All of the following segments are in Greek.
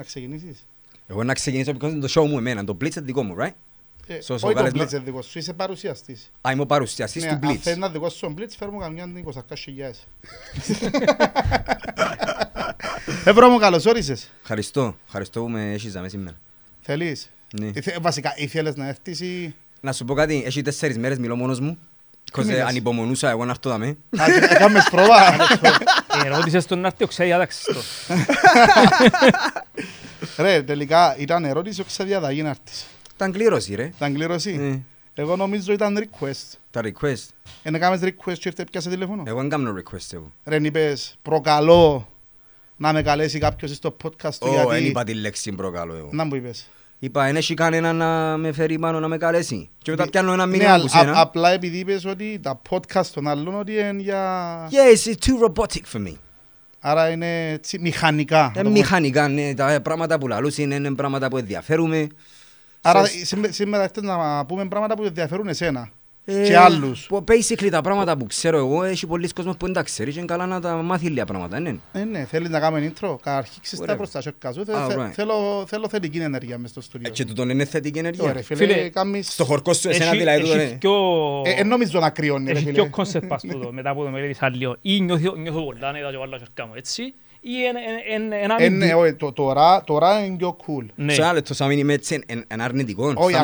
Να ξεκινήσεις. Εγώ να ξεκινήσω because είναι το show μου εμένα, το Blitz είναι δικό μου, right? Όχι το Blitz είναι δικό σου, είσαι παρουσιαστής. Α, είμαι ο παρουσιαστής του Blitz. Αν θέλει να δικό σου τον Blitz, φέρ' μου καμιά 20.000. Ευρώ μου, καλώς όρισες. Ευχαριστώ, ευχαριστώ που με έχειζαμε σήμερα. Θέλεις. Βασικά, ήθελες να έρθεις ή... Να σου πω κάτι, έχει 4 μέρες μιλώ μόνος μου. Κοζε ανυπομονούσα εγώ να έρθω δαμέ. Έκαμες πρόβα. Ερώτησες τον να έρθει ο ξεδιάταξης το. Ρε, τελικά ήταν ερώτηση ο ξεδιάταγή να έρθεις. Ήταν κλήρωση ρε. Ήταν κλήρωση. Εγώ νομίζω ήταν request. Τα request. Εν έκαμες request και ήρθε πια σε τηλέφωνο. Εγώ δεν κάνω request εγώ. Ρε, είπες προκαλώ να με καλέσει κάποιος στο podcast του γιατί... Ω, εν είπα τη λέξη προκαλώ εγώ. Να μου είπες. Είπα, εν έχει κανένα να με φέρει πάνω να με καλέσει. Και μετά πιάνω ένα μήνυμα από σένα. Απλά επειδή είπες ότι τα podcast των άλλων ότι είναι για... Yes, it's too robotic for me. Άρα είναι μηχανικά. Είναι μηχανικά, ναι. Τα πράγματα που λαλούς είναι πράγματα που ενδιαφέρουμε. Άρα σήμερα έχετε να πούμε πράγματα που ενδιαφέρουν εσένα και άλλους. Basically τα πράγματα που ξέρω εγώ, έχει πολλοί κόσμος που δεν τα ξέρει και είναι καλά να τα μάθει λίγα πράγματα, είναι. Ναι, θέλεις να κάνουμε intro, αρχίξεις τα προς τα σιωκά σου, θέλω θετική ενέργεια μες στο στούντιο. Και τούτον είναι θετική ενέργεια. Φίλε, στο χορκό σου εσένα δηλαδή τούτον είναι. Εν νομίζω να κρυώνει ρε φίλε. Έχει πιο κόνσερ πας τούτο, μετά που το μελέτησα λίγο, ή νιώθω πολλά νέτα και βάλω σιωκά μου έτσι. Τώρα είναι πιο cool. Σε άλλο, το σαν είναι αρνητικό. Όχι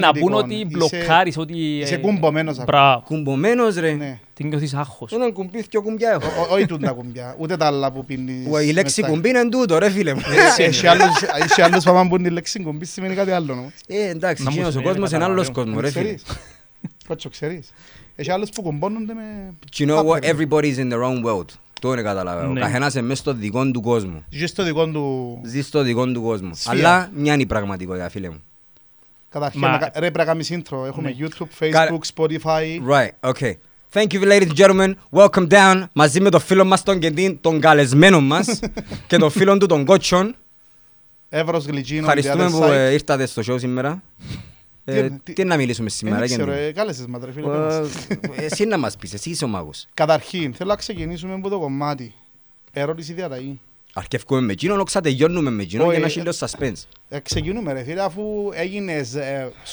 να πούν ότι μπλοκάρεις, ότι... Είσαι κουμπωμένος. Κουμπωμένος ρε. Την νιώθεις άγχος. Έναν κουμπίς και ο κουμπιά έχω. Όχι τούντα κουμπιά, ούτε τα άλλα που πίνεις. Η λέξη κουμπί είναι τούτο ρε φίλε μου. Είσαι άλλος που πούν τη λέξη κουμπί σημαίνει κάτι άλλο. Εντάξει, ο κόσμος είναι άλλος κόσμος ρε φίλε. Κότσο ξέρεις. Είσαι άλλος που κουμπώνονται με... You know what, everybody's in their own world. Αυτό είναι καταλαβαίνω. Ο καθένας είναι μέσα στο δικό του κόσμο. Ζει στο δικό του κόσμο. Αλλά μια είναι η πραγματικότητα, φίλε μου. Καταρχήν, ρε πρέπει να κάνεις intro. Έχουμε YouTube, Facebook, Spotify. Right, okay. Thank you, ladies and gentlemen. Welcome down. Μαζί με το φίλο μας τον Κεντίν, τον καλεσμένο μας και το φίλο του τον Κότσον. Εύρος Γλιτζίνο. Ευχαριστούμε που ήρθατε στο show σήμερα. Τι να μιλήσουμε σήμερα, Κεντή. Κάλεσες μας ρε φίλε. Εσύ να μας πεις, εσύ είσαι ο μάγος. Καταρχήν, θέλω να ξεκινήσουμε από το κομμάτι. Ερώτηση διαταγή. Αρκεύκουμε με εκείνον, όξα τελειώνουμε με εκείνον για να γίνει το suspense. Ξεκινούμε ρε φίλε, αφού έγινες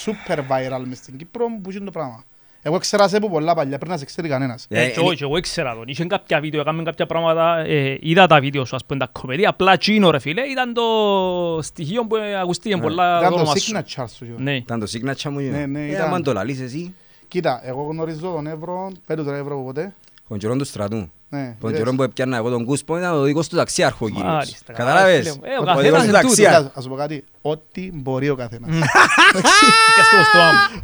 super viral μες στην Κύπρο, που είναι το πράγμα. Εγώ ξέρα σε πολλά παλιά, πριν να σε ξέρει κανένας. Εγώ ξέρα τον, είχαν κάποια βίντεο, έκαναν κάποια πράγματα, είδα τα βίντεο σου, ας πούμε, τα κομμερία, απλά τσίνο ρε φίλε, ήταν το στοιχείο που ακουστήκαν πολλά το όνομα σου. Ήταν το signature μου, ήταν το λαλείς εσύ. Κοίτα, εγώ γνωρίζω τον Εύρο, 5 τώρα Εύρο από ποτέ. Τον καιρό του στρατού. Τον καιρό που έπιανα εγώ τον κούσπο, ήταν ο δικός του ταξιάρχο ο κύριος. Καταλάβες, ο δικός του ταξιάρχο. Ας πω κάτι, ό,τι μπορεί ο καθένας.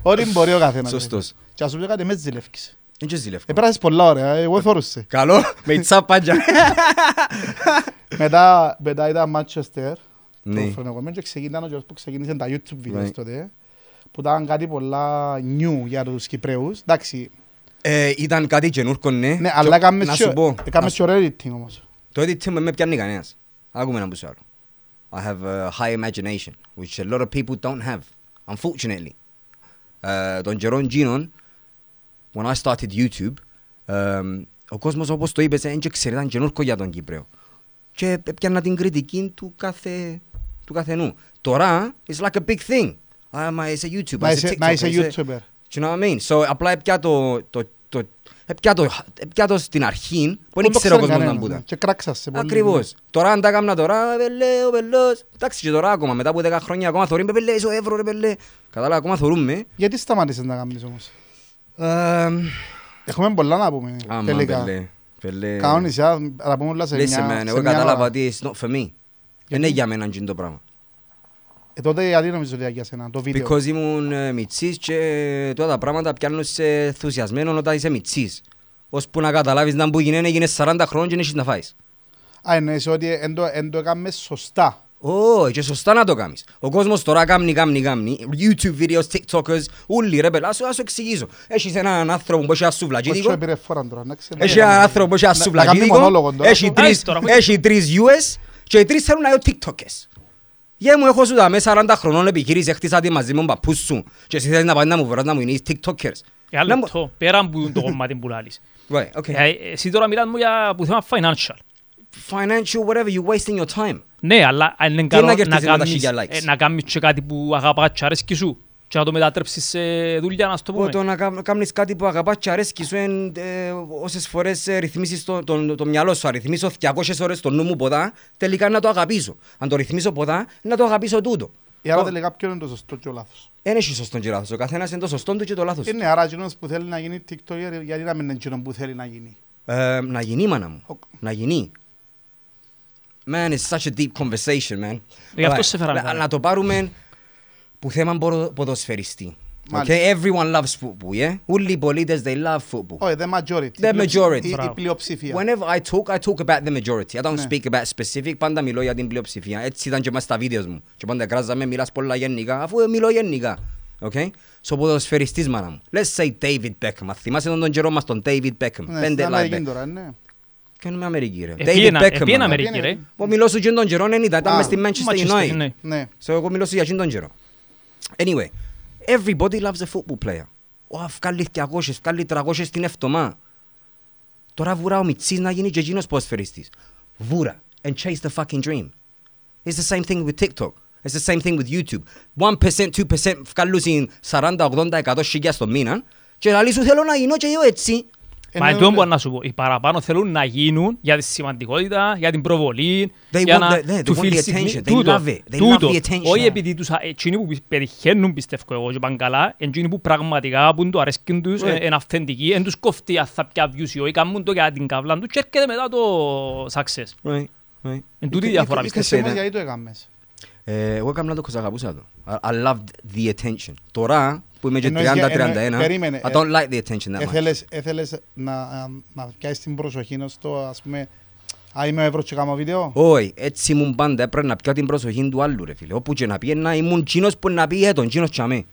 Ό,τι μπορεί ο καθένας. Σωστός. Και ας πω κάτι, με ζηλεύκεις. Δεν και ζηλεύκω. Επράξεις πολλά ωραία, εγώ εθώρουσε. Καλό, με τσά πάντια. Μετά ήταν Manchester, το φρενοκομμένο και ξεκίνησαν τα YouTube videos τότε, που ήταν κάτι πολλά new για τους Κυπραίους. Εντάξει. Ήταν κάτι καινούρκο, ναι. Ναι, αλλά έκαμες και ωραίο editing όμως. Το editing με πιάνει κανένας. Άκουμε να πούσω άλλο. I have a high imagination, which a lot of people don't have, unfortunately. Τον καιρόν γίνον, when I started YouTube, ο κόσμος όπως το είπες, δεν ξέρει, ήταν καινούρκο για τον Κύπρεο. Και πιάνα την κριτική του καθενού. Τώρα, it's like a big thing. Είσαι YouTuber, είσαι TikToker. Να είσαι YouTuber. You know what I mean? So, απλά έπιατο στην αρχή, πολύ ξέρω κόσμος να μπούτα. Και κράξας σε πολύ. Ακριβώς. Τώρα αν τα έκανα τώρα, πελέ, ο πελός. Εντάξει και τώρα ακόμα, μετά από 10 χρόνια ακόμα θωρούμε, πελέ, είσαι ο Εύρο, ρε πελέ. Κατάλαβα, ακόμα θωρούμε. Γιατί σταμάτησες να κάνεις όμως? Έχουμε πολλά να πούμε, τελικά. Κανόνισα, να πούμε όλα σε μια... Listen man, εγώ κατάλαβα ότι it's not for me. Είναι για μένα και το πράγμα. Τότε γιατί νομίζω ότι για σένα, το βίντεο. Because ήμουν μητσής και τώρα τα πράγματα πιάνουν σε ενθουσιασμένο όταν είσαι μητσής. Ώσπου να καταλάβεις να που έγινε 40 χρόνια και έχεις να φάεις. Α, εννοείς ότι δεν το έκαμες σωστά. Ω, και σωστά να το κάνεις. Ο κόσμος τώρα κάμνει. YouTube videos, TikTokers, όλοι ρε πελά, σου εξηγήσω. Έχεις έναν άνθρωπο που έχει ασουβλαγίδικο. Έχει έναν άνθρωπο που έχει ασουβλαγίδικο. Έχει 3 US και οι 3 θέλουν να είναι TikTokers. Γεια μου, έχω σου τα μέσα 40 χρονών επιχείρηση, έχτισα τη μαζί με τον παππούς σου και εσύ θέλεις να πάει να μου βράζει να μου γίνεις TikTokers. Για λεπτό, πέρα από το κομμάτι που λάλλεις. Εσύ τώρα μιλάς μου για που θέμα financial. Financial, whatever, you're wasting your time. Ναι, αλλά αν δεν να κάνεις κάτι που αγαπάς και αρέσκει σου και να το μετατρέψεις σε δουλειά, να το πούμε. Το να κάνεις κάτι που αγαπάς και αρέσκει σου, όσες φορές ρυθμίσεις το μυαλό σου, ρυθμίσω 200 ώρες το νου μου ποδά, τελικά να το αγαπήσω. Αν το ρυθμίσω ποδά, να το αγαπήσω τούτο. Άρα τελικά ποιο είναι το σωστό και ο λάθος. Δεν έχει σωστό και λάθος. Ο καθένας είναι το σωστό του και το λάθος. Είναι άρα κοινός που θέλει να γίνει TikToker, γιατί να μην είναι κοινός που θέλει να γίνει. Να γίνει, μάνα μου. Να γίνει. Man, it's such a deep conversation, man. Να το πάρουμε που θέμα ποδοσφαιριστή. Okay, everyone loves football, yeah? Όλοι οι πολίτες, they love football. Oh, the majority. The majority. Η πλειοψηφία. Whenever I talk about the majority. I don't speak about specific, πάντα μιλώ για την πλειοψηφία. Έτσι ήταν και μέσα στα βίντεο μου. Και πάντα κράζαμε, μιλάς πολλά γενικά, αφού μιλώ γενικά. Okay? So ποδοσφαιριστής, μάνα μου. Let's say David Beckham. Θυμάσαι τον καιρό μας τον David Beckham. Πέντε λάμπε. Κάνουμε Αμερική, ρε. Επίεν Αμερική, ρε. Εγώ μιλώ σου και τον καιρό, δεν ήταν, ήταν μες στη Manchester United. So εγώ μιλώ σου για τον καιρό. Anyway, everybody loves a football player. Ω, βγάλει 200, βγάλει 300 την εβδομάδα. Τώρα βουρά ο Μιτσής να γίνει και εκείνος ποδοσφαιριστής. Βουρά. And chase the fucking dream. It's the same thing with TikTok. It's the same thing with YouTube. 1%, 2% βγάλουν 40, 80, 100 χιλιάς το μήνα. Και λαλί σου θέλω να γίνω και εγώ έτσι. Μα εντός μπορώ να σου πω, οι παραπάνω θέλουν να γίνουν για τη σημαντικότητα, για την προβολή, για να του φίλεις τούτο. Όχι επειδή τους εκείνοι που πετυχαίνουν, πιστεύω εγώ και πάνε καλά, εκείνοι που πραγματικά που το αρέσκουν τους, είναι αυθεντικοί, δεν τους κοφτεί αν θα πια βιούς ή όχι, κάνουν το για την καύλα τους και έρχεται μετά το success. Εν τούτη διαφορά πιστεύω. Είστε γιατί το έκαμες. Εγώ έκανα το και αγαπούσα το. I loved the attention. Τώρα που είμαι και 30-31, I don't like the attention that much. Έθελες να πιάσεις την προσοχή στο, ας πούμε, α, είμαι εύρος και κάνω βίντεο. Όχι, έτσι ήμουν πάντα, έπρεπε να πιάω την προσοχή του άλλου, ρε φίλε. Όπου και να πιένα, ήμουν κοινός που να πει, τον κοινός τσάμε.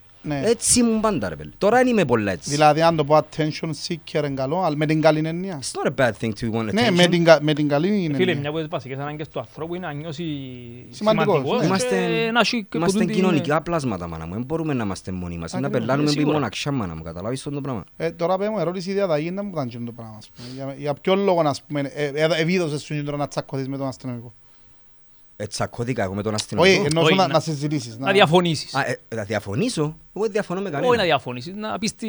Έτσι ήμουν πάντα, ρε φίλε. Τώρα είμαι πολλά έτσι. Δηλαδή, αν το πω attention seeker είναι καλό, αλλά με την καλή έννοια. It's not a bad thing to want attention. Ναι, με την καλή έννοια. Φίλε, μια από τις βασικές ανάγκες του ανθρώπου είναι να νιώσει σημαντικός. Είμαστε κοινωνικά πλάσματα, μάνα μου. Δεν μπορούμε να είμαστε μόνοι μας. Να περνάμε με μοναξιά, μάνα μου. Καταλάβεις αυτό το πράγμα. Τώρα πέμω, ερώτηση ιδέα θα γίνει να μου κάνει το πράγμα. Για ποιο λόγο, ας πούμε, ευίδωσες σου να τσακωθείς με τον αστυνομικό. Τσακώθηκα εγώ με τον αστυνομικό. Όχι, εννοώ να συζητήσεις. Να διαφωνήσεις. Να διαφωνήσω. Εγώ δεν διαφωνώ με κανέναν. Όχι να διαφωνήσεις, να πεις τι...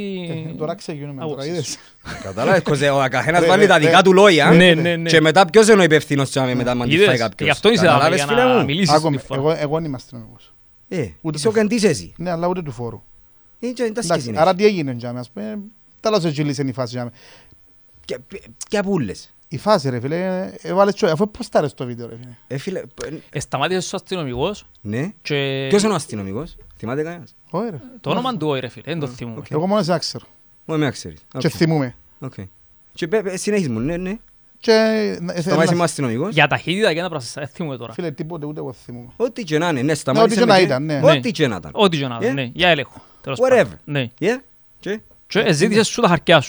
Τώρα ξεκινούμε, τώρα είδες. Καταλάβεις, ο καθένας βάλει τα δικά του λόγια. Και μετά ποιος είναι ο υπεύθυνος μετά αν αντιφάει κάποιος. Γι' αυτό είσαι εδώ για να μιλήσεις. Εγώ δεν είμαι αστυνομικός. Είσαι ο καντής εσύ. Ναι, αλλά ούτε του φόρου. Άρα τι έγινε για μένα. Τέλος έτσι λύσαν η φάση για μένα. Ποια πούλες. Η φάση, ρε φίλε, αφού ποστάρες το βίντεο, ρε φίλε. Φίλε... Σταμάτησες στους αστυνομικούς. Ναι. Και... Ποιος είναι ο αστυνομικούς, θυμάται κανένας. Όχι, ρε. Το όνομα του, ρε φίλε, δεν το θυμούμε. Εγώ μόνος δεν ξέρω. Μόνο με ξέρεις. Και θυμούμε. Και συνεχίζουμε, ναι. Σταμάτησες με αστυνομικούς. Για ταχύτητα και να πράσισα, δεν θυμούμε τώρα. Φίλε, τίποτε ούτε εγώ θυμούμε. Ό,τι και να είναι, ναι, σταμάτησες με...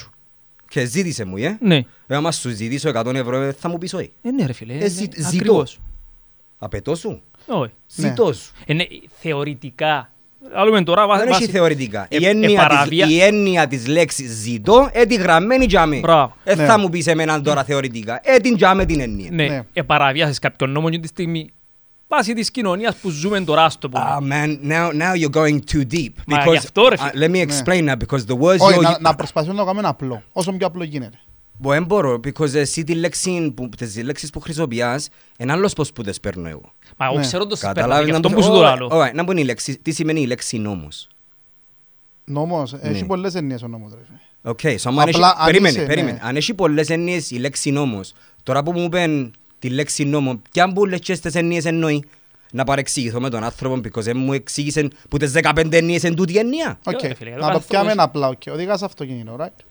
Και ζήτησε μου, ναι. Άμα σου ζητήσω 100 ευρώ, θα μου πεις όχι. Ναι ρε φίλε, ακριβώς. Απαιτώ σου. Όχι. Ζητώ σου. Είναι θεωρητικά. Δεν έχει θεωρητικά. Η έννοια της λέξης ζητώ, έτσι γραμμένη για με. Θα μου πεις εμένα τώρα θεωρητικά. Έτσι για με την έννοια. Ναι, επαραβιάσεις κάποιον νόμο και τη στιγμή. Βάση της κοινωνίας που ζούμε τώρα, ας το πούμε. Ah man, now you're going too deep. Because, let me explain that, because the words... Όχι, να προσπαθούμε να κάνουμε απλό, όσο πιο απλό γίνεται. Δεν μπορώ, because εσύ τις λέξεις που χρησιμοποιάς, είναι άλλος πως που τις παίρνω εγώ. Μα εγώ ξέρω το τις παίρνω, γι' αυτό που σου το λέω. Να πω τι σημαίνει η λέξη νόμος. Νόμος, έχει πολλές εννοίες ο νόμος. Okay, περίμενε. Αν έχει πολλές εννοίες η λέξη νόμος, τώρα που μου είπαν... τη λέξη νόμο, κι αν πολλές και στις εννοίες εννοεί. Να παρεξηγηθώ με τον άνθρωπο, because μου εξήγησαν που τις 15 εννοίες εν τούτη εννοία. Να το πιάμε απλά, οδηγάς αυτοκίνητο, right?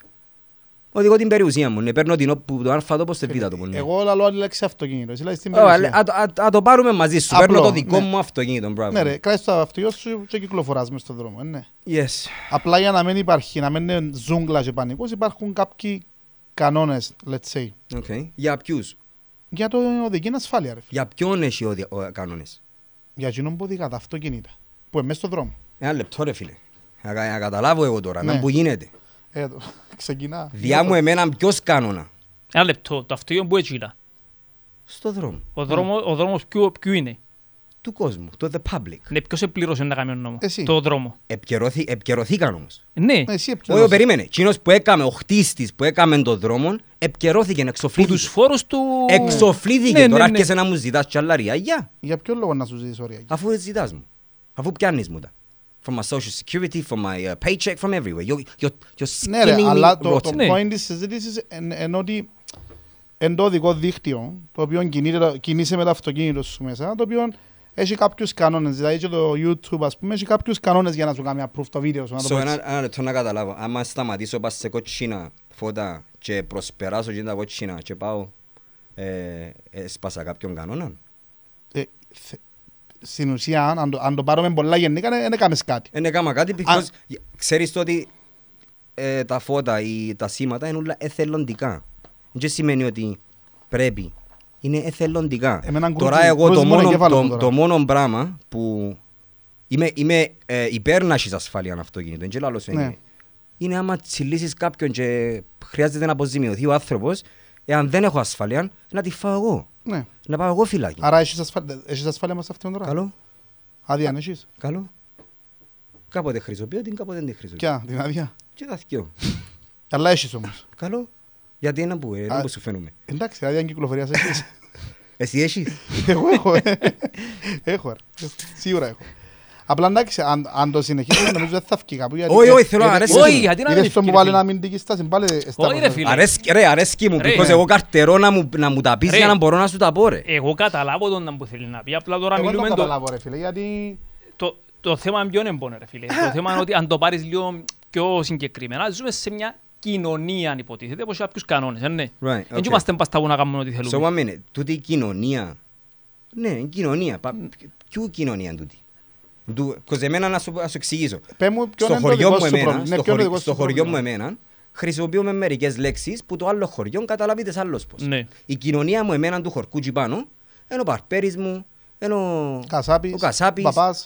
Οδηγώ την περιουσία μου, ναι, παίρνω την αλφα το πως τη βήτα το πολύ. Εγώ λαλώ άλλη λέξη αυτοκίνητο, εσύ λες την περιουσία. Α το πάρουμε μαζί σου, παίρνω το δικό μου αυτοκίνητο, μπράβο. Ναι ρε, κράσεις το αυτοκίνητο σου και κυκλοφοράς μες στον δρόμο, ναι. Απλά για να μην υπάρχει, να μην είναι ζούγκλα και πανικός, υπάρχουν κάποιοι κανόνες, let's say. Για ποιους? Για το οδική είναι ασφάλεια, ρε φίλε. Για ποιον έχει κανόνες? Για εκείνον που οδηγά τα αυτοκίνητα, που είναι μέσα στον δρόμο. Ένα λεπτό, ρε φίλε. Να καταλάβω εγώ τώρα, να που γίνεται. Ξεκινά. Διά μου εμένα ποιος κανόνα. Ένα λεπτό, το αυτοκίνητο που έγινε. στο δρόμο. Ο δρόμος ποιο είναι? Του κόσμου, το the public. Ναι, ποιος επλήρωσε ένα καμιόν νόμο? Εσύ. Το δρόμο. Επικαιρωθήκαν όμως. Ναι. Όχι, περίμενε. Εκείνος που έκαμε, ο χτίστης που έκαμε τον δρόμο, επικαιρώθηκε, εξοφλήθηκε. Που τους φόρους του... Εξοφλήθηκε. Ναι, τώρα άρχισε να μου ζητάς τσαλαρία. Για ποιο λόγο να σου ζητήσεις ωραία? Αφού ζητάς μου. Αφού πιάνεις μου τα. From my social security, from my paycheck, from everywhere. You're skinning me rotten. Το point της συζήτησης είναι ότι εν το οδικό δίκτυο, το οποίο κινείσαι με το αυτοκίνητο σου μέσα, το οποίο έχει κάποιους κανόνες, δηλαδή και το YouTube ας πούμε, έχει κάποιους κανόνες για να σου κάνει approve το βίντεο σου. So, ένα λεπτό να καταλάβω, άμα σταματήσω πας σε κοτσίνα φώτα και προσπεράσω και τα κοτσίνα και πάω, σπάσα κάποιον κανόνα. Στην ουσία, αν το πάρουμε πολλά γενικά, δεν έκαμες κάτι. Δεν έκαμε κάτι, because ξέρεις ότι τα φώτα ή τα σήματα είναι όλα εθελοντικά. Δεν σημαίνει ότι πρέπει. Είναι εθελοντικά. Τώρα εγώ το μόνο πράγμα που είμαι υπέρ να έχεις ασφάλεια ένα αυτοκίνητο, και άλλο είναι. Είναι άμα τσιλήσεις κάποιον και χρειάζεται να αποζημιωθεί ο άνθρωπος, εάν δεν έχω ασφάλεια, να τη φάω εγώ. Να πάω εγώ φυλάκι. Άρα έχεις ασφάλεια μας αυτόν τώρα? Καλό. Άδεια αν έχεις? Καλό. Κάποτε χρησιμοποιώ την, κάποτε δεν τη χρησιμοποιώ. Ποια, την άδεια? Και τα θυκαιώ. Αλλά έχεις όμως. Καλό. Γιατί είναι που σου φαίνομαι. Εντάξει, άδεια κυκλοφορίας έχεις. Εσύ έχεις? Εγώ έχω. Έχω, σίγουρα έχω. Απλά εντάξει, αν το συνεχίσεις νομίζω δεν θα φκεί κάπου. Όχι, θέλω να αρέσει. Όχι, γιατί να αρέσει. Όχι ρε φίλε. Ρε, αρέσκει μου, because εγώ καρτερώ να μου τα πεις για να μπορώ να σου τα πω ρε. Εγώ καταλάβω τον που θέλει να πει, απλά τώρα μιλούμε το... Το θέμα ποιον εμπώνε ρε φίλε. Το θέμα είναι ότι αν το πάρεις λίγο πιο συγκεκριμένα, ζούμε σε μια κοινωνία αν υποτίθεται, όπως κάποιους κανόνες, ναι. Δεν είμαστε μπασταγούν να κάνουμε ό,τι θέλουμε. So, one minute, τούτη κοινωνία, ναι, κοινωνία, ποιο κοινωνία τούτη? Because εμένα να σου εξηγήσω, στο χωριό μου εμένα, χρησιμοποιούμε μερικές λέξεις που το άλλο χωριό καταλαβείτε σ' άλλος πώς. Η κοινωνία μου εμένα του χορκούτσι πάνω, είναι ο παρπέρις μου, είναι ο Κασάπης,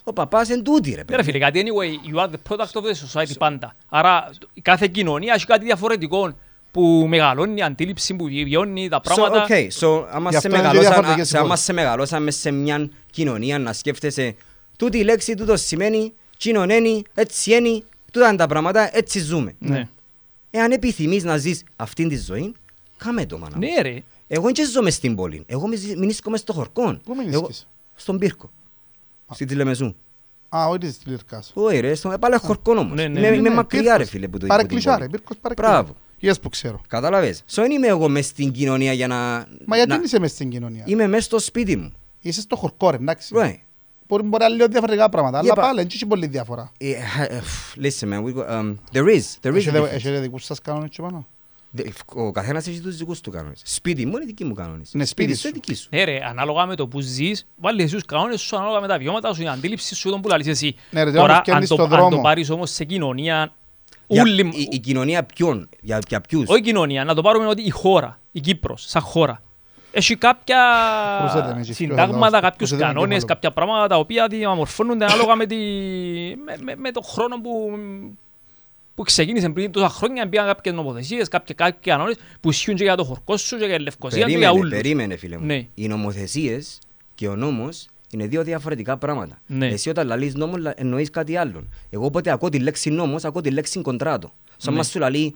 ο Παπάς, εν τούτη ρε παιδί. Ρε φίλε, κάτι anyway, you are the product of the society πάντα. Άρα κάθε κοινωνία έχει κάτι διαφορετικό που μεγαλώνει, αντίληψη που βιώνει, τα πράγματα. Άμα σε μεγαλώσαμε σε μια κοινωνία να σκέφτεσαι τούτη λέξη, τούτο σημαίνει, κοινωνένει, έτσι είναι, τούτα τα πράγματα, έτσι ζούμε. Εάν επιθυμείς να ζεις αυτήν τη ζωή, κάμε το μάνα. Ναι ρε. Εγώ δεν ζω μες στην πόλη, εγώ μηνίσκω μες στο χορκό. Πού μηνίσκεις? Στον Πύρκο, στην Τηλεμεζού. Α, όχι της Τηλερκάς. Όχι ρε, πάλι χορκό όμως. Είμαι μακριά ρε φίλε που το Πύρκος. Yes, που ξέρω. Καταλαβες. Σον είμαι εγώ μες στην κοινωνία για να... Μα γιατί είσαι μες στην κοινωνία? Είμαι μες στο σπίτι μου. Είσαι στο χορκό ρε, εντάξει. Μπορεί να λέω διαφορετικά πράγματα, αλλά πάλι δεν έχει πολύ διαφορά. Listen man, there is difference. Έχετε δικούς σας κανόνες και πάνω? Ο καθένας έχει τους δικούς του κανόνες. Σπίτι μου είναι δική μου κανόνες. Ναι, σπίτι σου. Ρε, ανάλογα με το που ζεις, βάλεις εσύ τους κανόνες σου, ανάλογα με τα βιώματα σου, την αντίληψη σου, τον που λαλείς εσύ. Τώρα, αν το πάρεις όμως σε κοινωνία... Η κοινωνία ποιον, για ποιους? Όχι κοινωνία, να το πάρουμε ότι η χώρα, η Κύπρος, σαν χώρα. Έχει κάποια συντάγματα, κάποιους κανόνες, κάποια πράγματα τα οποία διαμορφώνονται ανάλογα με τον χρόνο που ξεκίνησε πριν τόσα χρόνια, πήγαν κάποιες νομοθεσίες, κάποιοι κανόνες που ισχύουν και για το χορκό σου και για τη Λευκοσία και για όλους. Περίμενε φίλε μου. Ναι. Οι νομοθεσίες και ο νόμος είναι δύο διαφορετικά πράγματα. Ναι. Εσύ όταν λαλείς νόμο εννοείς κάτι άλλο. Εγώ όποτε ακούω τη λέξη νόμος, ακούω τη λέξη κοντράτο. Σαν μας σου λαλεί,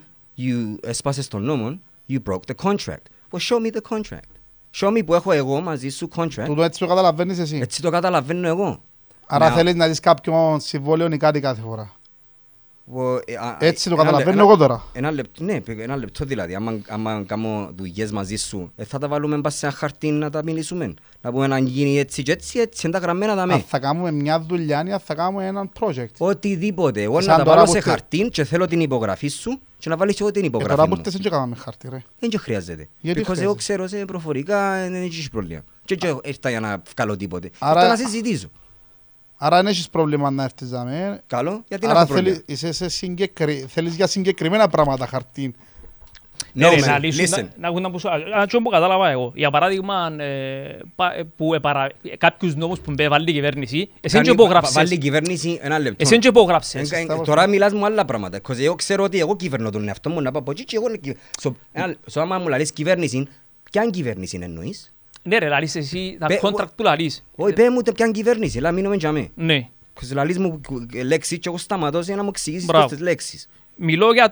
έσπασες τον νόμο, you broke the contract. Well, show me the contract. Show me που έχω εγώ μαζί σου contract. Τούτο έτσι το καταλαβαίνεις εσύ. Έτσι το καταλαβαίνω εγώ. Άρα θέλεις να δεις κάποιον συμβόλαιο ή κάτι κάθε φορά. Έτσι το καταλαβαίνω εγώ τώρα. Ένα λεπτό δηλαδή. Άμα κάνω δουλειές μαζί σου, θα τα βάλουμε σε ένα χαρτί να τα μιλήσουμε. Να πούμε να γίνει έτσι και έτσι, έτσι είναι τα γραμμένα τα μένα. Θα κάνουμε μια δουλειά ή θα κάνουμε έναν project. Οτιδήποτε. Εγώ να τα βάλω σε χαρτί και θέλω την υπογραφή σου και να βάλεις εγώ την υπογραφή μου. Τώρα που δεν κάναμε χαρτί ρε. Δεν και χρειάζεται. Because εγώ ξέρω σε προφορικά δεν έχεις πρόβλημα. Και ήρθα για να βγάλω τίποτε. Ήρθα να συζητήσω. Άρα δεν έχεις πρόβλημα να έρθεις να με. Καλό, γιατί να έχω πρόβλημα. Άρα θέλεις για συγκεκριμένα πράγματα χαρτί. Ναι, να έχουν να πούσω. Αυτό που κατάλαβα εγώ. Για παράδειγμα, κάποιους νόμους που βάλει η κυβέρνηση, εσύ και υπογράψες. Βάλει η κυβέρνηση ένα λεπτό. Εσύ και υπογράψες. Τώρα μιλάς μου άλλα πράγματα. Εγώ ξέρω ότι εγώ κυβερνώ τον εαυτό μου να πάω από εκεί και εγώ... Άμα μου λαλείς κυβέρνηση, ποια κυβέρνηση εννοείς? Ναι ρε, λαλείς εσύ, τα contract που λαλείς. Όχι, πέ μου ποιαν κυβέρνηση, λα μείνουμε για μέ. Ναι. Κος λαλείς μου λέξεις και εγώ σταματώ για να μου εξηγήσεις τις λέξεις. Μιλώ για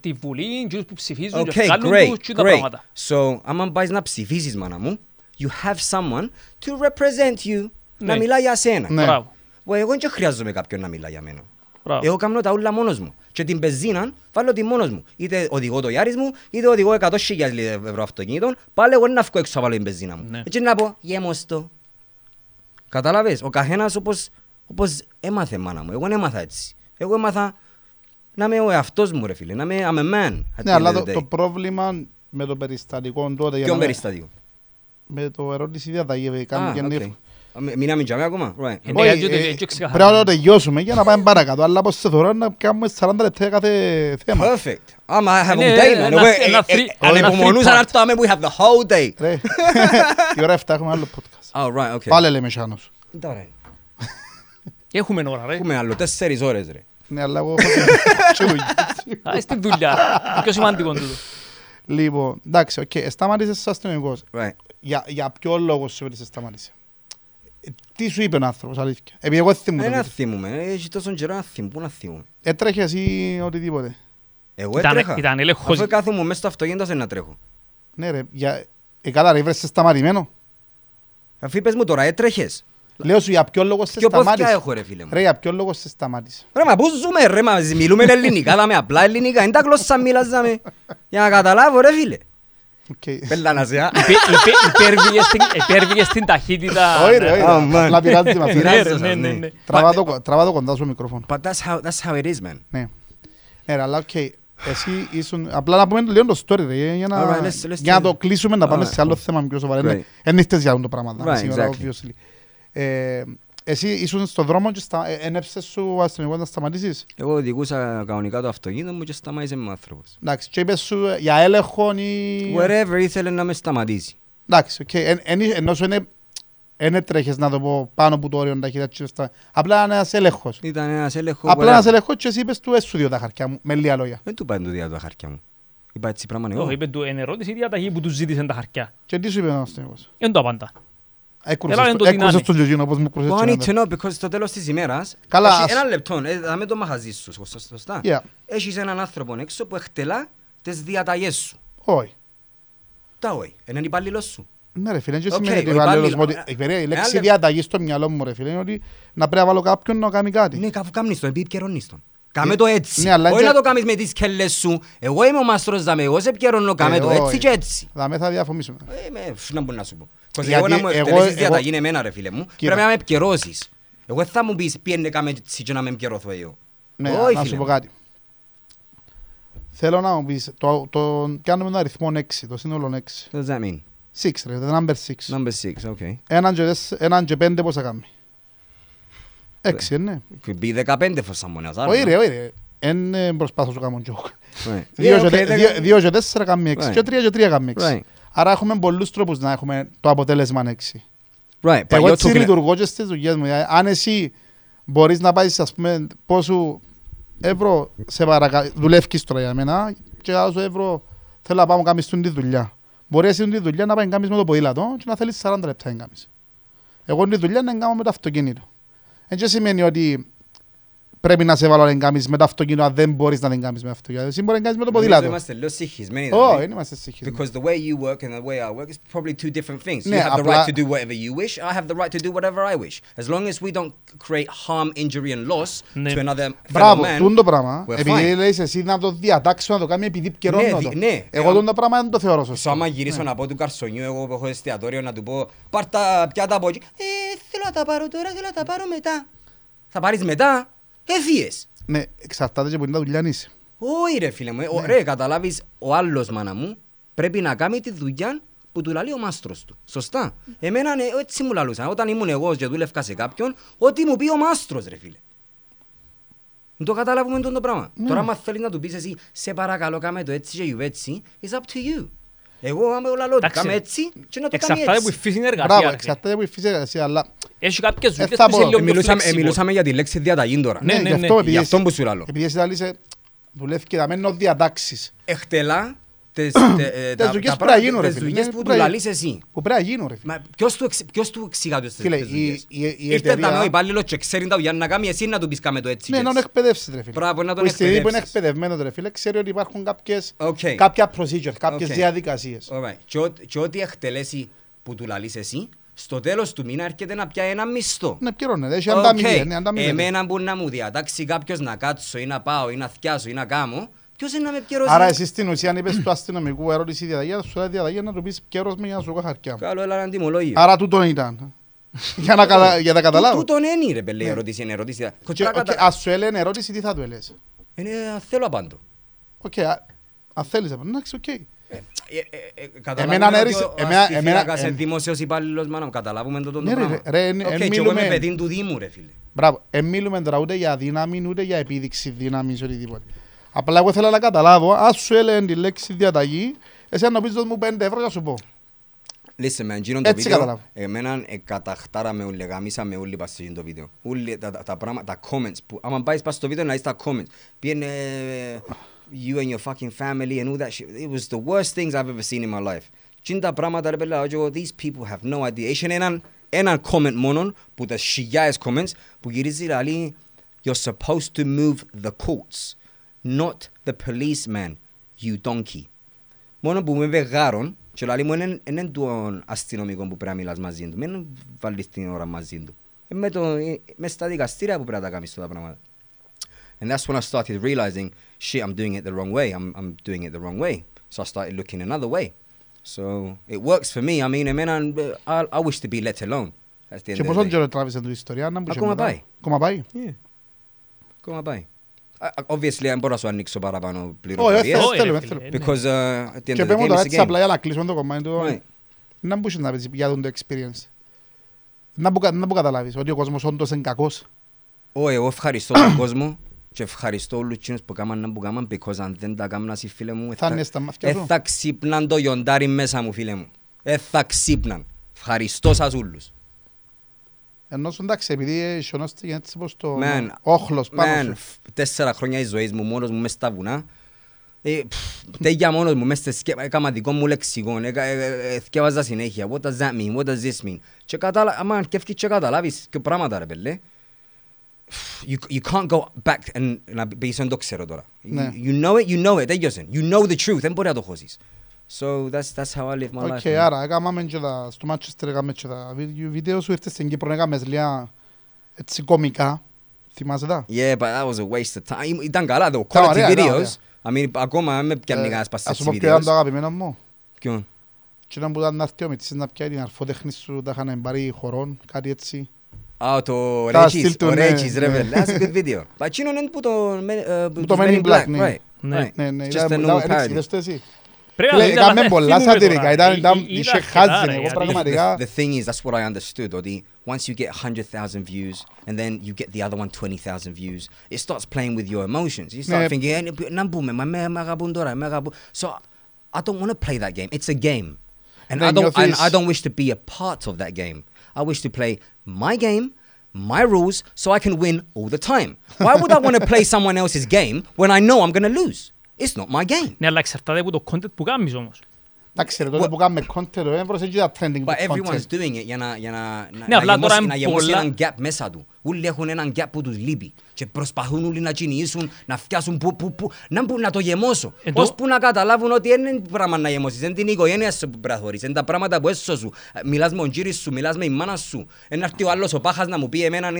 τη Βουλή, τους που ψηφίζουν, τους κάνουν τους τα πράγματα. So, άμα πάεις να ψηφίσεις, μάνα μου, you have someone to represent you, να μιλά για σένα. Εγώ δεν χρειάζομαι κάποιον να μιλά για μένα. Εγώ κάνω τα ούλα μόνος μου. Και την πεζίνα βάλω την μόνος μου. Είτε οδηγώ το γιάρις μου, είτε οδηγώ 100,000 ευρώ αυτοκίνητων. Πάλι εγώ να βγω έξω να βάλω την πεζίνα μου. Ναι. Έτσι να πω γεμώστο. Κατάλαβες, ο καθένας όπως έμαθε μάνα μου. Εγώ δεν έμαθα έτσι. Εγώ έμαθα να είμαι ο εαυτός μου ρε φίλε. Να είμαι I'm a man. Ναι, αλλά το πρόβλημα με το περιστατικό τότε. Ποιον περιστατικό? Με το ερώτηση διαταγή. Μείναμε και ακόμα. Πρέπει να τελειώσουμε για να πάμε παρακάτω. Αλλά πώς σε θεωρώ να κάνουμε 40 λεπτά κάθε θέμα. Perfect. Άμα έχουμε ένα θέμα. Ανεπομονούσα να έρθουμε που έχουμε το whole day. Η ώρα 7 έχουμε άλλο podcast. Πάλε λέμε Σάνος. Έχουμε ώρα ρε. Έχουμε άλλο 4 ώρες ρε. Ναι αλλά εγώ έχω στην δουλειά. Πιο σημαντικό τούτο. Λοιπόν, εντάξει, σταμάτησες σαν αστυνομικός. Για ποιο λόγο σου σταμάτησε? Τι σου είπε ο άνθρωπος, αλήθεια? Επειδή εγώ θυμούμαι. Δεν θυμούμαι, έχει τόσο καιρό να θυμούμαι, πού να θυμούμαι. Έτρεχες ή οτιδήποτε? Εγώ έτρεχα, αφού κάθομαι μέσα στο αυτοκίνητο σε να τρέχω. Ναι ρε, καλά ρε, βρες σταματημένο. Αφού πες μου τώρα, έτρεχες. Λέω σου για ποιο λόγο σε σταμάτησε. Ποιο πόθια έχω ρε φίλε μου. Ρε, για ποιο λόγο σε σταμάτησε. Ρε, μα πού ζούμε ρε, μα μιλούμε ελληνικά, δάμε απλά ελληνικά, είναι τα γλώσσα μιλάς δάμε. Για να καταλάβω ρε φίλε. Πελαναζιά. Υπέρβηγες την ταχύτητα. Όχι ρε, απλά πειράζει μας. Τραβά το κοντά σου μικρόφωνο. But that's how it is, man. Ναι. Ναι, αλλά οκ. Εσύ ήσουν... Απλά να πούμε λίγο το story ρε, για να το κλείσουμε, να πάμε σε άλλο θέμα πιο σοβαρά. Εν ήρθες για αυτό το πράγμα. Εσύ ήσουν στον δρόμο και ένεψες σου αστυνομικό να σταματήσεις. Εγώ οδηγούσα κανονικά το αυτοκίνητο μου και σταμάτησε με άνθρωπος. Εντάξει, και είπες σου για έλεγχον ή... Wherever ήθελε να με σταματήσει. Εντάξει, ενώ σου δεν τρέχες να το πω πάνω από το όριο ταχύτητα. Απλά είναι ένας έλεγχος. Ήταν ένας έλεγχος. Απλά ένας έλεγχος και εσύ είπες του έσου δύο τα χαρτιά μου, με λίγα λόγια. Δεν του είπα του δύο τα χαρτιά μου. Είπα έτσι πράγμα εγώ. Είπε του εν ερώτηση διαταγή που του ζήτησαν τα χαρτιά. Και τι σου είπε ένας αστυνομικός? Δεν το απαντά. Έκρουσες τον Γιωγίνο όπως μου κρούσες τον Γιωγίνο. Because στο τέλος της ημέρας, ένα λεπτό, θα με το μαχαζί σου, σωστά. Έχεις έναν άνθρωπο έξω που εκτελά τις διαταγές σου. Όχι. Τα όχι, είναι υπαλλήλος σου. Ναι ρε φίλε, και σημαίνει ότι υπαλλήλος μου. Η λέξη διαταγή στο μυαλό μου ρε φίλε είναι ότι να πρέπει να βάλω κάποιον να κάνει κάτι. Ναι, κάπου κάνεις τον, επικαιρονείς τον. Κάμε το έτσι, όχι να το κάνεις με τις κελές σου. Εγώ είμαι ο μάστρος δαμε, εγώ σε πιερώνω, κάμε το έτσι και έτσι. Δαμε θα διαφωνήσουμε. Να μπορώ να σου πω. Εγώ να μου εκτελέσεις διαταγή εμένα ρε φίλε μου, πρέπει να με επικαιρώσεις. Εγώ θα μου πεις πιένε κάμε έτσι και να με επικαιρώθω εγώ. Ναι, να σου πω κάτι. Θέλω να μου πεις, κάνουμε τον αριθμό 6, το σύνολο 6. What does that mean? 6 ρε, the number 6. Number 6, okay. Έναν και 5 πόσα κάνουμε? 6 είναι. Πει 15 φορές αμμονιάς. Όχι ρε, όχι ρε. Εν προσπάθω σου κάνω τζοκ. 2 και 4 κάνουμε 6 και 3 και 3 κάνουμε 6. Άρα έχουμε πολλούς τρόπους να έχουμε το αποτέλεσμα 6. Εγώ έτσι λειτουργώ και στις δουλειές μου. Αν εσύ μπορείς να πάεις ας πούμε πόσο ευρώ σε παρακαλώ, δουλεύεις τώρα για μένα και όσο ευρώ θέλω να πάω να κάνεις τη δουλειά. Μπορεί εσύ τη δουλειά να πάει να κάνεις με το ποδήλατο και να θέλεις 40 λεπτά να κάνεις. Εγώ τη δουλειά να κάνω με το αυτοκίνητο. Δεν σημαίνει ότι πρέπει να σε βάλω να κάνεις με το αυτοκίνητο αν δεν μπορείς να την κάνεις με το αυτοκίνητο. Εσύ μπορείς να κάνεις με το ποδήλατο. Είμαστε λίγο συγχυσμένοι. Όχι, δεν είμαστε συγχυσμένοι. Because the way you work and the way I work is probably two different things. You have the right to do whatever you wish. I have the right to do whatever I wish. As long as we don't create harm, injury and loss to another fellow man. Μπράβο, το πράγμα. Επειδή λες εσύ να το διατάξω να το κάνει επειδή επικαιρώνω το. Εγώ το πράγμα δεν το θεωρώ σωστό. Άμα γυρίσω να πω του καρσονιού, εγώ που έχω εστιατόριο, να του πω πάρ' τα πιάτα από εκεί. Θέλω να τα πάρω τώρα, θέλω να τα πάρω μετά. Θα πάρεις μετά. Έφυγες. Ναι, εξαρτάται και μπορεί να δουλειάνεις. Όχι ρε φίλε μου, ρε καταλάβεις, ο άλλος μάνα μου πρέπει να κάνει τη δουλειά που του λαλεί ο μάστρος του. Σωστά. Εμένα έτσι μου λαλούσαν, όταν ήμουν εγώ και δούλευκα σε κάποιον, ό,τι μου πει ο μάστρος ρε φίλε. Δεν το καταλάβουμε το πράγμα. Τώρα άμα θέλεις να του πεις εσύ, σε παρακαλώ κάμε το έτσι και έτσι, it's up to you. Εγώ είμαι ο λαλό, κάμε έτσι και να το κάνει έτσι. Εξαρτάται που η φύση είναι εργασία. Εξαρτάται που η φύση είναι εργασία, αλλά... Έχει κάποιες δουλειές που είσαι λίγο πιο φλεξιμπολ. Μιλούσαμε για τη λέξη διαταγή τώρα. Ναι, γι' αυτό που σου λαλώ. Επειδή εσύ τα λύσαι, δουλεύει και να μένω διατάξεις. Εκτελά τα δουλειές που του λαλείς εσύ. Που πρέπει να γίνουν ρε φίλε. Ποιος του εξηγά τους τις δουλειές. Ήρθε τα υπάλληλος και ξέρει τα δουλειά να κάνει εσύ να του πεις κάμε το έτσι. Ναι, να τον εκπαιδεύσεις ρε φίλε. Μπράβο, να τον εκπαιδεύσεις. Που είναι εκπαιδευμένος ρε φίλε, ξέρει ότι υπάρχουν κάποια procedures, κάποιες διαδικασίες. Και ό,τι εκτελέσει που του λαλείς εσύ, στο τέλος του μήνα έρχεται να πιάει ένα μισθό. Ναι, πληρώνεται, έχει ανταμοιβή. Εμένα μπορεί να μου διατάξει κάποιος να κάτσω ή να πάω ή να θυκιάσω ή να κάνω. Ποιος είναι να με πιερώσει. Άρα εσύ στην ουσία αν είπες του αστυνομικού ερώτηση διαταγή, σου διαταγή να του πεις πιερός με για να σου κόχα χαρκιά. Καλό, έλα έναν τιμολόγιο. Άρα τούτον ήταν. Για να καταλάβω. Τούτον είναι ρε πέλε ερώτηση, είναι ερώτηση. Ας σου έλεγε ερώτηση, τι θα του έλεγες. Θέλω απάντω. Οκ, αν θέλεις απάντω, οκ. Καταλάβουμε ότι ο αστυφύλακας είναι δημόσιος υπάλληλος, μάνα, καταλάβουμε το τον πράγμα. Και εγώ είμαι παιδί του Δήμου ρε φίλε. Μπράβο, μιλούμε τώρα ούτε για δύναμη, ούτε για επίδειξη δύναμης, οτιδήποτε. Απλά εγώ ήθελα να καταλάβω, ας σου έλεγε τη λέξη διαταγή, εσύ αν νομίζεις ότι μου 5 ευρώ, θα σου πω. Λίστε με, εκείνον το βίντεο, εμένα καταχτάραμε όλοι, γαμίσαμε όλοι πας σε το βίντεο. Όλοι τα comments, άμα πάεις στο βίντεο να δεις τα comments. Πήγαινε, you and your fucking family and all that shit. It was the worst things I've ever seen in my life. Εκείνον τα πράγματα, ρε παιδιά, these people have no idea. Είχαν έναν comment μόνον, που τα χιλιάδες comments, που γυρίζει λαλή, you're supposed to move the courts. Not the policeman, you donkey. Μόνο που με βεγάρον και λαλί μου είναι τον αστυνομικό που πρέπει να μιλάς μαζί του. Μην βάλεις την ώρα μαζί του. Με στα δικαστήρια που πρέπει να τα κάνεις τα πράγματα. And that's when I started realizing, shit, I'm doing it the wrong way. I'm doing it the wrong way. So I started looking another way. So it works for me. I mean, I wish to be let alone. That's the end of the day. Και πόσο γερό τράβησαν την ιστορία. Ακόμα πάει. Ακόμα πάει. Yeah. Ακόμα πάει. Obviously, δεν μπορώ να σου ανοίξω παραπάνω πληροφορίες. Όχι, δεν θέλω. Και πέμω τώρα έτσι απλά για να κλείσουμε το κομμάτι του. Να μπούσεις να πεις για τον το experience. Να που καταλάβεις ότι ο κόσμος όντως είναι κακός. Όχι, εγώ ευχαριστώ τον κόσμο και ευχαριστώ όλους εκείνους που κάμαν να που κάμαν, because αν δεν τα κάμουν ασύ φίλε μου, θα ξύπναν το γιοντάρι μέσα μου φίλε μου. Θα ξύπναν. Ευχαριστώ σας όλους. Ενώ σου εντάξει, επειδή σιωνώστε για έτσι πως το όχλος πάνω σου. 4 χρόνια της ζωής μου, μόνος μου μες στα βουνά. Τέγια μόνος μου, μες έκαμα δικό μου λεξικό, εθκεύαζα συνέχεια. What does that mean, what does this mean. Και καταλάβεις και πράγματα ρε πέλε. You can't go back and be σαν το ξέρω τώρα. You know it, τέγιος είναι. You know the truth, δεν μπορεί να το χώσεις. So that's how I live my life. Okay, άρα, έκαναμε και στο Manchester, έκαναμε και τα βίντεο σου, ήρθες στην Κύπρο, έκαναμε λίγα έτσι κομικά, θυμάσαι τα? Yeah, but that was a waste of time. Ήταν καλά, though, quality videos. I mean, ακόμα με πιάνε κανένας παστές βίντεος. Ας πω ποιο ήταν το αγαπημένο μου. Ποιον? Και όταν που ήταν να έρθει ο Μητσής να πιάει την αρφοτέχνη σου, τα είχαν πάρει χωρών, κάτι έτσι. Α, το Regis, ρε βέλε, that's a good video. But εκείνον είναι που το Men in Black, right? Ναι, just a normal parody. Έκαμε πολλά σατυρικά, είχε χάζει, εγώ πραγματικά. The thing is, that's what I understood, ότι once you get 100,000 views and then you get the other one 20,000 views, it starts playing with your emotions. You start thinking, να μπούμε, μα με αγαπούν τώρα, με αγαπούν. So, I don't want to play that game, it's a game. And I don't wish to be a part of that game. I wish to play my game, my rules, so I can win all the time. Why would I want to play someone else's game when I know I'm going to lose? It's not my game. Ναι, αλλά εξαρτάται από το content που κάνεις όμως. Εντάξει ρε, τότε που κάνουμε content, έμβρος έτσι τα trending content. But everyone's doing it για να γεμώσει έναν gap μέσα του. Όλοι έχουν έναν gap που τους λείπει. Και προσπαθούν όλοι να κυνηγήσουν, να φτιάσουν που. Να το γεμώσω. Ώσπου να καταλάβουν ότι δεν είναι πράγμα να γεμώσεις. Είναι την οικογένεια σου που πραχωρείς. Είναι τα πράγματα που έσω σου. Μιλάς με τον κύρι σου, μιλάς με η μάνα σου. Ένα έρθει ο άλλος ο πάχας να μου πει εμένα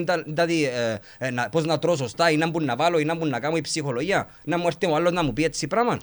πώς να τρώω σωστά ή να μπουν να βάλω ή να μπουν να κάνω η ψυχολογία. Να μου έρθει ο άλλος να μου πει έτσι πράγμα.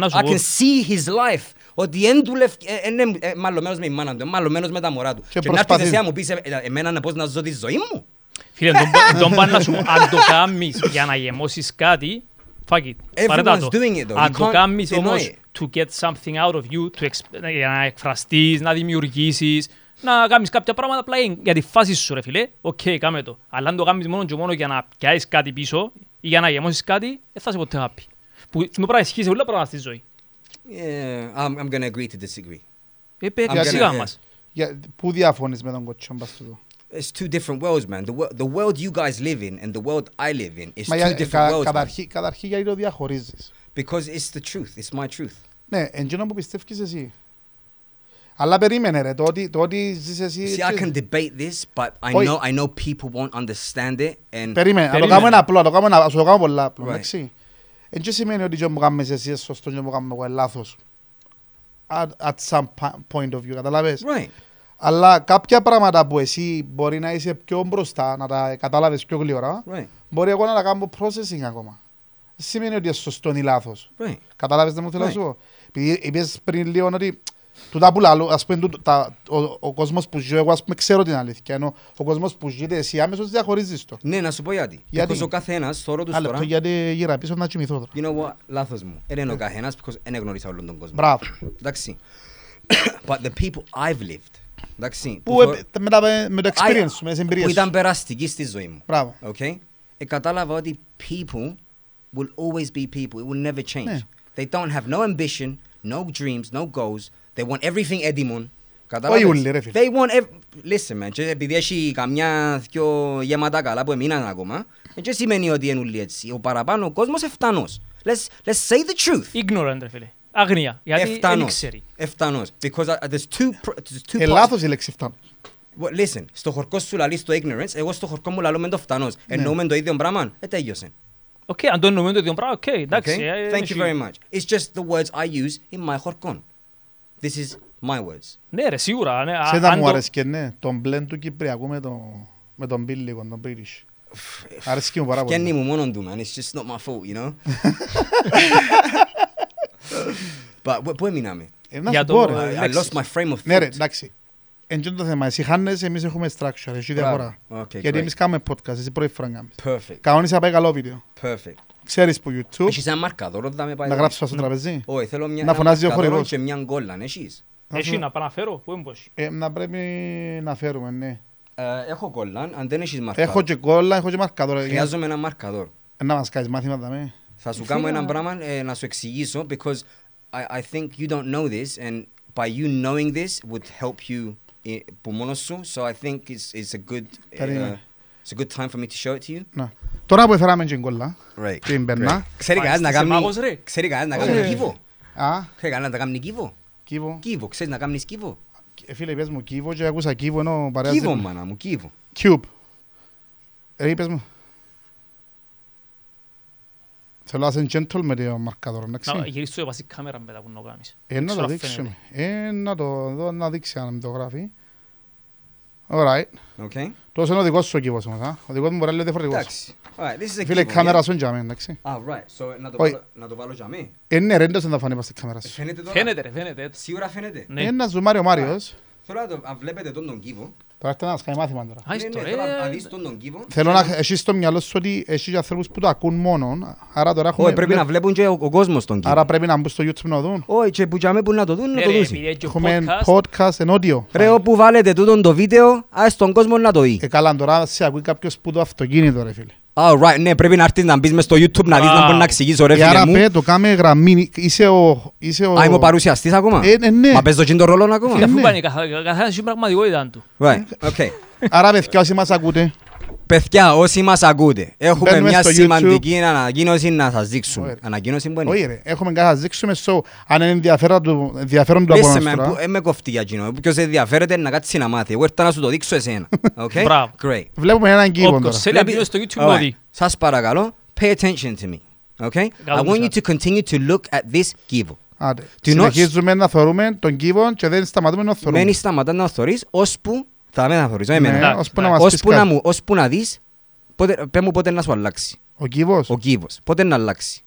I can see his life. Ότι είναι μαλωμένος με η μάνα του, μαλωμένος με τα μωρά του. Και να έρθει εσύ να μου πεις εμένα πώς να ζω τη ζωή μου. Φίλε, τον πάνε να σου αν το κάνεις για να γεμώσεις κάτι, fuck it, παρέτα το. Αν το κάνεις όμως to get something out of you, για να εκφραστείς, να δημιουργήσεις, να κάνεις κάποια πράγματα απλά για τη φάση σου ρε φίλε, οκ, κάμε το. Αλλά αν το κάνεις μόνο και μόνο για να πιάσεις κάτι πίσω ή για να γεμώσεις κάτι, δεν θα είσαι ποτέ happy. Που στην οποία ισχύει σε όλα πράγματα στη ζωή. Yeah, I'm going to agree to disagree. Πού διαφωνείς με τον κοτσιόν παστούτο. It's two different worlds, man. The world you guys live in and the world I live in is two different worlds. Καταρχήν γιατί το διαχωρίζεις. Because it's the truth. It's my truth. Ναι, εντός που πιστεύεις εσύ. Αλλά περίμενε ρε, το ότι ζεις εσύ... See, I can debate this, but I know people won't understand it. And... Περίμενε, να το κάνουμε απλό, να το κάνουμε πολλά απλό, εντάξει. Εντός σημαίνει ότι και μου κάνεις εσύ σωστό και μου κάνεις εγώ λάθος. At some point of view, καταλάβες. Right. Αλλά κάποια πράγματα που εσύ μπορεί να είσαι πιο μπροστά, να τα κατάλαβες πιο γλυόρα, right. Μπορεί εγώ να τα κάνω processing ακόμα. Σημαίνει ότι είσαι σωστό ή λάθος. Right. Καταλάβες να μου θέλω να σου πω. Είπες πριν λίγο ότι τούτα που λάλλω, ας πούμε, ο κόσμος που ζει, εγώ ας πούμε ξέρω την αλήθεια, ενώ ο κόσμος που ζει, εσύ άμεσος διαχωρίζεις το. Ναι, να σου πω γιατί. Because ο καθένας, θωρώ τους τώρα... Αλλά γιατί γύρα πίσω να κοιμηθώ τώρα. You know what, λάθος μου. Είναι ο καθένας, because δεν γνωρίζα όλον τον κόσμο. Μπράβο. Εντάξει. But the people I've lived, εντάξει. Που με το experience σου, με τις εμπειρίες σου. Που ήταν περαστική στη ζωή μου. Μπράβο. Okay. Κατάλαβα ότι people will always be people. It will never change. They don't have no ambition, no dreams, no goals. They want everything Edimon. They want everything. Listen, man. Επειδή έχει καμιά δυο γεμάτα καλά που εμείναν ακόμα, δεν σημαίνει ότι είναι όλοι έτσι. Ο παραπάνω κόσμος ευθανός. Let's say the truth. Ignorant, ρε φίλε. Αγνία. Γιατί δεν ξέρει. Ευθανός. Because there's two λάθος η λέξη ευθανός. Listen, στο χορκό σου λαλείς το ignorance, εγώ στο χορκό μου λαλώ μεν το ευθανός. Εννοούμε το ίδιο πράγμα, τέλειωσε. Okay, αν το εννοούμε το ίδιο πράγμα, okay, εντάξει. Thank you very much. It's just the words I use in my χορκόν. This is my words. Ναι ρε, σίγουρα. Σε τα μου αρέσκει, ναι. Τον μπλέν του Κυπριακού με τον Μπίλι, με τον British. Αρέσκει μου πάρα πολύ. Φκένει μου μόνον του, man. It's just not my fault, you know? But, πού εμείναμε? I lost my frame of thought. Ναι ρε, εντάξει. Εν τότε το θέμα, εσύ χάνεσαι, εμείς έχουμε structure, εσύ διαφορά. Γιατί εμείς κάνουμε podcast, εσύ πρώτη φορά κάνεις. Perfect. Κανόνισα πάει καλό βίντεο. Perfect. Ξέρεις που YouTube. Έχεις ένα μαρκαδόρο να με πάει. Να γράψεις στο τραπεζί. Όχι, θέλω μια μαρκαδόρο και μια γκόλα, έχεις. Έχεις να αναφέρω, πού εμπόσχει. Να πρέπει να φέρουμε, ναι. Έχω γκόλα, αν δεν έχεις μαρκαδόρο. Έχω και γκόλα, έχω και μαρκαδόρο. Χρειάζομαι ένα μαρκαδόρο. Να μας κάνεις μάθηματα με. Θα σου κάνω ένα πράγμα να σου εξηγήσω, because I think you don't know this, and by you knowing this would help you που μόνος σου, so I think it's a good time for me to show it to you. Τώρα που έφεραμε την κόλλα, την περνά. Ξέρει κανένας να κάνει κύβο. Ξέρει κανένας να κάνει κύβο. Κύβο, ξέρεις να κάνεις κύβο. Φίλε, είπες μου κύβο και ακούσα κύβο ενώ παρέαζε. Κύβο, μάνα μου, κύβο. Κιούπ. Είπες μου. Θέλω να είσαι gentle με το μαρκαδόρο, εντάξει. Να γυρίσεις το επασί κάμερα μετά που να κάνεις. Να το δείξουμε. Να το δω, να δείξει αν το γράφει. Alright. Okay. Τόσο είναι ο δικός σου ο κύβος όμως, ο δικός μου μπορεί να λέει διαφορετικός. Φίλε, η κάμερα σου είναι για μένα, εντάξει. Alright, so να το βάλω για μένα. Ναι ρε, δεν θα φανεί πας στη κάμερα σου. Φαίνεται ρε, φαίνεται. Σίγουρα φαίνεται. Ένα ζουμάρει ο Μάριος. Θέλω να βλέπετε τον κύβο. Τώρα έρχεται να μας κάνει μάθημα τώρα. Θέλω να έχει στο μυαλό σου ότι έχει ανθρώπους που το ακούν μόνον. Όχι, πρέπει να βλέπουν και ο κόσμος τον κύβο. Άρα πρέπει να μπουν στο YouTube να το δουν. Όχι, και που να το δουν, να το δουν. Έχουμε podcast εν όντιο. Ρε, όπου βάλετε τούτον το βίντεο, ας τον κόσμο να το δει. Καλά, τώρα σε ακούει κάποιος που το αυτοκίνητο ρε φίλε. Alright, ναι, πρέπει να έρθεις να μπεις μες στο YouTube να δεις να μπορεί να εξηγήσω ρε φίλε μου. Άρα το κάμε γραμμή, είσαι ο... Α, είμαι ο παρουσιαστής ακόμα. Ναι. Μα πες το κίνητο ρόλο ακόμα. Φίλε, αφού πάνε καθένας στην πραγματικότητα του. Right, okay. Άρα παιδιά όσοι μας ακούτε. Παιδιά όσοι μας ακούτε. Έχουμε μια σημαντική ανακοίνωση να σας δείξουμε. Ανακοίνωση που είναι. Όχι ρε, έχουμε κάτι να σας δείξουμε. Αν είναι ενδιαφέρον του απόνος τώρα. Με κοφτεί για κοινό. Ποιος ενδιαφέρεται να κάτσει να μάθει. Εγώ ήρθα να σου το δείξω εσένα. Μπράβο. Βλέπουμε έναν κύβο τώρα. Σας παρακαλώ, pay attention to me. Okay? I want you to continue to look at this κύβο. Συνεχίζουμε να θωρούμε τον κύβο και δεν σταματούμε να θωρούμε. Μένει σταματά να θωρείς ώσπου θα με να θωρείς, εμένα. Ώσπου να δεις, πέ μου πότε να σου αλλάξει. Ο κύβος. Ο κύβος. Πότε να αλλάξει.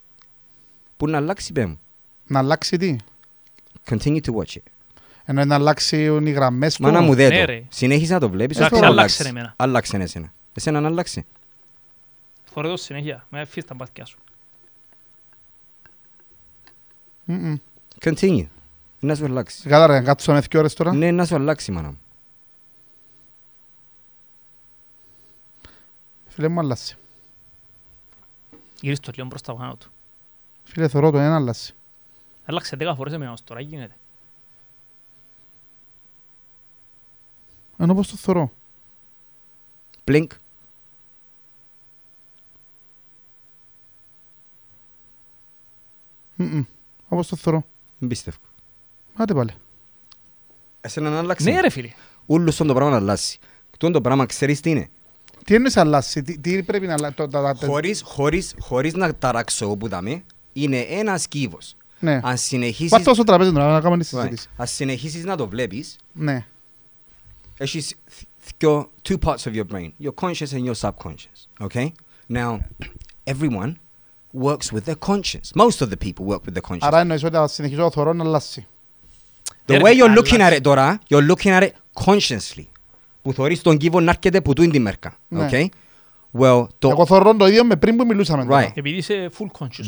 Πού να αλλάξει, πέ μου. Να αλλάξει τι. Continue to watch it. Ενώ να αλλάξουν οι γραμμές του. Μάνα μου δέτο. Συνέχισε να το βλέπεις. Αλλάξε εμένα. Αλλάξε εσένα. Εσένα να αλλάξει. Χωρίζω συνέχεια. Με αφήσεις τα μπάθηκιά σου. Continue. Να σου αλλάξει. Καλά ρε, κάτσω με 2 ώρες τώρα. Ναι, να σου αλλάξει, μάνα μου. Φίλε μου, αλλάσαι. Γύρεις το λίγο μπροστά πάνω του. Φίλε, θωρώ το ένα, αλλάσαι. Αλλάξε 10 φορές εμένα ως τώρα, γίνεται. Ενώ πώς το θωρώ. Blink. Όπως το θωρώ. Μην πιστεύω. Άντε πάλι. Εσένα να αλλάξει. Ναι ρε φίλε. Ούλους τον το πράγμα να αλλάσει. Το πράγμα ξέρεις τι είναι. Τι είναι να αλλάσει, τι πρέπει να αλλάξει. Χωρίς να ταράξω όπου δάμε, είναι ένα κύβος. Ναι. Αν συνεχίσεις... Πας τόσο τραπέζι τώρα, να κάνουμε συζήτηση. Αν συνεχίσεις να το βλέπεις, ναι. Έχεις two parts of your brain, your conscious and your subconscious, okay? Now, everyone works with their conscience. Most of the people work with their conscience. Άρα εννοείς ότι θα συνεχίσω το θωρό να αλλάσει. The way you're looking at it τώρα, you're looking at it consciously. Που θωρείς τον κύβο να έρχεται που του είναι τη μερκά, okay? Well, εγώ θωρώ το ίδιο με πριν που μιλούσαμε τώρα. Επειδή είσαι full conscious.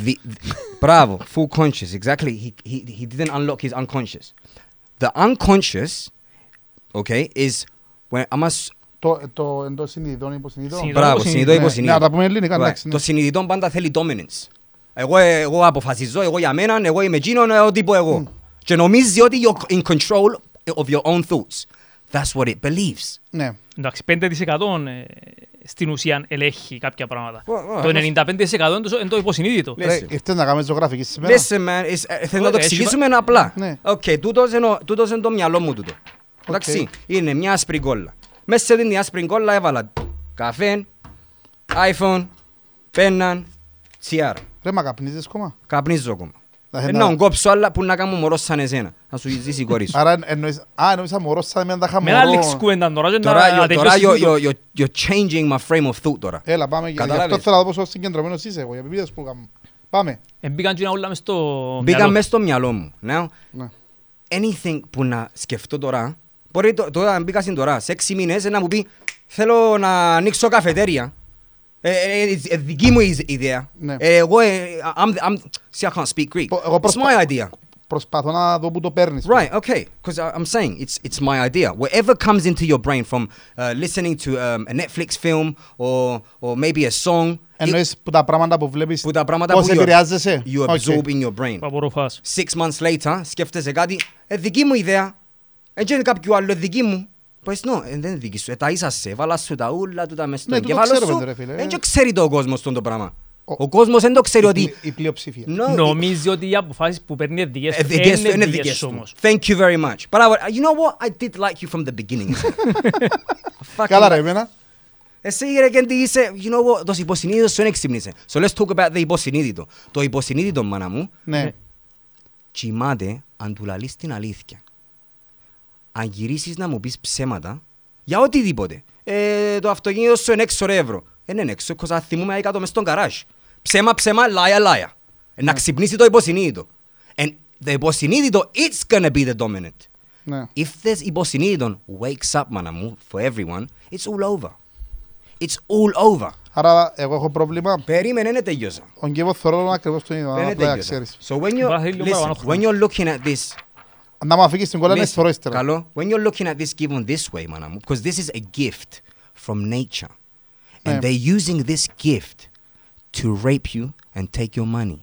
Μπράβο, full conscious, exactly. He didn't unlock his unconscious. The unconscious, okay, is... Το εντός συνειδητών υποσυνειδητών. Μπράβο, συνειδητό υποσυνείδητο. Να τα πούμε ελληνικά, εντάξει. Το συνειδητό πάντα θέλει dominance. Εγώ αποφασίζω, εγώ για μένα, εγώ είμαι εκείνον, εγώ τύπο εγώ. Και νομίζει ότι you're in control of your own thoughts. That's what it believes. Ναι. Εντάξει, 5% στην ουσία ελέγχει κάποια πράγματα. Το 95% είναι το υποσυνείδητο. Ήρθες να κάνουμε ζωγραφική σήμερα. Θέλω να το εξηγήσουμε απλά. Τούτος είναι το μυαλό μου τούτο. Εντάξει, είναι μια άσπρη κόλλα. Μέσα σε την άσπρη κόλλα έβαλα καφέ, iPhone, πέναν, τσιάρα. Ρε, μα καπνίζεις ακόμα? Καπνίζω ακόμα. Εννοώ, κόψω άλλα που να κάνω μωρός σαν εσένα. Να σου ζήσει η κορή σου. Άρα εννοήσα μωρός σαν εμένα, τα είχα μωρό. Με άλλη σκουέντα τώρα. Τώρα you're changing my frame of thought τώρα. Έλα, πάμε. Γι' αυτό θέλω να πω όσο συγκεντρωμένος είσαι εγώ. Για ποιες που κάνω. Πάμε. Μπήκαν και όλα μες στο μυαλό μου. Anything που να σκεφτώ τώρα, μπορεί τώρα μπήκα στην τώρα, σε 6 μήνες να μου πει θέλω να ανοίξω καφετέρια. Δική μου ιδέα. Εγώ, see I can't speak Greek. It's my idea. Προσπαθώ να δω που το παίρνεις. Right, okay, because I'm saying it's my idea. Whatever comes into your brain from listening to a Netflix film or maybe a song. Εννοείς που τα πράγματα που βλέπεις, πώς επηρεάζεσαι. You absorb in your brain. 6 months later, σκέφτεσαι κάτι, δική μου ιδέα. Έτσι είναι κάποιο άλλο, δική μου. Πες νο, δεν δική σου, τα ίσα σε, βάλα σου τα ούλα του τα μες στον κεφάλαιο σου. Έτσι ξέρει το κόσμος τον το πράγμα. Ο κόσμος δεν το ξέρει ότι... Η πλειοψηφία. Νομίζει ότι οι αποφάσεις που παίρνει είναι δικές του, είναι δικές του όμως. Thank you very much. But you know what, I did like you from the beginning. Καλά ρε εμένα. Εσύ ρε και τι είσαι, you know what, το υποσυνείδητο σου είναι εξυπνήσε. So let's talk about the υποσυνείδητο. Το υποσυνείδητο, μάνα μου, κοιμάται αν του λαλείς την αλήθεια. Αν γυρίσεις να μου πεις ψέματα για οτιδήποτε. Το αυτοκίνητο σου είναι 6 ευρώ. Είναι 6, κοσα θυμούμε κάτω μες στον καράζ. Ψέμα, ψέμα, λάια, λάια. Να ξυπνήσει το υποσυνείδητο. And the υποσυνείδητο, it's gonna be the dominant. If this υποσυνείδητο wakes up, μάνα μου, for everyone, it's all over. It's all over. Άρα, εγώ έχω πρόβλημα. Περίμενε, είναι τελειώσα. Ο Γκέβος θωρώ ακριβώς το ίδιο. Είναι τελειώσα. So when you're looking at this, when you're looking at this given this way, manamu, because this is a gift from nature, and they're using this gift to rape you and take your money,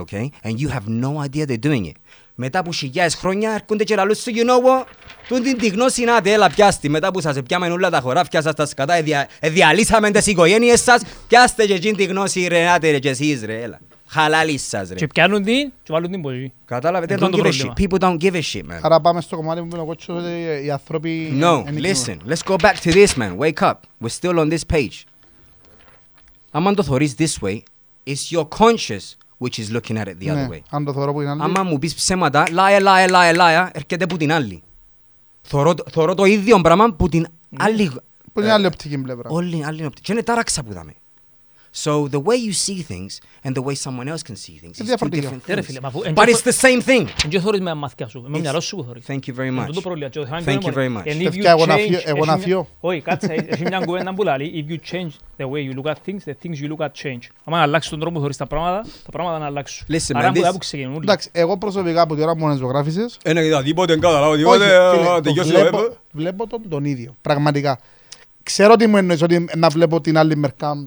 okay? And you have no idea they're doing it. Μετά που χιλιάδες χρόνια έρχονται και λαλούν σου, you know what, τούτην τη γνώση να τέλα πιάστη. Μετά που σας πιάμεν όλα τα χωράφια σας, τα σκατά, διαλύσαμε τις οικογένειες σας, πιάστε και εκείνη τη γνώση ρε, άτε ρε και εσείς ρε, έλα. Χαλάλης σας ρε. Και πιάνουν την και βάλουν την πολύ. Κατάλαβε, δεν don't give a shit. People don't give a shit, man. Άρα πάμε στο κομμάτι που πίνω κότσο, οι άνθρωποι... No, listen, let's go back to this, man. Wake up. We're still on this page. Άμα το θωρείς this way, it's your conscious which is looking at it the other way. Αν το θωρώ που την άλλη. Άμα μου πεις ψέματα, λάια, λάια, λάια, λάια, έρχεται που την άλλη. Θωρώ το ίδιο πράγμα που την άλλη... Που την άλλη οπτική πλευρά. Όλη άλλη οπτική. Και είναι τάραξα που δάμε. So the way you see things and the way someone else can see things is two different things. But it's the same thing. Thank you very much. Thank you very much. If you change the way you look at things, the things you look at change. Listen, man, this... Εγώ προσωπικά που τη ώρα μόνες ζωγράφησες... Βλέπω τον ίδιο, πραγματικά. Ξέρω ότι μου εννοείς ότι να βλέπω την άλλη μερικά.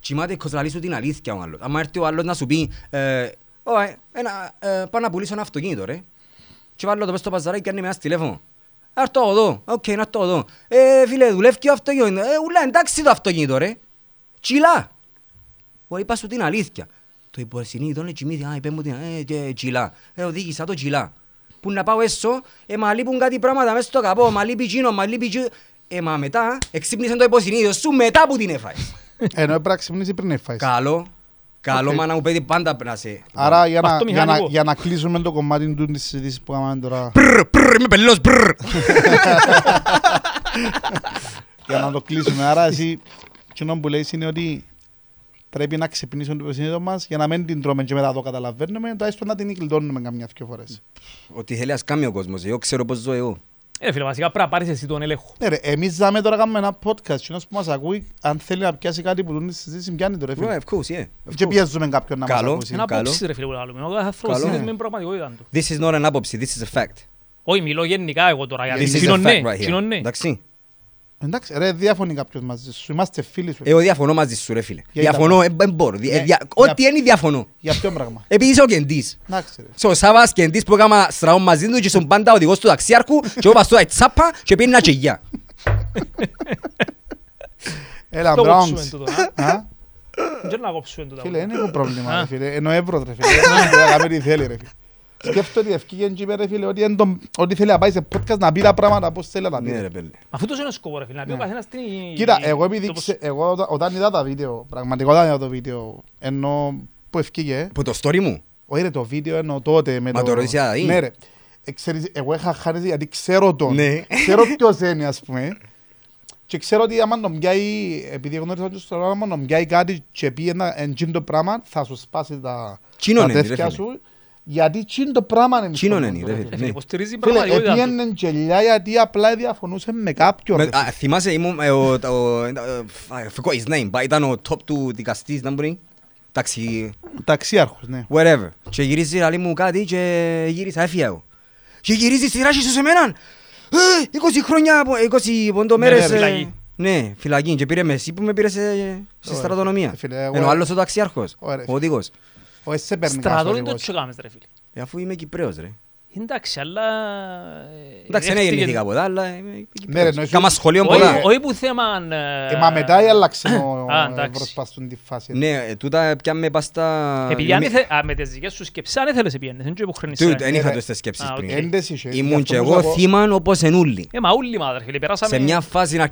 Κοιμάται κοζ λαλεί σου την αλήθεια ο άλλος. Άμα έρθει ο άλλος να σου πει πάω να πουλήσω ένα αυτοκίνητο ρε. Και βάλω το πες στο παζαράκι και έρνει με ένας τηλέφωνο. Άρτω εδώ, οκ, να το εδώ. Φίλε, δουλεύει και ο αυτοκίνητο. Ουλά, εντάξει το αυτοκίνητο ρε. Τσιλά. Είπα σου την αλήθεια. Το υποσυνείδητο είναι τσιμίδι, είπε μου την τσιλά. Οδήγησα το τσιλά. Που να πάω έσω, μα λείπουν κάτι πράγματα μέσα στο καπό, μα λείπει τσίνο, μα λείπει τσίνο. Μα μετά, εξύπνησε το υποσυνείδητο σου μετά που την έφαγες. Ενώ έπρεπε να ξυπνήσει πριν έφαγες. Καλό. Καλό μάνα μου παιδί πάντα να σε... Άρα για να κλείσουμε το κομμάτι του της συζήτησης που κάνουμε τώρα... Είμαι πελός, πρρρ. Για να το κλείσουμε. Άρα εσύ, κοινό που λέεις είναι ότι πρέπει να ξυπνήσουμε το υποσυνείδητο μας για να μην την τρώμε και μετά το καταλαβαίνουμε, το έστω να την κλειδώνουμε καμιά δυο φορές. Ότι θέλει ας κάνει ο κόσμος, εγώ ξέρω πώς ζω εγώ. Φίλε, βασικά πρέπει να πάρεις εσύ τον ελέγχο. Εμείς ζάμε τώρα κάνουμε ένα podcast και ένας που μας ακούει, αν θέλει να πιάσει κάτι που τον συζήτηση, πιάνει το ρε φίλε. Of course, yeah. Και πιέζουμε κάποιον να μας ακούσει. Ένα απόψη ρε φίλε που λάβουμε, ο καθόλου συνδέσεις με την πραγματικότητα του. This is not an άποψη, this is a fact. Όχι, μιλώ γενικά εγώ τώρα, γιατί κοινωνέ, εντάξει. Εντάξει, ρε, διαφωνεί κάποιος μαζί σου, είμαστε φίλοι σου. Εγώ διαφωνώ μαζί σου ρε φίλε. Διαφωνώ, δεν μπορώ. Ό,τι είναι διαφωνώ. Για ποιο πράγμα? Επειδή είσαι ο Κεντής. Σε ο Σάββας Κεντής που έκανα στραό μαζί του και στον πάντα οδηγός του ταξιάρχου και εγώ πας τώρα η τσάπα και πήγαινε να τσεγιά. Έλα, Μπρόντς. Δεν να κόψουμε τούτα. Φίλε, δεν έχω πρόβλημα ρε φίλε. Ενώ εύρος ρε φίλε. Σκέφτομαι ότι θέλει να πάει σε podcast να πει τα πράγματα πώς θέλει να πει. Αφού τόσο είναι ο σκοπό ρε φίλε, να πει ο καθένας τι... Κοίτα, εγώ όταν είδα τα βίντεο, πραγματικά όταν είδα το βίντεο, ενώ που ευκήγε... Που το story μου. Όχι ρε, το βίντεο εννοώ τότε με το... Μα το ρωτήσε αδεί. Ναι ρε, εγώ είχα χάνει γιατί ξέρω τον, ξέρω ποιος είναι ας πούμε. Και ξέρω ότι άμα νομιάει, επειδή γνώρισα και στον άμα νομιάει κάτι και πει ένα το πράγμα, θα σου σπάσει τα τέτοια σου. Γιατί είναι το πράγμα εμείς. Φίλε, έπιανε γελιά γιατί απλά διαφωνούσε με κάποιον. Θυμάσαι, I forgot his name, ήταν ο top του δικαστής, δεν μπορεί. Ταξιάρχος, ναι. Whatever. Και γυρίζει, λέει μου κάτι και γύρισα, έφυγε εγώ. Και γυρίζει στη ράση σου σε μέναν. 20 ποντομέρες. Ναι, φυλακή. Και πήρε με εσύ που με πήρε στη στρατονομία. Ενώ άλλος ο ταξιάρχος, ο οδηγός. Στρατώνει το τσοκάμες ρε φίλε. Αφού είμαι Κυπρέος ρε. Εντάξει, αλλά... Εντάξει, δεν έγινε τίποτα, αλλά είμαι Κυπρέος. Κάμα σχολείων πολλά. Όχι που θέμαν... Μα μετά ή αλλάξε προσπαστούν τη φάση. Ναι, τούτα πια με πάστα... Με τις δικές σου σκέψεις, αν ήθελες επιένες, δεν υποχρονισές. Δεν είχα τόσες τις σκέψεις πριν. Ήμουν και εγώ θύμαν όπως εν ούλοι. Μα ούλοι μάδερ φίλε, περάσαμε... Σε μια φάση να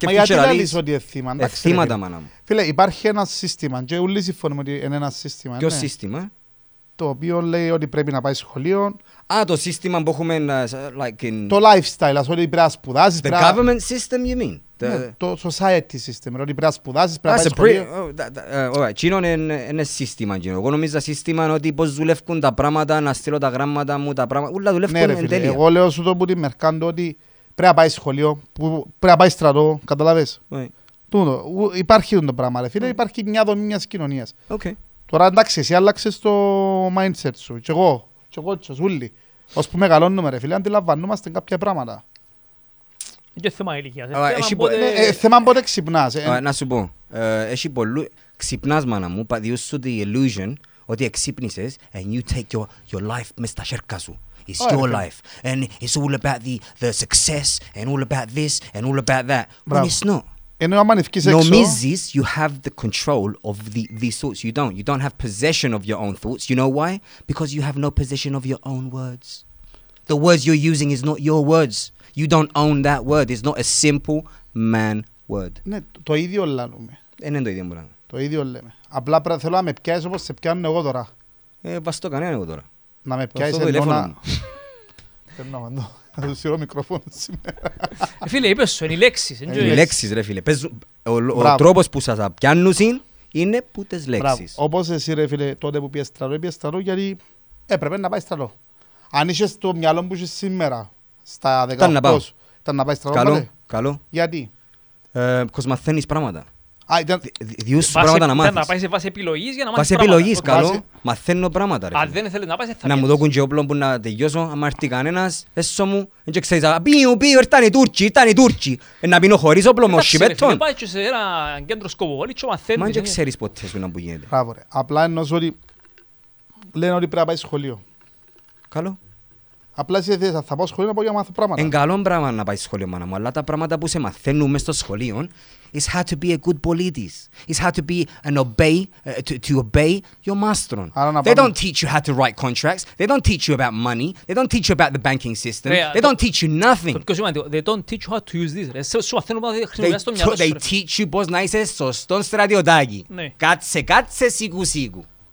κεφτεί το οποίο λέει ότι πρέπει να πάει σχολείο. Το σύστημα που έχουμε... Το lifestyle, ότι πρέπει να σπουδάσεις... The government system, you mean? Το society system, ότι πρέπει να σπουδάσεις, πρέπει να πάει σχολείο. Κίνο είναι σύστημα. Εγώ νομίζω σύστημα ότι πώς δουλεύουν τα πράγματα, να στείλω τα γράμματα μου, τα πράγματα... Ούλα δουλεύουν εν τέλεια. Εγώ λέω σου το που την μερκάντω ότι πρέπει να πάει σχολείο, πρέπει να πάει στρατό, καταλαβαίνεις. Υπάρχει το πράγμα, ρε φίλε, υπάρχει μια δομή μιας κοινωνίας. Τώρα εντάξει, εσύ άλλαξες το mindset σου και εγώ, και ο κότσος, ούλοι. Ως που μεγαλώνουμε ρε φίλε, αντιλαμβανόμαστε κάποια πράγματα. Και θέμα ηλικίας. Θέμα πότε ξυπνάς. Να σου πω, έχει πολλούς... Ξυπνάς μάνα μου, παδιούς σου τη illusion ότι εξύπνησες and you take your life μες στα χέρια σου. It's your life and it's all about the success and all about this and all about that. When it's not. Νομίζεις, you have the control of these thoughts. You don't have possession of your own thoughts. You know why? Because you have no possession of your own words. The words you're using is not your words. You don't own that word. It's not a simple man word. Ναι, το ίδιο λέμε. Είναι το ίδιο πράγμα. Το ίδιο λέμε. Απλά θέλω να με πιάσεις όπως σε πιάνω εγώ τώρα. Βαστώ κανένα εγώ τώρα. Να με πιάσεις ενώ να... Θα του σειρώ μικροφόνο σήμερα. Φίλε, είπες σου, είναι οι λέξεις. Είναι οι λέξεις ρε φίλε. Ο τρόπος που σας πιάνουν είναι που τις λέξεις. Όπως εσύ ρε φίλε, τότε που πιες στρατό γιατί έπρεπε να πάει στρατό. Αν είσαι στο μυαλό που είσαι σήμερα, στα 18, ήταν να πάει στρατό. Καλό, καλό. Γιατί? Κοσμαθαίνεις πράγματα. Να πάει σε βάση επιλογής για να μάθεις πράγματα. Μαθαίνω πράγματα. Αν δεν θέλεις να πάει, θα πιέσεις. Να μου δώκουν και όπλο που να τελειώσω, άμα έρθει κανένας, έσω μου, και ξέρεις, πίου, ήταν οι Τούρκοι. Να πίνω χωρίς όπλο με ο Σιπέττον. Να πάει και σε ένα κέντρο σκοβολή και μαθαίνεις. Μα και ξέρεις ποτέ σου να που γίνεται. Απλά εννοώ ότι λένε ότι πρέπει να πάει σχολείο. Καλό. Απλά εσύ θα πάω σχολείο να πω για να μάθω πράγματα. Είναι καλό πράγμα να πάει σχολείο, μάνα μου, αλλά τα πράγματα που σε μαθαίνουν μες στο σχολείο is how to be a good politis. It's how to be an to obey your master. They don't teach you how to write contracts. They don't teach you about money. They don't teach you about the banking system. They don't teach you nothing. They don't teach you how to use this. They teach you πώς να είσαι σωστόν στρατιωτάκι. Κάτσε σίγου.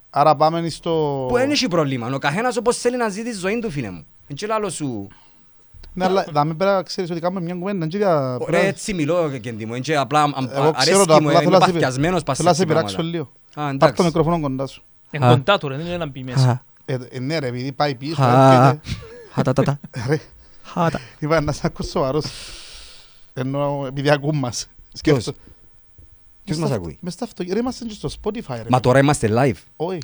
Άρα πάμε στο... Που δεν έχει πρόβλημα. Ο καθένας όπως θέλει να ζει τη ζωή του, φίλε μου. Εν και λάλλον σου... Ναι, αλλά δάμε πέρα ξέρεις ότι κάνουμε μια κουβέντα. Ωραία, έτσι μιλώ και εντύμω. Εν και απλά αρέσκει μου, είμαι παθιασμένος. Θέλω να σε πειράξω λίγο. Πάρ' το μικρόφωνο κοντά σου. Εν κοντά του ρε, δεν είναι να μπει μέσα. Ναι ρε, επειδή πάει πίσω. Χατατατα. Ρε, είπα να σ' ακούω σοβαρός. Ενώ επειδή ακούν μας. Σκέφτω. Ποιος μας ακούει. Ρε, είμαστε και στο Spotify ρε. Μα τώρα είμαστε live. Όχι.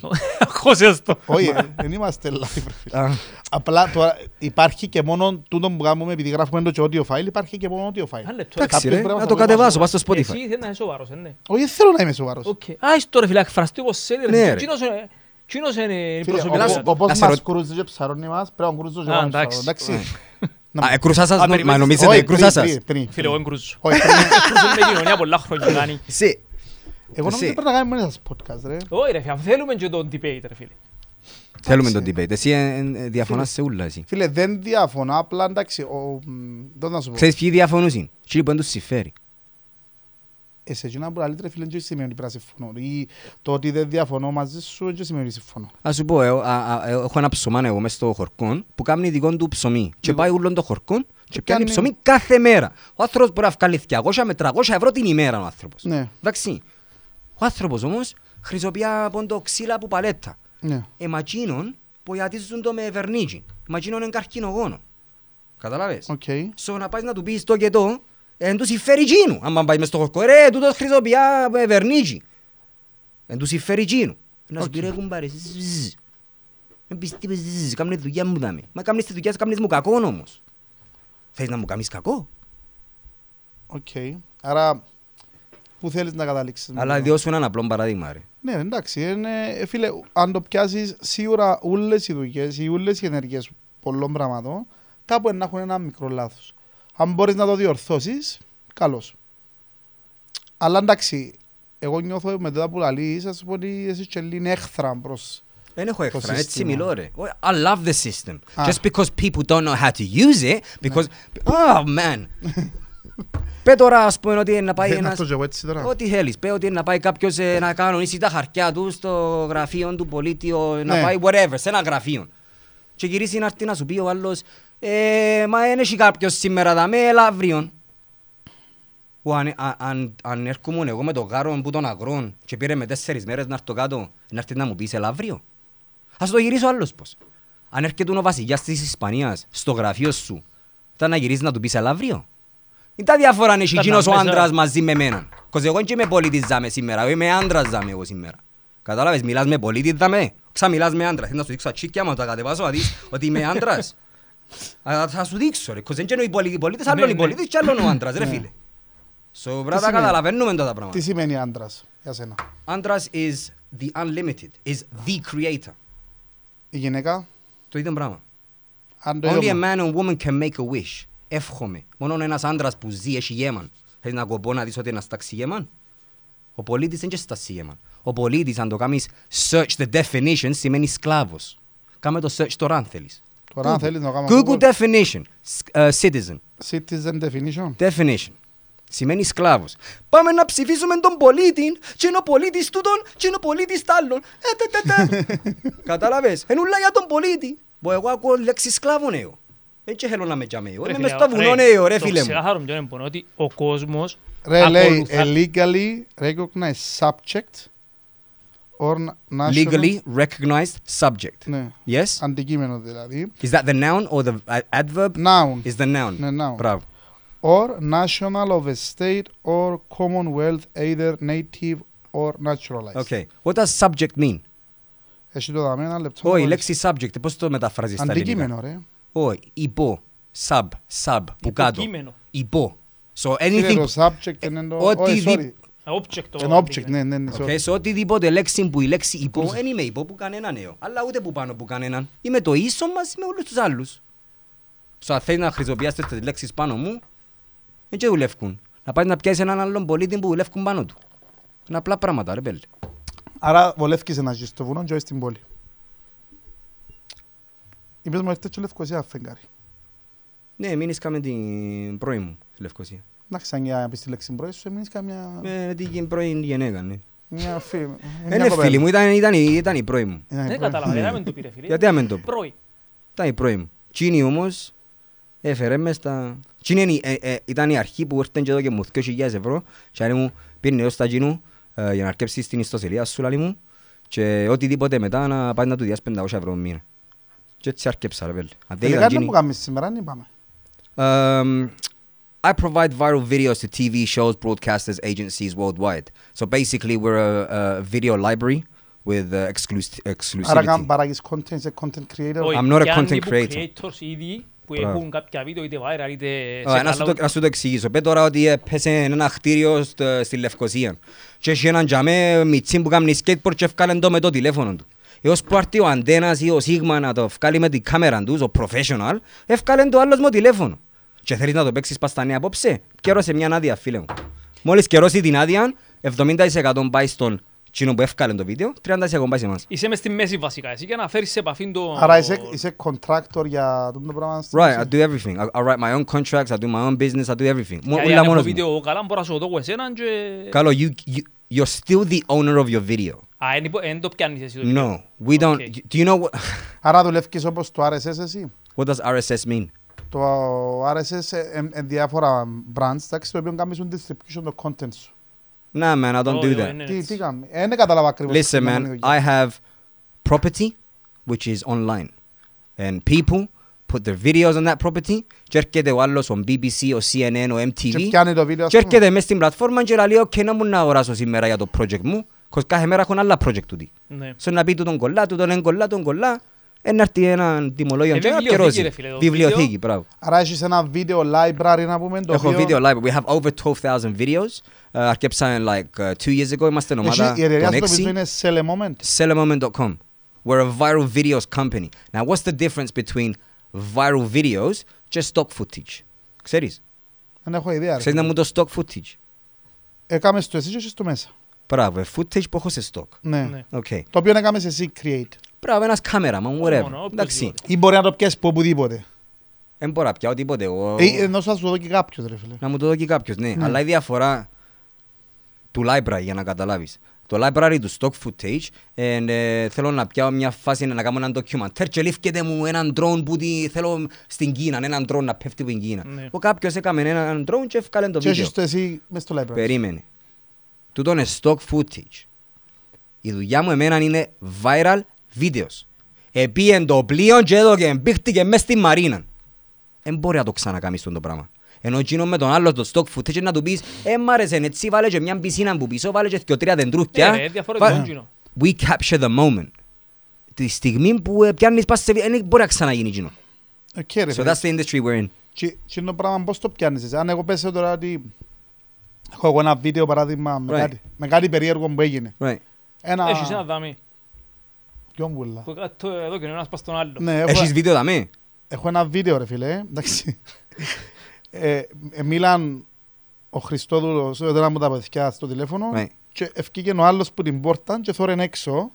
Όχι, δεν είμαστε live. Απλά τώρα υπάρχει και μόνο τούτο που κάνουμε επειδή γράφουμε το audio file, υπάρχει και μόνο audio file. Εντάξει ρε, να το κατεβάσω, πας στο Spotify. Εσύ θέλεις να είσαι σοβαρός, ναι. Όχι, δεν θέλω να είμαι σοβαρός. Α, είσαι τώρα φιλάκι, φραστεί όπως θέλει. Ναι ρε. Κοινός είναι προσωπικός. Όπως μας κρούζεις και ψαρώνει μας, πρέπει να κρούζω και να ψαρώνει. Εντάξει. Εκρούσα σας, μα νομίζετε εκρούσα σας. Φίλε, εγώ εγκρούζω. Εκρούζω με κοινωνία πολλά χρόνια κάνει. Εγώ νομίζω πρέπει να κάνουμε μόνο σας podcast, ρε. Όχι ρε, θέλουμε και τον debate, ρε φίλε. Θέλουμε τον debate. Εσύ διαφωνάς σε ούλα, εσύ. Φίλε, δεν διαφωνά, απλά εντάξει, δεν θα σου πω. Ξέρεις ποιοι διαφωνούς είναι. Τι λοιπόν τους συμφέρει. Σε εκείνα που αλήτρε φίλε και σημαίνει πρέπει να συμφωνώ ή το ότι δεν διαφωνώ μαζί σου και σημαίνει συμφωνώ. Ας σου πω, έχω ένα ψωμάνο εγώ μες στο χορκόν που κάνει δικό του ψωμί και πάει ούλον το χορκόν και κάνει ψωμί κάθε μέρα. Ο άνθρωπος μπορεί να βγάλει 200 με 300 ευρώ την ημέρα ο άνθρωπος. Εντάξει, ο άνθρωπος όμως χρησιμοποιεί πόντο ξύλα από παλέτα. Εμακίνων που ιατίζουν το με βερνίτσι. Εμακίνων είναι καρκινογόνο. Καταλάβες. Σω να πάει να του πεις το και το. Εν τους υφέρει εκείνου, αν πάει μες στο χορκό, ρε, τούτος χρησιμοποιεί βερνίτσι. Εν τους υφέρει εκείνου. Να σου πει ρε κουμπάρε, μην πεις τι πες, κάμνες δουλειά μου δάμε. Μα κάμνες τη δουλειά σου, κάμνες μου κακόν όμως. Θέλεις να μου κάνεις κακό. Οκ, άρα πού θέλεις να καταλήξεις. Αλλά διότι σου είναι ένα απλό παράδειγμα ρε. Ναι, εντάξει, φίλε, αν το πιάσεις σίγουρα όλες οι δουλειές ή όλες οι ενέργειες πολλών πραγμάτων, κάπου να έχουν ένα μικρό λάθος. Αν μπορείς να το διορθώσεις, καλώς. Αλλά εντάξει, εγώ νιώθω μετά που λαλείς, ας πω ότι εσύ και είναι έχθρα προς το σύστημα. Δεν έχω έχθρα, έτσι μιλώ ρε. I love the system. Just because people don't know how to use it, because... Oh, man. Πε τώρα, ας πούμε, ότι να πάει ένας... Ό,τι θέλεις, πε ότι να πάει κάποιος να κανονίσει τα χαρτιά του στο γραφείο του πολίτη, να πάει whatever, σε ένα γραφείο. Και γυρίσει να έρθει να σου πει ο άλλος... Μα δεν έχει κάποιος σήμερα δάμε, έλα αύριον. Αν έρχομαι εγώ με το γάρο που των αγρών και πήρε με 4 μέρες να έρθω κάτω, να έρθει να μου πεις έλα αύριο. Ας το γυρίσω άλλος πως. Αν έρχεται ο βασιλιάς της Ισπανίας στο γραφείο σου, ήταν να γυρίσεις να του πεις έλα αύριο. Είναι τα διάφορα αν έχει εκείνος ο άντρας μαζί με εμένα. Κος εγώ και με πολίτης δάμε σήμερα, εγώ είμαι άντρας δάμε εγώ σήμερα. Κατάλαβες, μιλάς με πολίτης δάμε, ξαμιλάς με άντρας. Θέλω να σου δείξω ατσίκια μου, να τα κατεβάσω, να δεις ότι είμαι άντρας. Θα σου δείξω ρε, κοζέντια είναι οι πολίτες, άλλον οι πολίτες και άλλον ο άντρας ρε φίλε. So πρέπει να καταλαβαίνουμε τότε τα πράγματα. Τι σημαίνει άντρας για σένα? Άντρας is the unlimited, is the creator. Η γυναίκα? Το ίδιο πράγμα. Only a man and woman can make a wish. Εύχομαι. Μόνο ένας άντρας που ζει έχει γέμαν. Θες να κοπώ να δεις ότι είναι στάξει γέμαν? Ο πολίτης δεν και στάξει γέμαν. Ο πολίτης αν το κάνεις search the definition σημαίνει σκλάβος. Κάμε το search τώρα αν θέλεις. Google definition, citizen. Citizen definition. Definition. Σημαίνει σκλάβος. Πάμε να ψηφίσουμε τον πολίτη, και είναι ο πολίτης τούτον, και είναι ο πολίτης τ' άλλον. Καταλαβες, είναι ούλα για τον πολίτη. Μπο εγώ ακούω λέξη σκλάβο νέο. Δεν και θέλω να με τζαμέω, είμαι μες στο βουνό νέο ρε φίλε μου. Το ξεχάρω πιο εμπονώ ότι ο κόσμος ακολουθά. Legally recognized subject. Legally recognized subject. No. Yes? Αντικείμενο δηλαδή. Is that the noun or the adverb? Noun. Is the noun. No, noun. Bravo. or national of a state or commonwealth, either native or naturalized. Okay. What does subject mean? Έχει το δάμε ένα λεπτό. Όχι, η λέξη subject, πώς το μεταφράζεις στα ελληνικά? Αντικείμενο, ρε. Όχι, υπό, sub, που κάτω. Υποκείμενο. Υπό. So anything... Object, ναι. Okay, so οτιδήποτε λέξη που η λέξη υπό, δεν είμαι υπό που κανέναν νέο, αλλά ούτε που πάνω που κανέναν. Είμαι το ίσο μας με όλους τους άλλους. So θέλεις να χρησιμοποιήσεις τις λέξεις πάνω μου, δεν και δουλεύουν. Να πάει να πιάσεις έναν άλλον πολίτη που δουλεύουν πάνω του. Είναι απλά πράγματα, ρε πέλε. Άρα βολεύκεις να ζεις στο βουνό και όχι στην πόλη. Είπες μου έρθες και Λευκοσία φεγγάρι. Ναι, μείνησκαμε την πρώη μου στη Λευκοσία. Να ξανιά να πεις τη λέξη πρώη σου, μείνησκαμε μια... Με την πρώην γενέκα, ναι. Μια φίλη. Είναι φίλη μου, ήταν η πρώη μου. Δεν καταλαβαίνω, δεν με το πήρε φίλη. Γιατί δεν με το πήρε. Ήταν η πρώη μου. Κίνη όμως έφερε μες τα... Κίνη ήταν η αρχή που έρθαν και εδώ και μου 2.000 ευρώ και μου πήρνε ως τα κίνου. Για να αρκέψεις την ιστοσελίδα σου, λαλί μου, και οτιδήποτε μετά να πάει να του διάσει 500 ευρώ μήνα. Και έτσι αρκέψα, ρε πέλε. Τελικά το που κάνεις σήμερα, ναι πάμε. I provide viral videos to TV shows, broadcasters, agencies worldwide. So basically we're a video library with exclusivity. Άρα καν παράγεις content, είσαι content creator. I'm not a content creator. Που έχουν κάποια βίντεο είτε viral είτε σε καλά... Να σου το εξηγήσω. Πες τώρα ότι έπεσε ένα χτίριο στη Λευκοσία και έχει έναν τζαμέ μητσί που κάνει skateboard και έφκαλε το με το τηλέφωνο του. Έως που έρθει ο αντένας ή ο σίγμα να το φκάλει με την κάμερα τους, ο professional, έφκαλε το άλλος με το τηλέφωνο. Και θέλεις να το παίξεις παστανή απόψε, καιρόσε μια άδεια φίλε μου. Μόλις καιρώσει την άδεια, 70% πάει στον... Κοινό που έφκαλε το βίντεο, 30% πάει σε εμάς. Είσαι μες στη μέση βασικά, εσύ για να φέρεις σε επαφήν το... Άρα είσαι contractor για το πράγμα. Right, I do everything. I write my own contracts, I do my own business, I do everything. Ούλα μόνος μου. Καλά μπορώ να σου δω εσέναν και... Καλό, you're still the owner of your video. Α, δεν το πιάνεις εσύ το βίντεο. No, we don't... Do you know what... Άρα δουλεύεις όπως το RSS εσύ. What does RSS mean? Το RSS είναι διάφορα brands, το οποίο κάνουν distribution of content σου. Nah, man, I don't do that. Listen, man, I have property, which is online. And people put their videos on that property. Έρχεται ο άλλος on BBC or CNN or MTV. Έρχεται μες στην πλατφόρμα και λέει, «Οκ, να μου να αγοράσω σήμερα για το project μου, κος κάθε μέρα έχουν άλλα project τούτη». So να πει του τον κολλά, του τον κολλά, να έρθει έναν τιμολόγιο και να καιρώσει. Βιβλιοθήκη, μπράβο. Άρα έχεις ένα video library να πούμε. Έχω video library. We have over 12,000 videos. Αρκέψαμε like 2 years ago, είμαστε ομάδα των 6. Selemoment.com. We're a viral videos company. Now what's the difference between viral videos και stock footage? Ξέρεις? Δεν έχω ιδέα. Ξέρεις να μου το stock footage. Έκαμε στο εσύ και στο μέσα. Μπράβο, footage που έχω σε stock. Ναι. Το οποίο έκαμε σε εσύ create. Μπράβο, ένας κάμεραμαν, whatever. Εντάξει. Ή μπορεί να το πιάσεις από οπουδήποτε. Δεν μπορώ να πιάω τίποτε εγώ. Ενώ σας το δω και κάποιος ρε φίλε. Να μου το δω και κάποιος, ναι. Αλλά η διαφορά του library για να καταλάβεις. Το library του stock footage. Θέλω να πιάω μια φάση να κάνω έναν ντοκιμαντέρ και λήφκεται μου έναν drone που θέλω στην Κίνα. Έναν drone να πέφτει από την Κίνα. Κάποιος έκαμε έναν drone και έφκαλε το βίντεο. Και έχεις το εσύ μες στο library. Περίμενε. Τούτο είναι stock footage. Η δουλειά μου εμένα είναι viral videos. Επίεν το πλοίο και εδώ και μπήχτηκε μες στη μαρίνα. Εν μπορεί να το ξανακάμεις το πράγμα. Ενώ γίνω με τον άλλο το stock footage και να του πεις «Μ' άρεσε έτσι, βάλε και μια πισίνα που πίσω, βάλε και 2-3 δεντρούκια». Ναι, διαφορετικό γίνω. We capture the moment. Τη στιγμή που πιάνεις πάση σε βίντεο, εν μπορεί να ξαναγίνει γίνω. So that's the industry we're in. Και το πράγμα πώς το πιάνεις. Αν εγώ πέσω τώρα ότι έχω ένα βίντεο παράδειγμα με κάτι περίεργο που έγινε. Έχεις ένα δαμή. Ποιον πουλά. Εδώ και ένας πας στον άλλο. Έχεις βίντεο δαμή. Έχω ένα βίντεο ρε φίλε, εντάξει. Μίλαν ο Χριστόδουλος, όταν μου τα παιδιά στο τηλέφωνο και ευκήκε ο άλλος που την πόρτα και θόρεν έξω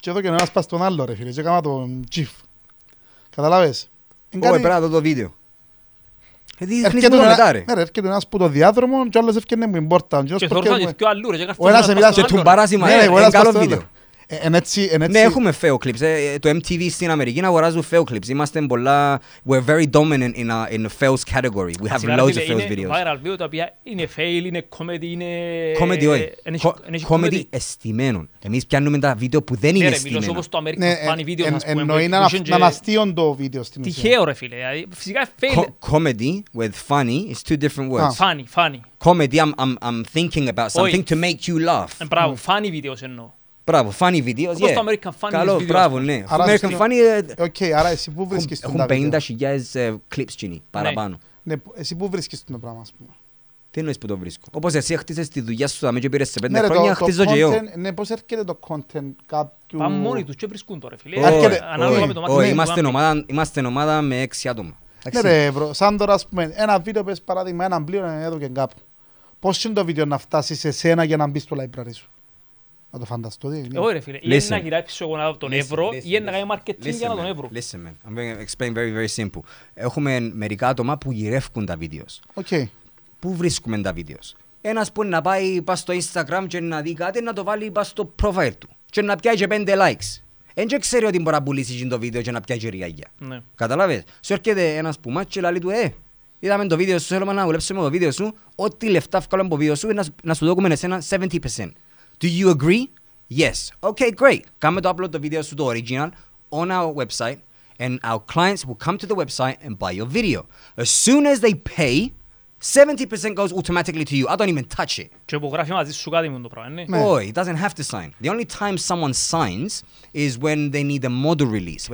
και εδώ και ένας πας στον άλλο ρε φίλε και έκανα τον τσιφ. Καταλάβες. Όχι, πέρα το βίντεο. Έρχεται ένας που το διάδρομο και ο άλλος ευκένε μου την πόρτα. Και θόρθα και πιο αλλού ρε. Ο ένας σε μιλάς και του παράσημα. Ναι, έχουμε fail clips. Το MTV στην Αμερική αγοράζουν fail clips. Είμαστε πολλά. We're very dominant in the fails category. We have loads of fails videos. Viral view τα οποία είναι fail, είναι comedy, είναι. Comedy, όχι. Comedy αισθημένων. Εμείς πιάνουμε τα βίντεο που δεν είναι αισθημένα. Μιλώ όπως το American Funny Video. Εννοεί να αναστείον το βίντεο στην ουσία. Τυχαίο ρε φίλε. Φυσικά fail. Comedy with funny is two different words. Funny. Comedy, I'm thinking about something to make you laugh. Μπράβο, funny videos εννοώ. Μπράβο, funny videos, yeah. Το American Funny. Καλό, μπράβο, ναι. American Funny... Οκ, άρα εσύ πού βρίσκεις τον David. Έχουν 50.000 clips κοινοί, παραπάνω. Ναι, εσύ πού βρίσκεις τον πράγμα, ας πούμε. Τι εννοείς που το βρίσκω. Όπως εσύ χτίζες τη δουλειά σου, αμέσως πήρες σε 5 χρόνια, χτίζω και εγώ. Ναι, πώς έρχεται το content κάποιου... Πάμε μόνοι τους και βρίσκουν τώρα, φίλε. Είμαστε ομάδα με 6 άτομα. Ναι ρε, σαν τώρα, ας πούμε, ένα βίντεο, πες παράδειγμα, έναν πλοίο να έδωκεν κάπου. Πώς είναι το βίντεο να φτάσει σε σένα για να μπει στο library σου. Να το φανταστώ, τι είναι. Όχι ρε φίλε, είναι να γυράψεις εγώ να τον ευρώ ή είναι να κάνει marketing για να τον ευρώ. Listen man, I'm going to explain very very simple. Έχουμε μερικά άτομα που γυρεύκουν τα βίντεο. Πού βρίσκουμε τα βίντεο. Ένας που να πάει στο Instagram και να δει κάτι, να το βάλει στο profile του και να πιάει και 5 likes. Δεν ξέρει ότι μπορεί να πουλήσει το βίντεο και να πιάει και ριάγια. Καταλάβες. Σου έρχεται ένας που μάτσε λέει του είδαμε το βίντεο σου, θέλουμε να δουλέψουμε το βίντεο σου. Ό,τι λεφτά βγάλουμε από το βίντεο σου να σου δώκουμε εσένα 70%. Do you agree? Yes. Okay, great. Come to upload the videos to the original on our website, and our clients will come to the website and buy your video. As soon as they pay, 70% goes automatically to you. I don't even touch it. Oh, he doesn't have to sign. The only time someone signs is when they need a model release.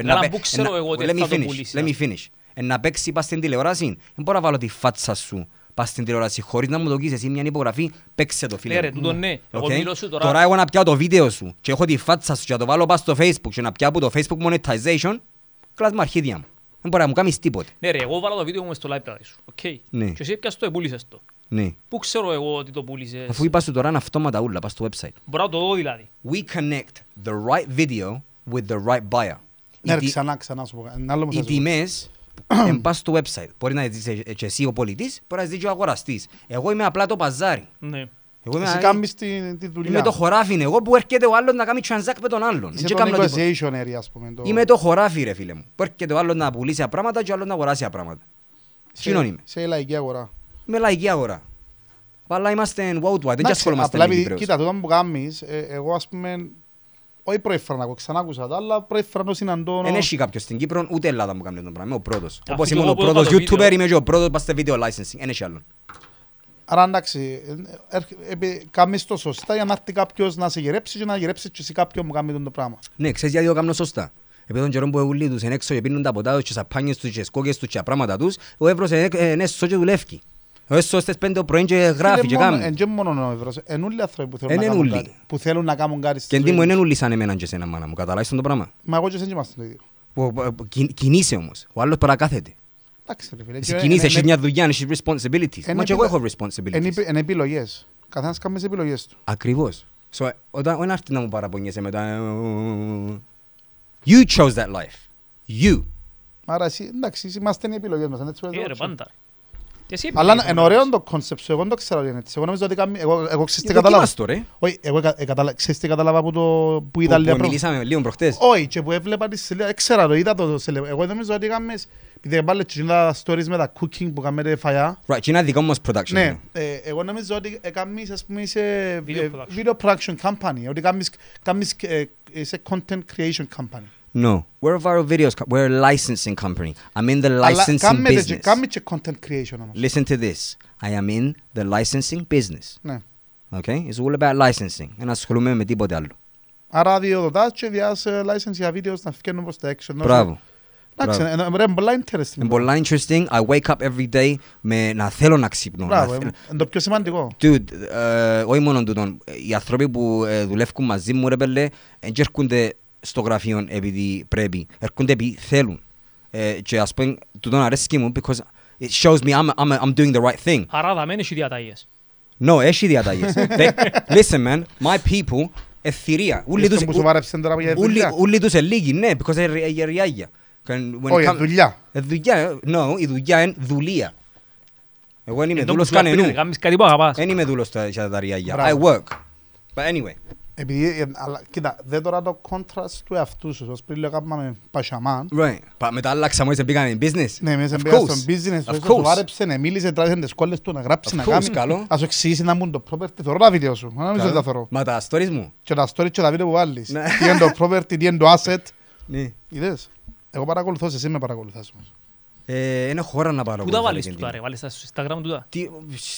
Let me finish. And να παίξει πας στην τηλεόραση. Δεν μπορώ να βάλω τη φάτσα σου. Πας στην τηλεόραση χωρίς να μου το κείσεις ή μια υπογραφή, παίξε το φίλε. Τώρα εγώ να πιάω το βίντεο σου και έχω τη φάτσα σου και να το βάλω πας στο Facebook και να πιάω από το Facebook monetization, κλάσμα αρχίδια μου. Δεν μπορεί να μου κάνεις τίποτε. Ναι ρε, εγώ βάλα το βίντεο μου μες στο library σου, οκ. Και εσύ έπιασες το, επούλησες το. Πού ξέρω εγώ ότι το πούλησες. Αφού είπα σου τώρα είναι αυτόματα ούλα, πας στο website. Μπορώ να το δω δηλαδή. We connect the right video with the right buyer. Ναι ρε, ξανά σου πω. Οι τιμές... Εν πας στο website. Μπορεί να ζεις και εσύ ο πολιτής, μπορεί να ζεις και ο αγοραστής. Εγώ είμαι απλά το παζάρι. Εσύ κάνεις τη δουλειά. Είμαι το χωράφι, εγώ που έρχεται ο άλλος να κάνει transact με τον άλλον. Είσαι το negotiation area, ας πούμε. Είμαι το χωράφι ρε φίλε μου. Που έρχεται ο άλλος να πουλήσει απράγματα και ο άλλος να αγοράσει απράγματα. Κοινόν είμαι. Σε λαϊκή αγορά. Είμαι λαϊκή αγορά. Αλλά είμαστε worldwide, δεν ασχολούμαστε με την Κύπρος. Κοίτα, τότε που κάνεις, εγώ ας πούμε... Όχι προέφερα να ξανακούσα τα άλλα, προέφερα να συναντώνω... Εν έχει κάποιος στην Κύπρο, ούτε Ελλάδα μου κάνει τον πράγμα, είμαι ο πρώτος. Όπως ήμουν ο πρώτος YouTuber, είμαι και ο πρώτος πας στο video licensing, εν έχει άλλον. Άρα εντάξει, κάνεις το σωστά για να έρθει κάποιος να σε γερέψει και να γερέψεις και σε κάποιον που κάνει τον πράγμα. Ναι, ξέρεις γιατί το κάνω σωστά. Επειδή τον καιρό που ούλοι τους εν έξω και πίνουν τα ποτά τους και σαπάνιες τους και σκόκες τους και πράγματα τους, ο Εύρος εν έσω και δουλεύει. Ο έσως στις 5 το πρωί και γράφει και κάνουν. Είναι και μόνο ο Εύρος. Είναι όλοι οι άνθρωποι που θέλουν να κάνουν κάτι. Και εντί μου είναι όλοι σαν εμένα και εσένα μάνα μου. Καταλάβεις τον το πράγμα. Μα εγώ και εσένα είμαστε το ίδιο. Κινείσαι όμως. Ο άλλος τώρα κάθεται. Εσύ κινείσαι, έχεις μια δουλειά, έχεις responsibilities. Μα και εγώ έχω responsibilities. Είναι επιλογές. Καθένας κάνουμε τις επιλογές του. Ακριβώς. Όταν έρθει να μου παραπονιέσαι μετά... You chose that life. You. Άρα εντάξει, είμαστε οι επιλογές μας. Αλλά είναι ωραίο το κόνσεπτ σου, εγώ δεν το ξέρω ότι είναι έτσι. Εγώ νομίζω ότι εγώ ξέρεις τι καταλάβα. Όχι, εγώ ξέρεις τι καταλάβα που είδα λίγο προχτές. Που μιλήσαμε λίγο προχτές. Όχι, και που έβλεπα τη σελίδα, έξερα το, είδα το σελίδα. Εγώ νομίζω ότι είχαμε, επειδή πάλι τα stories με τα cooking που κάνετε φαγιά. Right, και είναι δικό μας production. Ναι, εγώ νομίζω ότι έκαμες, ας πούμε, είσαι video production company, ότι έκαμες, είσαι content creation company. No, we're a viral videos, we're a licensing company. I'm in the licensing business. Content creation. Listen to this. I am in the licensing business. Ναι. Okay, it's all about licensing. And ασχολούμαι με τίποτε άλλο. Άρα διοδοτάς και διάς license για βίντεο να φτιάχνουν προς τα έξω. Μπράβο. Εντάξει, είναι πολλά interesting. Είναι πολλά interesting. I wake up every day με να θέλω να ξύπνω. Μπράβο, είναι το πιο σημαντικό. Dude, όχι μόνο τούτον. Οι άνθρωποι που δουλεύουν μαζί μου, ρε πέλε, έρχονται στο γραφείο επειδή πρέπει, έρχονται επειδή θέλουν. Και ας πούμε, τούτον αρέσκει μου, because it shows me I'm doing the right thing. Άρα δεν έχει διαταγές. No, έχει διαταγές. Listen man, my people, εθυρία. Ούλοι τους ελίγοι, ναι, because είναι γεριάγια. Όχι, δουλειά. No, η δουλειά είναι δουλεία. Εγώ δεν είμαι δούλος κανενού. Δεν είμαι δούλος για τα ριάγια. I work. But anyway. Επειδή κοίτα, δεν τώρα το contrast του εαυτού σου, ως πριν λέγαμε πασιαμάν. Right, μετά αλλάξαμε όλοι σε μπήκαν in business. Ναι, μέσα μπήκαν στο business, όσο του άρεψε, μίλησε, τράβησε τις κόλλες του, να γράψει, να κάνει. Ας σου εξηγήσει να μπουν το property, θωρώ τα βίντεο σου, να μην τα θωρώ. Μα τα stories μου. Και τα stories και τα βίντεο που βάλεις. Τι είναι το property, τι είναι το asset. Ναι. Είδες, εγώ παρακολουθώ, εσύ με παρακολουθάς. Είναι χώρα να πάρω. Πού τα βάλεις τούτα ρε, βάλεις στα Instagram τούτα.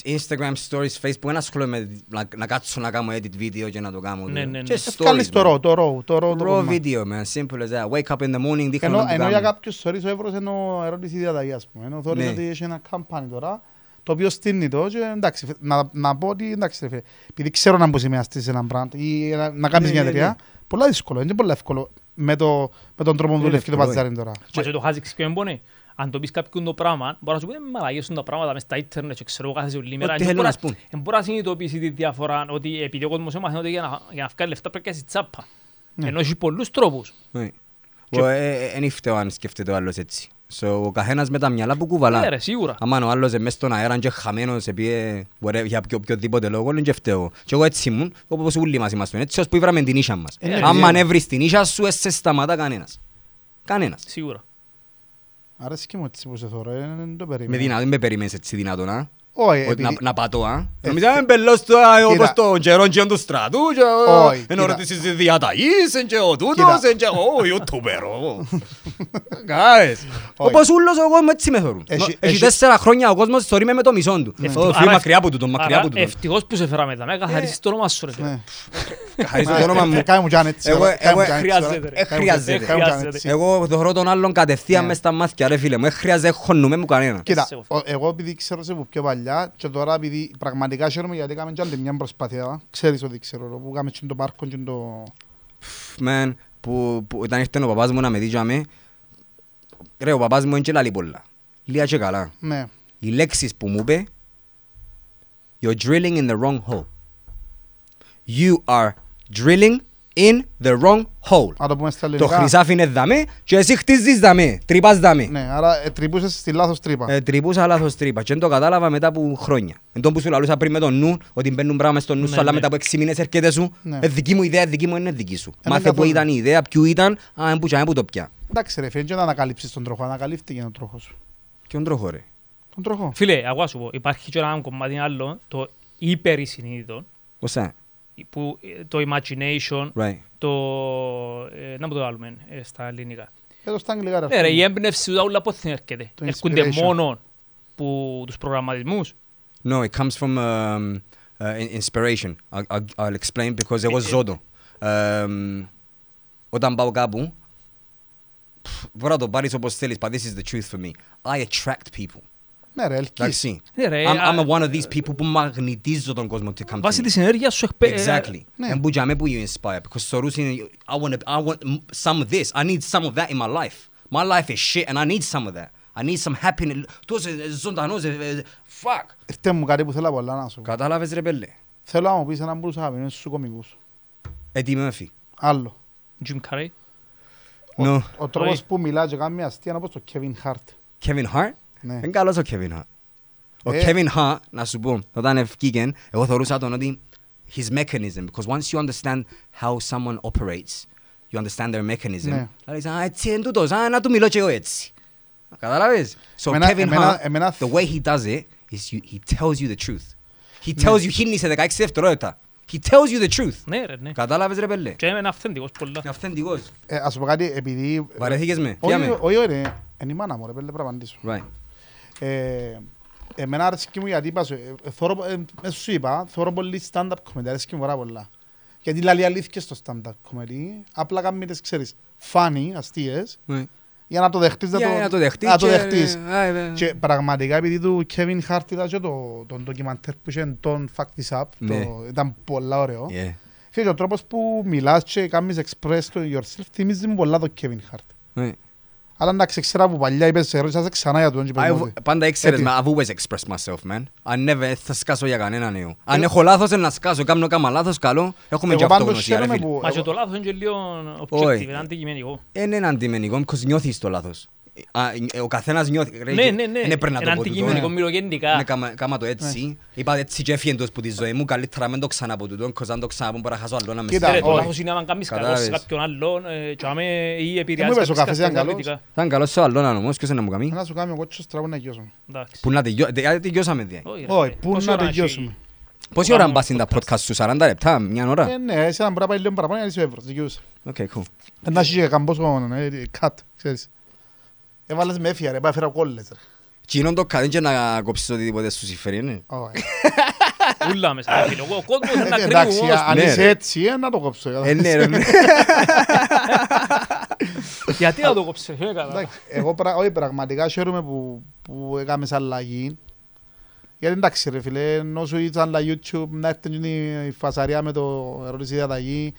Instagram, stories, Facebook, ένα σχολείο με να κάτσω να κάνω edit video και να το κάνω. Και stories. Το raw video, man, simple as that. Wake up in the morning, δείχνω να το κάνω. Ενώ για κάποιους stories ο Εύρος ενώ ερώτηση διαταγή, ας πούμε. Ενώ θεωρείς ότι έχει ένα company τώρα, το οποίο στείνει το και εντάξει, να πω ότι εντάξει ρε φίλε. Επειδή ξέρω να αποζημιαστείς έναν brand ή να κάνεις μια εταιρεία, πολλά δύσκολο, είναι πολύ εύκολο με τον τρόπο που δουλεύει και το παζάρι τώρα. Μα και το χάζεις πιο εμπονή. Αν το πεις κάποιον το πράγμα, μπορείς να σου πεις μαλαγιέσουν τα πράγματα μες στα ίντερνετ και ξέρω κάθε λίμερα. Εν μπορείς να συνειδητοποιήσεις τη διαφορά ότι επειδή ο κόσμος έμαθαν ότι για να βγάλει λεφτά πρέπει να κάνεις τσάπα. Ενώ έχει πολλούς τρόπους. Εν ήρθε αν σκέφτεται ο άλλος έτσι. Ο καθένας με τα μυαλά που κουβαλά. Ναι ρε, σίγουρα. Αμάν ο άλλος μέσα στον αέρα και χαμένος για οποιοδήποτε λόγο, δεν φταίω. Και εγώ έτσι ήμουν, όπως όλοι μας ήμασταν, έτσι ώσπου ήβραμε την ίσια μας. Αμάν έβρεις την ίσια σου, σε σταματά κανένας. Κανένας. Σίγουρα. Αρέσει και μου έτσι που σε θωρώ, δεν το περίμενα. Δεν με περιμένεις έτσι δυνατόν, α. Όχι. Να πατώ, α. Νομίζω είμαι μπελός όπως το γερόντζιον του στρατού και ενώ ρωτήσεις τη διαταγής, εν και ο τούτος, εν και ο ιουτούμπερο. Καες. Όπως ούλος ο κόσμος έτσι με θωρούν. Έχει 4 χρόνια ο κόσμος θωρεί με το μισόν του. Φύγει μακριά από τούτον, μακριά από τούτον. Ευτυχώς που σε φέραμε, θα με καθαρίσεις το όνομα σου. Καείς το όνομα μου. Κάμε μου κι αν έτσι. Χρειάζεται. Εγώ θωρώ τον άλλον κατευθείαν μες στα μάθηκια ρε φίλε μου. Χρειάζεται, χωνούμε μου κανένα. Κοίτα, εγώ επειδή ξέρω σε πιο παλιά και τώρα επειδή πραγματικά χαίρομαι γιατί κάμε κι άλλη μια προσπάθεια. Ξέρεις ότι ξέρω που κάμε και το πάρκο και το... Μεν, που ήταν ήρθε ο παπάς μου να με δείξαμε. Ρε ο παπάς μου είναι και λαλεί πολλά. Λία και καλά. Οι λέξεις που μου είπε You're drilling in the wrong hole. You are drilling in the wrong hole. Το χρυσάφι είναι δαμέ και εσύ χτίζεις δαμέ, τρύπας δαμέ. Ναι, άρα τρυπούσες στη λάθος τρύπα. Τρυπούσα λάθος τρύπα και δεν το κατάλαβα μετά από χρόνια. Εν τόν που σου λαλούσα πριν με τον νου, ότι μπαίνουν πράγματα στο νου σου, αλλά μετά από 6 μήνες έρχεται σου. Δική μου ιδέα, δική μου είναι δική σου. Μάθε που ήταν η ιδέα, ποιου ήταν, αν που το πια. Εντάξει ρε, φαίνεται να ανακαλύψεις τον τροχό, ανακαλύφθηκε τον τροχό σου. Ποιον τροχό ρε? Τον τροχό. Φίλε, αγώ σου πω, υπάρχει και ένα κομμάτι άλλο, το υπερσυνείδητο. Πώς είναι? Που, το imagination, right. Το... να μου το βάλουμε στα ελληνικά. Εδώ στα αγγλικά ρε. Ρε, η έμπνευση του όλα πώς έρχεται. Έρχονται μόνο που, τους προγραμματισμούς. No, it comes from inspiration. I'll explain because there was Zodo. Όταν πάω κάπου, μπορεί να το πάρεις όπως θέλεις, but this is the truth for me. I attract people. Ναι ρε, ελκύς. I'm one of these people που μαγνητίζω τον κόσμο to come to me. Βάσει της ενέργειας σου εκπαιδεύει. Exactly. Εν πουγιάμε που you inspire. Because στο Ρούς είναι, I want some of this. I need some of that in my life. My life is shit and I need some of that. I need some happiness. Τόσο ζωντανός, fuck. Ήρθε μου κάτι που θέλω πολλά να σου. Κατάλαβες ρε πέλε. Θέλω να μου πεις έναν πουλούς αγαπημένους σου κομικούς. Eddie Murphy. Άλλο. Jim Carrey. No. Ο τρόπος που μιλάει και κάνει μια αστεία είναι όπως το Kevin Hart. Kevin Hart? Ναι. Είναι καλός ο Kevin Hart. Ο Kevin Hart, να σου πω, όταν ευκήκεν, εγώ θεωρούσα τον ότι his mechanism, because once you understand how someone operates, you understand their mechanism. Ναι. Λες, α, έτσι είναι τούτος, α, να του μιλώ και εγώ έτσι. Καταλάβες? So Kevin Hart, the way he does it, is he tells you the truth. He tells you, χύνησε 16 δευτερόλεπτα. He tells you the truth. Ναι ρε, ναι. Κατάλαβες ρε πέλε. Και είμαι αυθεντικός πολλά. Αυθεντικός. Ας σου πω κάτι, επειδή... Βαρεθήκες με, πιάμε. Όχι, ρε, είναι η μάνα μου ρε πέλε, πρέπει να απαντήσω. Right. Εμένα αρέσκει μου γιατί σου είπα, θωρώ πολύ stand-up comedy, αρέσκει μου πάρα πολλά. Γιατί λαλεί αλήθικες στο stand-up comedy, απλά κάνουμε τις ξέρεις funny, αστείες, για να το δεχτείς, να το δεχτείς. Και πραγματικά επειδή του Kevin Hart ήταν και τον ντοκιμαντέρ που είχε τον Fuck This Up, ήταν πολλά ωραίο. Και ο τρόπος που μιλάς και κάνεις express to yourself θυμίζει μου πολλά το Kevin Hart. Αλλά εντάξει, ξέρα από παλιά είπες ερώτησες ξανά για τον Τζιπερνούδη. Πάντα ήξερες, I've always expressed myself, man. Αν never θα σκάσω για κανένα νέο. Αν έχω λάθος, να σκάσω. Κάμνω κάμα λάθος, καλό. Έχουμε και αυτογνωσία, ρε φίλε. Μα και το λάθος είναι και λίγο objective, είναι αντικειμενικό. Είναι αντικειμενικό, because νιώθεις το λάθος. Ο καθένας νιώθει. Δεν έπαιρνα το πόδι. Κάμα το έτσι. Είπατε έτσι και έφυγε εντός που τη ζωή μου. Καλύτερα μεν το ξανά πω τούτο. Κοζάν το ξανά πω μπορώ να χάσω άλλον να με στείλει. Κοίτα, ο λάθος είναι αν κάνεις καλός σε κάποιον άλλον ή επηρεάζεις κάποιες καθαραπητικά. Ήταν καλός σε άλλον όμως. Ποιος είναι να μου κάνει. Να σου κάνει ο κότσος τραβού να γιώσουμε. Πού να τη γιώσαμε. Όχι, πού να τη γιώσουμε. Πόση ώρα μπας είναι τα podcast σου, 40 λεπτά, μια ώρα. Ναι, εσύ να μπορεί να πάει λίγο παραπάνω για 20 ευρώ, δικαιούσε. Οκ, cool. Να είσαι και καμπόσο, κάτω, ξέρεις. Έβαλες με έφυγα ρε, πάει φέρα κόλλες ρε. Κοινόν το κάτι και να κόψεις οτιδήποτε σου συμφέρει, ναι. Ούλα μες, φίλο, ο κόσμος να κρύβει όμως. Αν είσαι έτσι, να το κόψω. Γιατί να το κόψεις, εγώ γιατί εντάξει ρε φίλε, ενώ σου ήταν τα YouTube να έρθουν η φασαρία με το ερώτηση διαταγή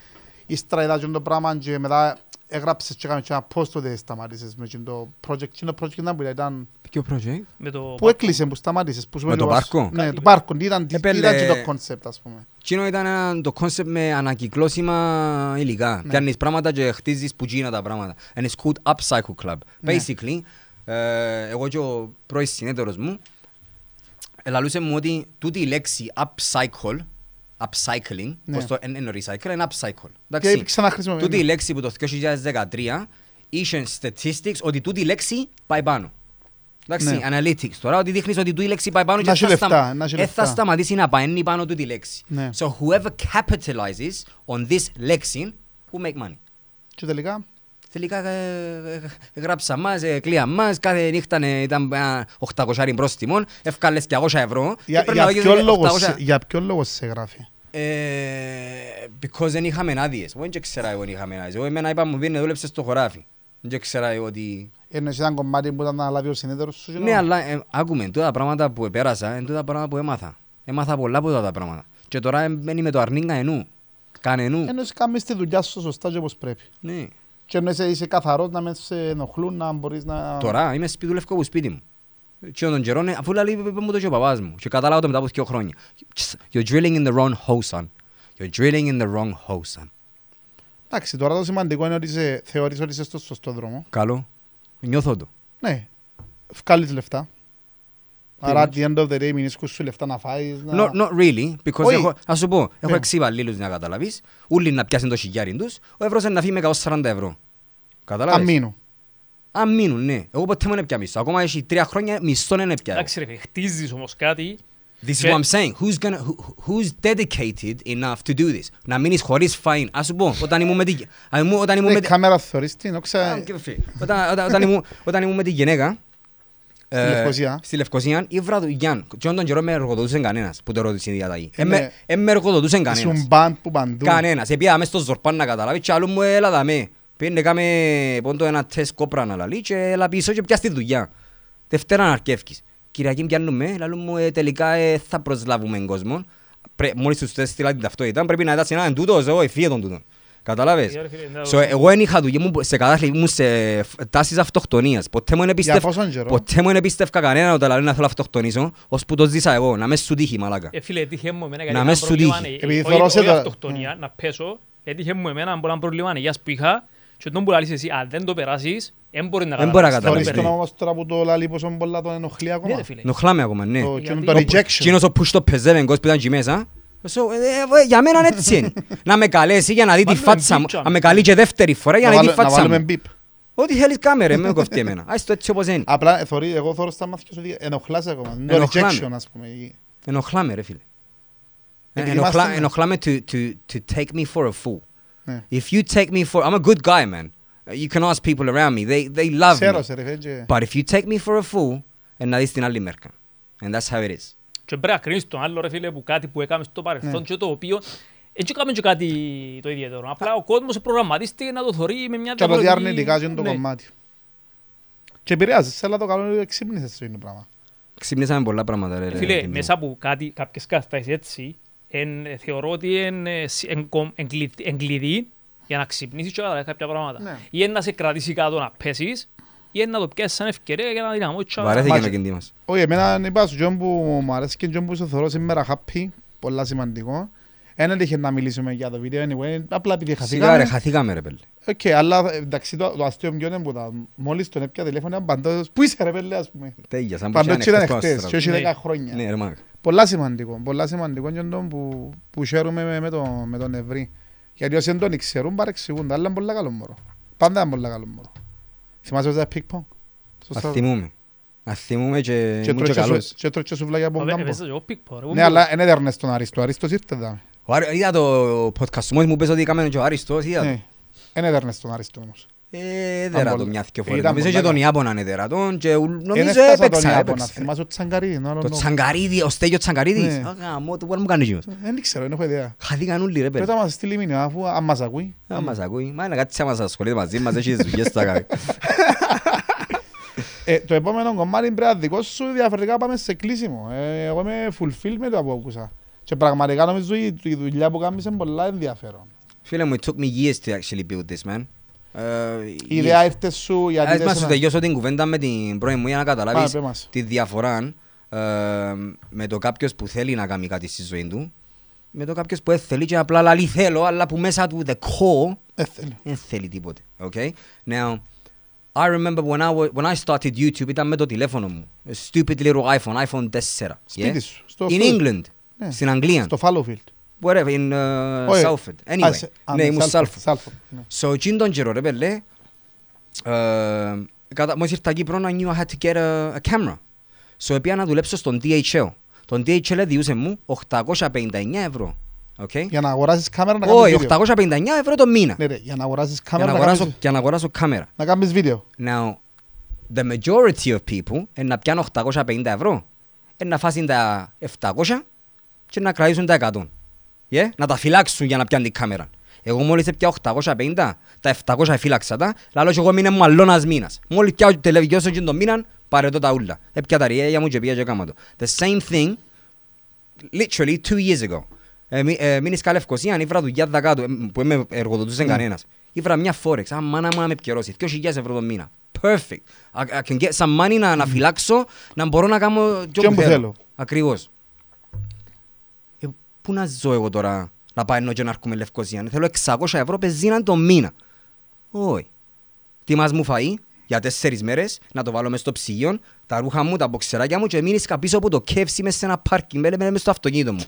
ύστερα ήταν το πράγμα και μετά έγραψες και έκαμε ένα post ότι σταμάτησες με το project και το project ήταν που ήταν... Ποιο project? Που έκλεισε, που σταμάτησες. Με το πάρκο? Ναι, το πάρκο. Τι ήταν και το concept ας πούμε. Εκείνο ήταν το concept με ανακυκλώσιμα υλικά. Πιάνεις πράγματα και χτίζεις που γίνα τα πράγματα. And it's called Upcycle Club. Basically, εγώ και ο πρώην συνέτερος μου ελαλούσε μου ότι τούτη η λέξη upcycle, upcycling, ναι. Το είναι recycle, είναι upcycle. Και ξαναχρησιμοποιούμε. Τούτη η λέξη που το 2013 είχε statistics ότι τούτη η λέξη πάει πάνω. Εντάξει, ναι. Analytics. Τώρα ότι δείχνεις ότι τούτη η λέξη πάει πάνω και θα σταματήσει να πάει πάνω τούτη η λέξη. Ναι. So whoever capitalizes on this λέξη will make money. Και τελικά... Τελικά γράψα μας, κλεία μας, κάθε νύχτα ήταν 800 πρόστιμων, έφκαλες και 200 ευρώ. Για ποιον λόγο σε γράφει? Because δεν είχαμε άδειες, εγώ δεν ξέρω εγώ δεν είχαμε άδειες. Εγώ εμένα είπα μου πήρνε δούλεψε στο χωράφι, δεν ξέρω εγώ ότι... Ένας ήταν κομμάτι που ήταν να λάβει ο συνέδερος σου και ναι, αλλά άκουμε, τότε τα πράγματα που πέρασα, τότε τα πράγματα που έμαθα. Έμαθα πολλά από τα πράγματα. Και τώρα μένει με το αρνίγκα ενού, κανενού. Ενός κάνεις τη δουλειά σου σωστά και όπως πρέπει. Και ενώ είσαι καθαρός να με σε ενοχλούν, να μπορείς να... Τώρα είμαι σπίτι, δουλεύω από σπίτι μου. Και όταν γερώνε, αφού λέει, είπε μου το και ο παπάς μου. Και κατάλαβα το μετά από 2 χρόνια. You're drilling in the wrong hole, son. You're drilling in the wrong hole, son. Εντάξει, τώρα το σημαντικό είναι ότι θεωρείς ότι είσαι στο σωστό δρόμο. Καλό. Νιώθω το. Ναι. Βγάλεις λεφτά. Άρα, at the end of the day, μην σου λεφτά να φάεις. Not really, because ας σου πω, έχω 6 υπαλλήλους να καταλαβείς, ούλοι να πιάσουν το χιλιάρι τους, ο ευρώς είναι να φύγει με 140 ευρώ. Καταλάβες. Αν μείνουν, ναι. Εγώ ποτέ δεν πια μισθό. Ακόμα έχει 3 χρόνια μισθό δεν πια. Εντάξει ρε, χτίζεις όμως κάτι. This is what I'm saying. Who's dedicated enough to do this? Να μείνεις χωρίς fine. Ας σου πω, όταν ήμουν με τη... Κάμερα θεωρίστη, νόξα... Όταν ήμουν με τη γυναίκα, στη Λευκοσία ή βραδουγιάν και όταν καιρό με εργοδοτούσαν κανένας που το ρώτησε η διαταγή. Με εργοδοτούσαν κανένας. Ήσουν που παντού. Κανένας. Επία μες στο Ζορπάν να καταλάβει και άλλου μου έλα δαμε. Πήγαινε κάμε πόντο ένα τεστ κόπρα να λαλεί και έλα πίσω και πια στη δουλειά. Δευτέρα να αρκεύκεις. Κυριακή πιάνουμε, λαλού μου τελικά θα προσλάβουμε κόσμο. Μόλις τους τεστ στείλα την ταυτότητα πρέπει να ήταν έναν τούτος, εγώ εφύγε τον τούτον. Καταλάβες. Εγώ δεν είχα δουλειά μου σε κατάσταση, ήμουν σε τάσεις αυτοκτονίας. Ποτέ μου επίστευκα κανέναν όταν λένε να θέλω να αυτοκτονήσω, ώσπου το ζήσα εγώ, να με σου τύχει μαλάκα. Φίλε, έτυχε μου εμένα γιατί ένα πρόβλημα είναι, όχι αυτοκτονία, να πέσω, έτυχε μου εμένα ένα πρόβλημα είναι γιας που είχα και όταν μπορείς εσύ, αν δεν το περάσεις, δεν μπορεί να καταλάβεις. Θωρείς τον όμως τώρα που το λαλεί πόσο πολλά τον ενοχλεί ακόμα. Ενοχλάμε ακόμα, ναι. Κίνος ο push το πεζεύεν κόσ που ήταν και μέσα. Για μένα έτσι είναι. Να με καλέσει για να δει τη φάτσα μου. Να με καλεί και δεύτερη φορά για να δει τη φάτσα μου. Να βάλουμε μπιπ. Ό,τι θέλεις κάμερα, με κοφτεί εμένα. Ας το έτσι όπως είναι. Απλά εγώ θέλω στα μάτια σου ότι ενοχλάσαι ακόμα. Το rejection ας πούμε. Ενοχλάμε ρε φίλε. Ενοχλάμε to take me for a fool. If you take me for... I'm a good guy man. You can ask people around me. They love me. But if you take me for a fool, να δεις την άλλη μέρκα. And that's how it is. Και πρέπει να κρίνεις τον άλλο ρε φίλε που κάτι που έκαμε στο παρελθόν και το οποίο έτσι έκαμε και κάτι το ιδιαίτερο. Απλά ο κόσμος προγραμματίστηκε να το θωρεί με μια διαφορετική... Και από τι αρνητικά είναι το κομμάτι. Και επηρεάζεσαι, αλλά το καλό ξύπνησες στο ίδιο πράγμα. Ξύπνησαμε πολλά πράγματα ρε. Φίλε, μέσα από κάποιες καταστάσεις έτσι, θεωρώ ότι είναι κλειδί για να ξυπνήσεις και κάποια πράγματα. Ή να σε κρατήσει κάτω να πέσεις. Ή να το πιάσεις σαν ευκαιρία για να δυναμώσεις. Βαρέθηκε να κινδύμας. Όχι, εμένα είπα στον Τζον που μου αρέσει και τον Τζον που σε θωρώ σήμερα happy, πολλά σημαντικό. Ένα έτυχε να μιλήσουμε για το βίντεο, anyway, απλά επειδή χαθήκαμε. Σιγά ρε, χαθήκαμε ρε πέλε. Οκ, αλλά εντάξει, το αστείο ποιον έμποντα, μόλις τον έπια τηλέφωνο, παντός, πού είσαι ρε πέλε, ας πούμε. Τέλεια, σαν παντός ήταν χτες, και όχι 10 χρόνια. Ναι ρε Μάρκ. Πολλά σημαντικό και τον που χαίρομαι με τον Ευρύ. Γιατί όσοι δεν τον ξέρουν παρεξηγούνται, αλλά είναι πολλά καλό μωρό. Πάντα είναι πολλά καλό μωρό. Θυμάσαι ότι ήταν πικ-πονγκ. Αθυμούμε. Αθυμούμε και ήμουν και καλός. Και τρώει και σουβλάκια από κάμπο. Έπαιζε ο πικ-πονγκ. Ναι, αλλά δεν έδερνες τον Αρίστο. Ο Αρίστος ήρθε δάμε. Είδα το podcast μου πες ότι έκαμε και ο Αρίστος. Δεν έδερνες τον Αρίστο όμως. Έδερα τον μια και φορές. Νομίζω και τον Ιάπωναν έδερα τον και νομίζω έπαιξα. Θυμάσαι ο Τσαγκαρίδη. Το Τσαγκαρίδη, ο Στέγιος Τσαγκαρίδης. Αγαμό, το πού μου κάνει γιος. Δεν ξέρω, δεν έχω ιδέα. Χαθήκαν όλοι ρε πέρα. Πρέπει να μας στείλει μήνυμα αφού αν μας ακούει. Αν μας ακούει. Μα είναι κάτι σαν μας ασχολείται μαζί μας, έχει δουλειές στα κάτι. Το επόμενο κομμάτι πρέπει να δικό σου, διαφορετικά πάμε σε κλείσιμο. Εγώ είμαι fulfilled με το που ακούσα. Και πραγματικά νομίζω η δουλειά που κάνεις είναι πολλά ενδιαφέρον. Φίλε μου, it took me years to actually build this, man. Η ιδέα ήρθε σου γιατί δεν σου τελειώσω την κουβέντα με την πρώην μου για να καταλάβεις τη διαφορά με το κάποιος που θέλει να κάνει κάτι στη ζωή του με το κάποιος που θέλει και απλά λαλεί θέλω αλλά που μέσα του the core δεν θέλει τίποτε. Okay? Now, I remember when I started YouTube ήταν με το τηλέφωνο μου. A stupid little iPhone 4. Σπίτι σου. In England. Στην Αγγλία. Στο Fallowfield. Whatever, in Salford. Anyway, name was Salford. So, Jindon Giro, Rebelle, μόλις ήρθα Κύπρο, I knew I had to get a camera. So, έπια να δουλέψω στον DHL. Τον DHL διούσε μου 859 €. Για να αγοράσεις κάμερα να κάνεις βίντεο. Όχι, 859 € το μήνα. Ναι, για να αγοράσεις κάμερα να κάνεις βίντεο. Για να αγοράσω κάμερα. Να κάνεις βίντεο. Now, the majority of people, να πιάνουν 850 €, να φάσουν τα 700 και να κρατήσουν τα 100. Yeah, να τα φυλάξουν για να πιάνουν την κάμερα. Εγώ μόλις πια 850, τα 700 φύλαξα τα, λαλώ και εγώ μείνε μαλλώνας μήνας. Μόλις πια τελειώσω και τον μήνα, παρετώ τα ούλα. Έπια τα ριέγια μου και πια και κάμα το. The same thing, literally 2 years ago. Μείνεις καλή ευκοσία, αν ήβρα δουλειά δακάτου, που με εργοδοτούσε κανένας. Ήβρα μια φόρεξ, αν μάνα μου να με επικαιρώσει, 2,000 € το μήνα. Perfect. I can get some money να φυλάξω, να μπορώ να κάνω και όπου θέλω. Ακριβώς. Πού να ζω εγώ τώρα να πάω και να έρχομαι Λευκοσία. Θέλω 600 € πεζίναν το μήνα. Όχι. Τι μας μου φαΐ για 4 μέρες να το βάλω μες στο ψυγείο, τα ρούχα μου, τα μποξεράκια μου και μείνισκα πίσω από το κεύσι μες σε ένα πάρκι μες στο αυτοκίνητο μου.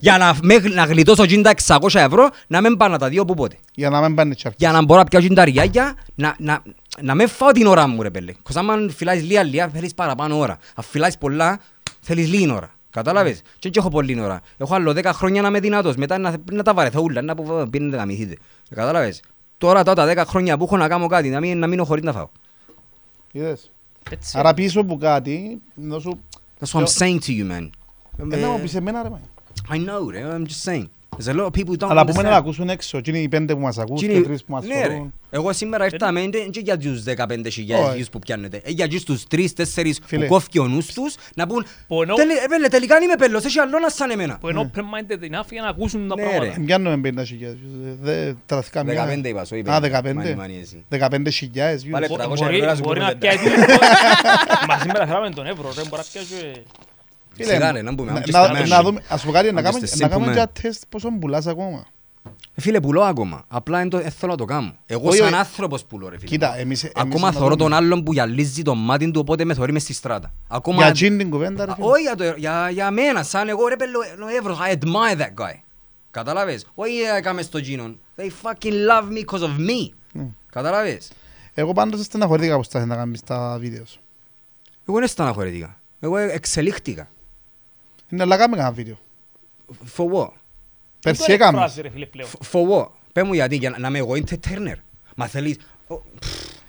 για να γλιτώσω τα 600 € να μην πάνε τα δύο που πότε. Για να μην πάνε τσάρκες. Για να μπορώ να πιάσω τα ριάγια, να μην φάω την ώρα μου ρε πέλε. Κοσάμαν φυλάζεις λίγα, θέλεις παραπάνω ώρα. Αν φυλάζεις πολλά, θέλεις λίγη ώρα. Κατάλαβες, δεν έχω πολλή ώρα. Έχω άλλο 10 χρόνια να είμαι δυνατός. Μετά να τα βαρεθώ ούλα, να πίνετε να μυθείτε. Κατάλαβες. Τώρα τα 10 χρόνια που έχω να κάνω κάτι, να μείνω χωρίς να φάω. Είδες. Άρα πίσω από κάτι, να σου... That's what I'm saying to you, man. Ένα μου πεις εμένα, ρε μάνα. I know, ρε, I'm just saying. There's a lot of people who don't understand. Αλλά που μένουν να ακούσουν έξω. Τι είναι οι 5 που μας ακούσουν και οι 3 που μας φορούν. Εγώ σήμερα ήρθα με και για τους 15.000 που πιάνετε. Για τους 3-4 που κόφει ο νους τους να πούν τελικά είμαι πέλος, έχει αλλόνας σαν εμένα. Που ενώ open-minded enough για να ακούσουν τα πράγματα. Πιάνουμε 50.000. Τραθήκα μία. 15 είπα, σου είπα. Α, 15.000. Μπορεί να πιάσει. Μα σήμερα θέλαμε τον ευρώ, δεν μπορεί να πιάσει. Σιγάρε, να μπούμε, ας πούμε κάτι, να κάνουμε και τεστ πόσο πουλάς ακόμα. Φίλε, πουλώ ακόμα, απλά θέλω να το κάνω. Εγώ σαν άνθρωπος πουλώ ρε φίλε. Ακόμα θωρώ τον άλλον που γυαλίζει το μάτι του, οπότε με θωρεί μες στη στράτα. Για τζιν την κουβέντα ρε φίλε. Όχι για μένα, σαν εγώ ρε πέλε ο Εύρος, I admire that guy. Καταλάβες, όχι έκαμε στο τζίνον. They fucking love me because of me. Καταλάβες. Εγώ πάντως στεναχωρήθηκα πως θα κάνεις τα βίντεο σου. Εγώ δεν στεναχωρήθηκα. Εγώ εξελίχτηκα. Είναι αλλά κάνουμε κανένα βίντεο. For what? Πέρσι έκαμε. For what? Πες μου γιατί, για να είμαι εγώ entertainer. Μα θέλεις...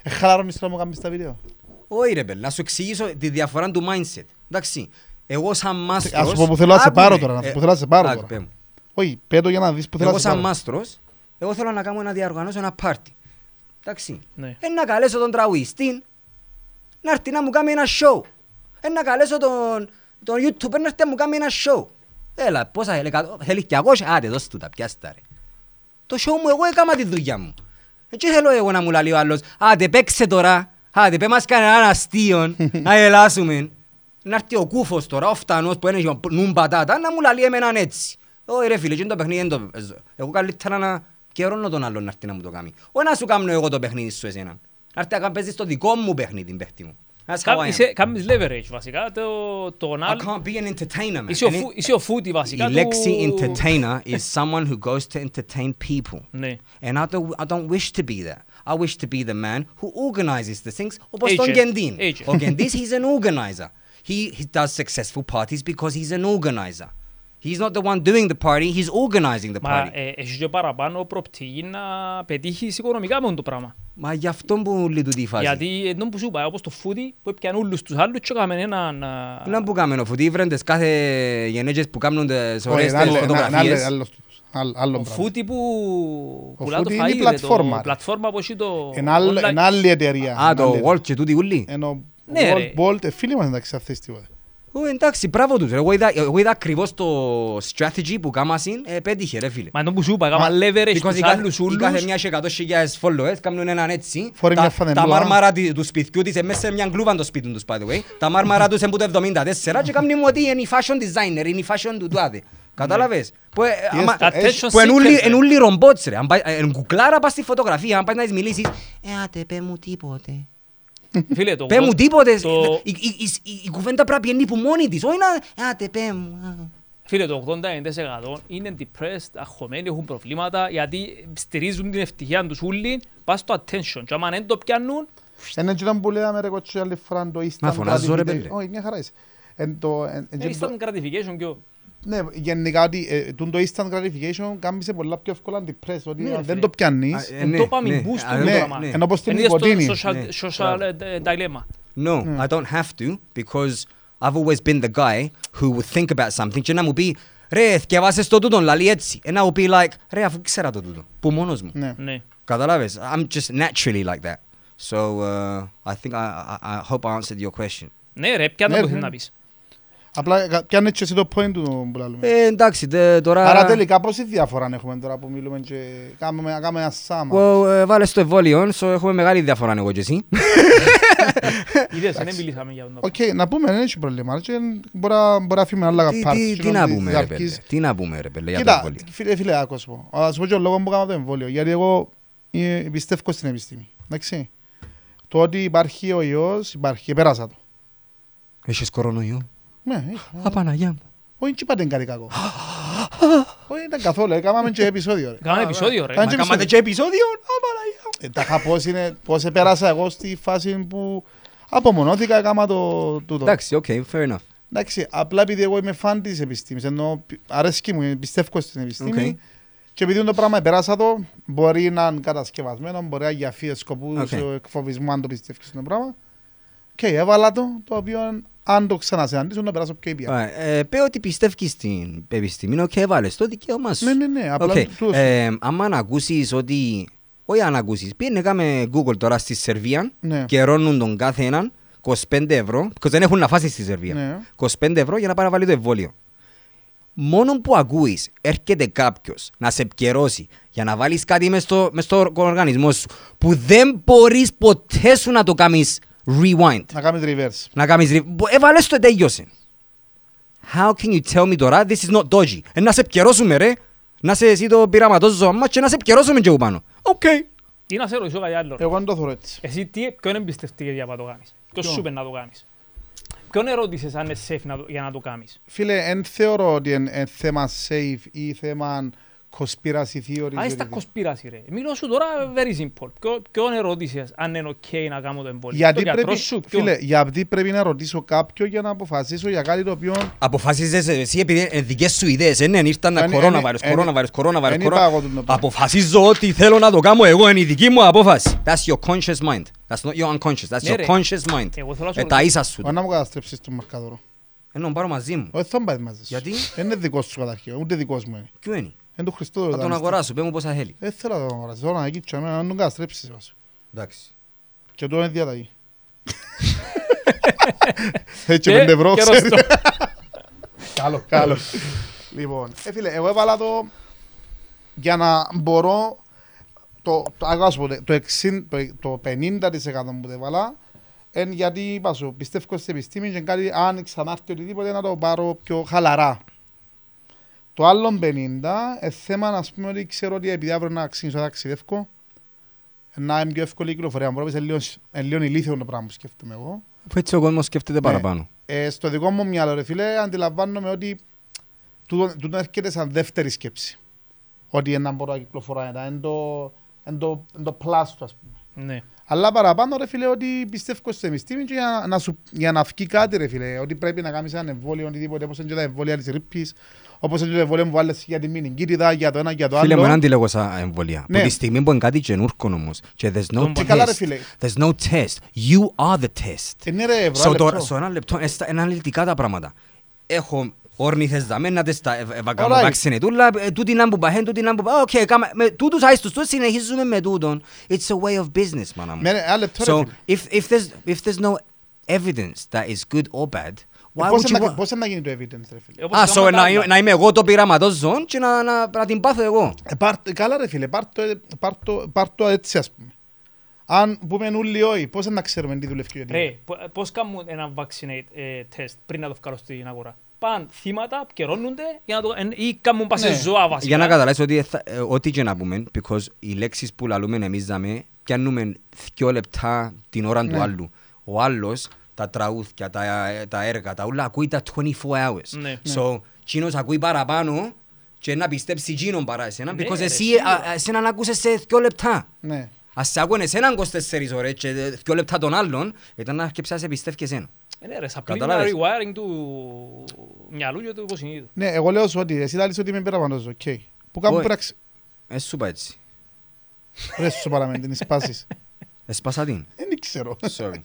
Χαλαρώνεις τώρα μου κάνεις τα βίντεο. Όχι ρε παιδί, να σου εξηγήσω τη διαφορά του mindset. Εντάξει, εγώ σαν μάστρος... Ας πω που θέλω να σε πάρω τώρα, Όχι, πέτω για να δεις που θέλω να σε πάρω. Εγώ σαν μάστρος, εγώ θέλω να κάνω να διαργανώσω ένα πάρτι. Εντάξει, να καλέσω τον τραγουδιστή, να έρθει να μου κάνει ένα show. Να καλέσω τον YouTuber να έρθει να μου κάνει ένα show. Έλα, πόσα θέλεις 200, άντε δώσ' του τα πιάστα ρε. Το show μου εγώ έκανα τη δουλειά μου. Έτσι θέλω εγώ να μου λέει ο άλλος, άντε παίξε τώρα, άντε πέ μας κάνει έναν αστείο, να γελάσουμε. Να έρθει ο κούφος τώρα, ο φτανός που είναι νουν πατάτα, να μου λέει εμένα έτσι. Όχι ρε φίλε, το παιχνίδι δεν το παίζω. Εγώ καλύτερα να καιρώνω τον άλλον να έρθει να μου το κάνει. Όχι να σου κάνω εγώ το παιχνίδι σου εσένα. Να έρθει να παίζεις το δικό μου παιχνίδι, παίχτη μου. Κάνεις leverage βασικά, τον άλλο. I can't be an entertainer, man. Είσαι ο φούτη βασικά. Η λέξη entertainer is someone who goes to entertain people. And I don't wish to be that. I wish to be the man who organizes the things. Όπως τον Γκεντίν. Ο Γκεντής he's an organizer. He does successful parties because he's an organizer. He's not the one doing the party, he's organizing the party. Έχεις και παραπάνω προπτυγή να πετύχεις οικονομικά με το πράγμα. Μα γι' αυτόν που λειτουργεί η φάση. Γιατί εντός που σου είπα, όπως το φούτι που έπιαν όλους τους άλλους και έκαμε έναν... Να που κάμενο φούτι, βρέντες κάθε γενέτες που κάμουν τις ωραίες φωτογραφίες. Ο φούτι που πουλά το φαΐ, η πλατφόρμα που έχει το... Εν άλλη εταιρεία. Α, το World και τούτη ούλη. Ναι ρε. World, φίλοι μας εντάξει αυτές τίποτα. Εντάξει, μπράβο τους. Εγώ είδα ακριβώς το strategy που κάμασιν, πέτυχε ρε φίλε. Μα τον που σου είπα, κάμα leverage τους άλλους ούλους. Κάθε μια και 100,000 followers, κάνουν έναν έτσι. Τα μάρμαρα του σπιτιού της, μέσα σε μια γκλούβα το σπίτι τους, by the way. Τα μάρμαρα τους είναι το 1974 και κάνουν μου ότι είναι η fashion designer, είναι η fashion του τάδε. Κατάλαβες. Που είναι όλοι ρομπότς ρε. Αν κουκλάρα πας στη φωτογραφία, αν πας να της μιλήσεις, άτε πέ μου τίποτε. Πέ μου τίποτε, η κουβέντα πρέπει να είναι που μόνη της, όχι να... Άτε, πέ μου... Φίλε, το 80% είναι depressed, αγχωμένοι, έχουν προβλήματα, γιατί στηρίζουν την ευτυχία τους όλοι, πας στο attention και άμα δεν το πιάνουν... Είναι και που λέμε ρε κοτσί, άλλη φορά το Instagram... Μα φωνάζω ρε πέλε. Όχι, μια χαρά είσαι. Instant gratification κι εγώ. Ναι, γενικά το instant gratification κάμισε πολλά πιο εύκολα depressed, ότι δεν το πιάνεις. Είναι το dopamine boost. Ναι, ενώ πως την νοικοτήνη. Είναι το social dilemma. No, I don't have to, because I've always been the guy who would think about something και να μου πει, ρε, θυκευάσες το τούτον, λαλεί έτσι. And I would be like, ρε, αφού ξέρα το τούτον, που μόνος μου. Καταλάβες, I'm just naturally like that. So, I think I hope I answered your question. Ναι ρε, ποιά το θέλεις να πεις. Απλά πιάνε και εσύ το point του που λαλούμε. Εντάξει τώρα... Άρα τελικά πόση διαφορά έχουμε τώρα που μιλούμε και κάνουμε ένα σάμα. Βάλε στο εμβόλιο, έχουμε μεγάλη διαφορά εγώ και εσύ. Είδες, δεν μιλήσαμε για αυτό. Οκ, να πούμε, δεν έχει προβλήμα. Μπορεί να αφήσουμε άλλα καπάρτς. Τι να πούμε ρε πέλε για το εμβόλιο. Κοίτα, φίλε, άκουσα πω. Ας πω και ο λόγος που κάνω το εμβόλιο. Γιατί εγώ πιστεύω στην επιστήμη. Εντάξει. Το ότι υπάρχει ο ιός, υπάρχει. Πέρασα το. Έχεις κορονοϊό. Ναι, Απαναγιά μου. Όχι και είπατε κάτι κακό. Όχι ήταν καθόλου, έκαναμε και επεισόδιο. Κάναμε επεισόδιο ρε. Κάναμε και επεισόδιο, Απαναγιά μου. Πώς επέρασα εγώ στη φάση που απομονώθηκα, έκανα το τούτο. Εντάξει, οκ, fair enough. Εντάξει, απλά επειδή εγώ είμαι φαν της επιστήμης, ενώ αρέσκει μου, πιστεύω στην επιστήμη. Και επειδή το πράγμα επέρασα το, μπορεί να είναι κατασκευασμένο, μπορεί να γραφεί σκοπούς εκφοβισμού αν το πιστεύεις στο πράγμα. Και έβαλα το οποίο αν το ξανασυναντήσω να περάσω πιο ήπια. Πέ ότι πιστεύεις στην επιστήμη και έβαλες το δικαίωμα σου. Ναι, απλά τους. Άμα να ακούσεις ότι... Όχι αν ακούσεις, πήγαινε κάμε Google τώρα στη Σερβία, καιρώνουν τον κάθε έναν 25€, because δεν έχουν να φάσεις στη Σερβία, 25€ για να πάρει να βάλει το εμβόλιο. Μόνο που ακούεις, έρχεται κάποιος να σε επικαιρώσει για να βάλεις κάτι μες στον οργανισμό σου, που δεν μπορείς ποτέ σου να το κάνεις rewind. Να κάνεις reverse. Έβαλες το τέλειωσε. How can you tell me τώρα, this is not dodgy. Να σε επικαιρώσουμε ρε. Να σε εσύ το πειραματόζω μας και να σε επικαιρώσουμε και πάνω. Οκ. Τι να σε ρωτήσω κάτι άλλο. Εγώ δεν το θέλω έτσι. Εσύ ποιον εμπιστευτήκες για να το κάνεις. Ποιος σου είπε να το κάνεις. Ποιον ερώτησες αν είναι safe για να το κάνεις. Φίλε, εν θεωρώ ότι είναι θέμα safe ή θέμα conspiracy theories. Α, στα conspiracy ρε. Μιλώ σου τώρα very simple. Ποιον ερώτησες αν είναι ok να κάνω το εμβόλιο. Γιατί πρέπει να ρωτήσω κάποιον για να αποφασίσω για κάτι το οποίο... Αποφασίζεις εσύ επειδή δικές σου ιδέες. Ναι, ήρθαν κορόναβαρος. Αποφασίζω ότι θέλω να το κάνω εγώ. Είναι η δική μου απόφαση. That's your conscious mind. That's not your unconscious. That's your conscious mind. Με τα ίσα σου. Αν να μου καταστρέψεις τον μαρκαδόρο. Εννοώ πάρω μαζί μου. Όχι, θα πάρεις μαζί σου. Γιατί είναι δικός σου καταρχήν, ούτε δικός μου είναι. Θα τον αγοράσω, πέ μου πόσα θέλει. Δεν θέλω να τον αγοράσω, τώρα να κοιτσω, να τον καταστρέψεις. Εντάξει. Και το είναι διαταγή. Έτσι 5€, ξέρεις. Καλό, καλό. Λοιπόν, φίλε, εγώ έβαλα το για να μπορώ, το 50% που το έβαλα, γιατί είπα σου, πιστεύω στην επιστήμη και αν ξανάρθει οτιδήποτε να το πάρω πιο χαλαρά. Το άλλο 50 θέμα να πούμε ότι ξέρω ότι επειδή αύριο να ξεκινήσω να ταξιδεύω, να είναι πιο εύκολη η κυκλοφορία. Μου είναι λίγο ηλίθιο το πράγμα που σκέφτομαι εγώ. Έτσι ο κόσμος σκέφτεται παραπάνω. Στο δικό μου μυαλό, ρε φίλε, αντιλαμβάνομαι ότι τούτο έρχεται σαν δεύτερη σκέψη. Ότι ένα μπορώ να κυκλοφορώ, ένα είναι το πλάστο, ας πούμε. Ναι. Αλλά παραπάνω, ρε φίλε, ότι πιστεύω στην επιστήμη και για να βγει κάτι, ρε φίλε, ότι πρέπει να κάνεις ένα εμβόλιο, οτιδήποτε, όπως είναι και τα εμβόλια της ρήπης, όπως είναι και τα εμβόλια που βάλες για τη μηνυγκίτιδα, για το ένα, για το άλλο. Φίλε, με έναν τηλεγόσα εμβόλια. Ναι. Από τη στιγμή που είναι κάτι καινούργιο όμως, και there's no test. Καλά, ρε φίλε. There's no test. You are the test. Είναι ρε ευρώ, so, ένα λεπτό, είναι αναλυτικά τα πράγματα. Έχω... Ορνήθες δαμένα, βακαμοβάξενε τούλα, τούτοι να μπουμπαχέν, τούτοι να μπουμπαχέν, οκ, τούτους άιστος, τούτους συνεχίζουμε με τούτον. It's a way of business, μάνα μου. So, if there's no evidence that is good or bad, why would you want... Πώς θα γίνει το evidence, ρε φίλε. Α, so, να είμαι εγώ το πειραματός ζών και να την πάθω εγώ. Καλά, ρε φίλε, πάρτο έτσι, ας πούμε. Αν πούμε νουλί όχι, πώς να ξέρουμε τι δουλεύει και τι είναι. Ρε, πώς κάνουν ένα vaccinate test πριν να το βγάλω στην αγορά. Παν θύματα επικαιρώνονται ή κάνουν πάση ζώα βασικά. Για να καταλάβεις ότι ό,τι και να πούμε, because οι λέξεις που λαλούμε εμείς δαμε, πιάνουμε 2 λεπτά την ώρα του άλλου. Ο άλλος τα τραούθια, τα έργα, τα όλα ακούει τα 24 hours. So, Κίνος ακούει παραπάνω και να πιστέψει Κίνον παρά εσένα, because εσένα να ακούσες σε 2 λεπτά. Ας σε ακούνε εσέναν 24 ώρες και 2 λεπτά των άλλων, ήταν να αρχίσεις να πιστεύεις και εσένα. Είναι ρε, σαν πλήν ένα rewiring του μυαλού και του υποσυνείδου. Ναι, εγώ λέω σου ότι εσύ λες ότι είμαι πειραπαντός, οκ. Που κάπου πράξη... Έσου είπα έτσι. Ρε σου παραμένει, την εσπάσεις. Εσπάσα την. Δεν ξέρω. Sorry.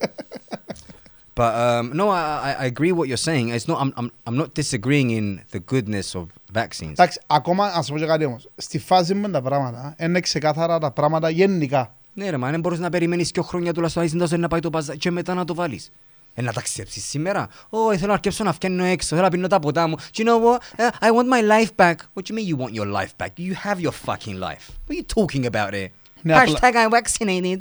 But no, I agree what you're saying. It's not, I'm not disagreeing in the goodness of vaccines. Εντάξει, ακόμα, ας πω και κάτι όμως. Στη φάση με τα πράγματα, είναι ξεκάθαρα τα πράγματα γενικά. Ναι ρε, μα δεν μπορείς να περιμένεις και χρόνια τουλάχιστον να πάει το παζάρι και μετά να το βάλεις. Να ταξιδέψεις σήμερα. Θέλω να αρκέψω να φκένω έξω. Θέλω να πίνω τα ποτά μου. Do you know what? I want my life back. What do you mean you want your life back? You have your fucking life. What are you talking about here? Hashtag I'm vaccinated.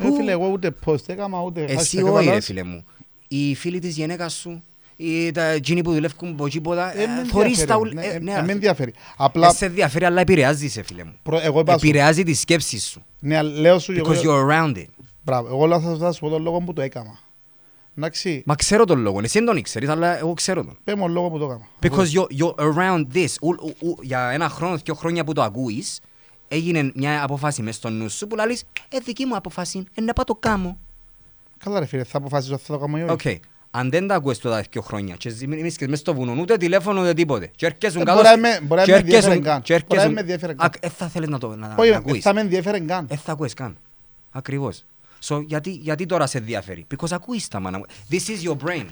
Ρε φίλε, εγώ ούτε post έκαμα, ούτε... Εσύ όχι ρε φίλε μου. Οι φίλοι της γενέκας σου, τα τζίνοι που δουλεύουν από τίποτα, θωρείς τα... Δεν με ενδιαφέρει. Σε ενδιαφέρει, αλλά επηρεάζει σε φίλε μου. Επηρεάζει τη σκέψη σου. Because you're around it. Μπράβο, εγώ θα σου πω τον λόγο που το έκαμα. Μα ξέρω τον λόγο, εσύ δεν τον ήξερες, αλλά εγώ ξέρω τον. Πες μου λόγο που το έκανα. Because you're around this. Για ένα χρόνο, 2 χρόνια που το ακούεις, έγινε μια αποφάση μες στο νου σου που λες, δική μου αποφάση, να πάω το κάνω. Καλά ρε φίλε, θα αποφασίσω θα το κάνω ή όχι. Okay. Αν δεν τα ακούες τώρα 2 χρόνια και μίσκες μες στο βουνό, ούτε τηλέφωνο, ούτε τίποτε. Και έρχεσουν κάτω... Μπορεί να με ενδιαφέρεν καν. Μπορεί να με ενδιαφέρεν καν. Θα θέλεις να το ακούεις. Θα ακούεις καν. Ακριβώς. So, γιατί τώρα σε διαφέρει. Because ακούεις τα μάνα μου. This is your brain.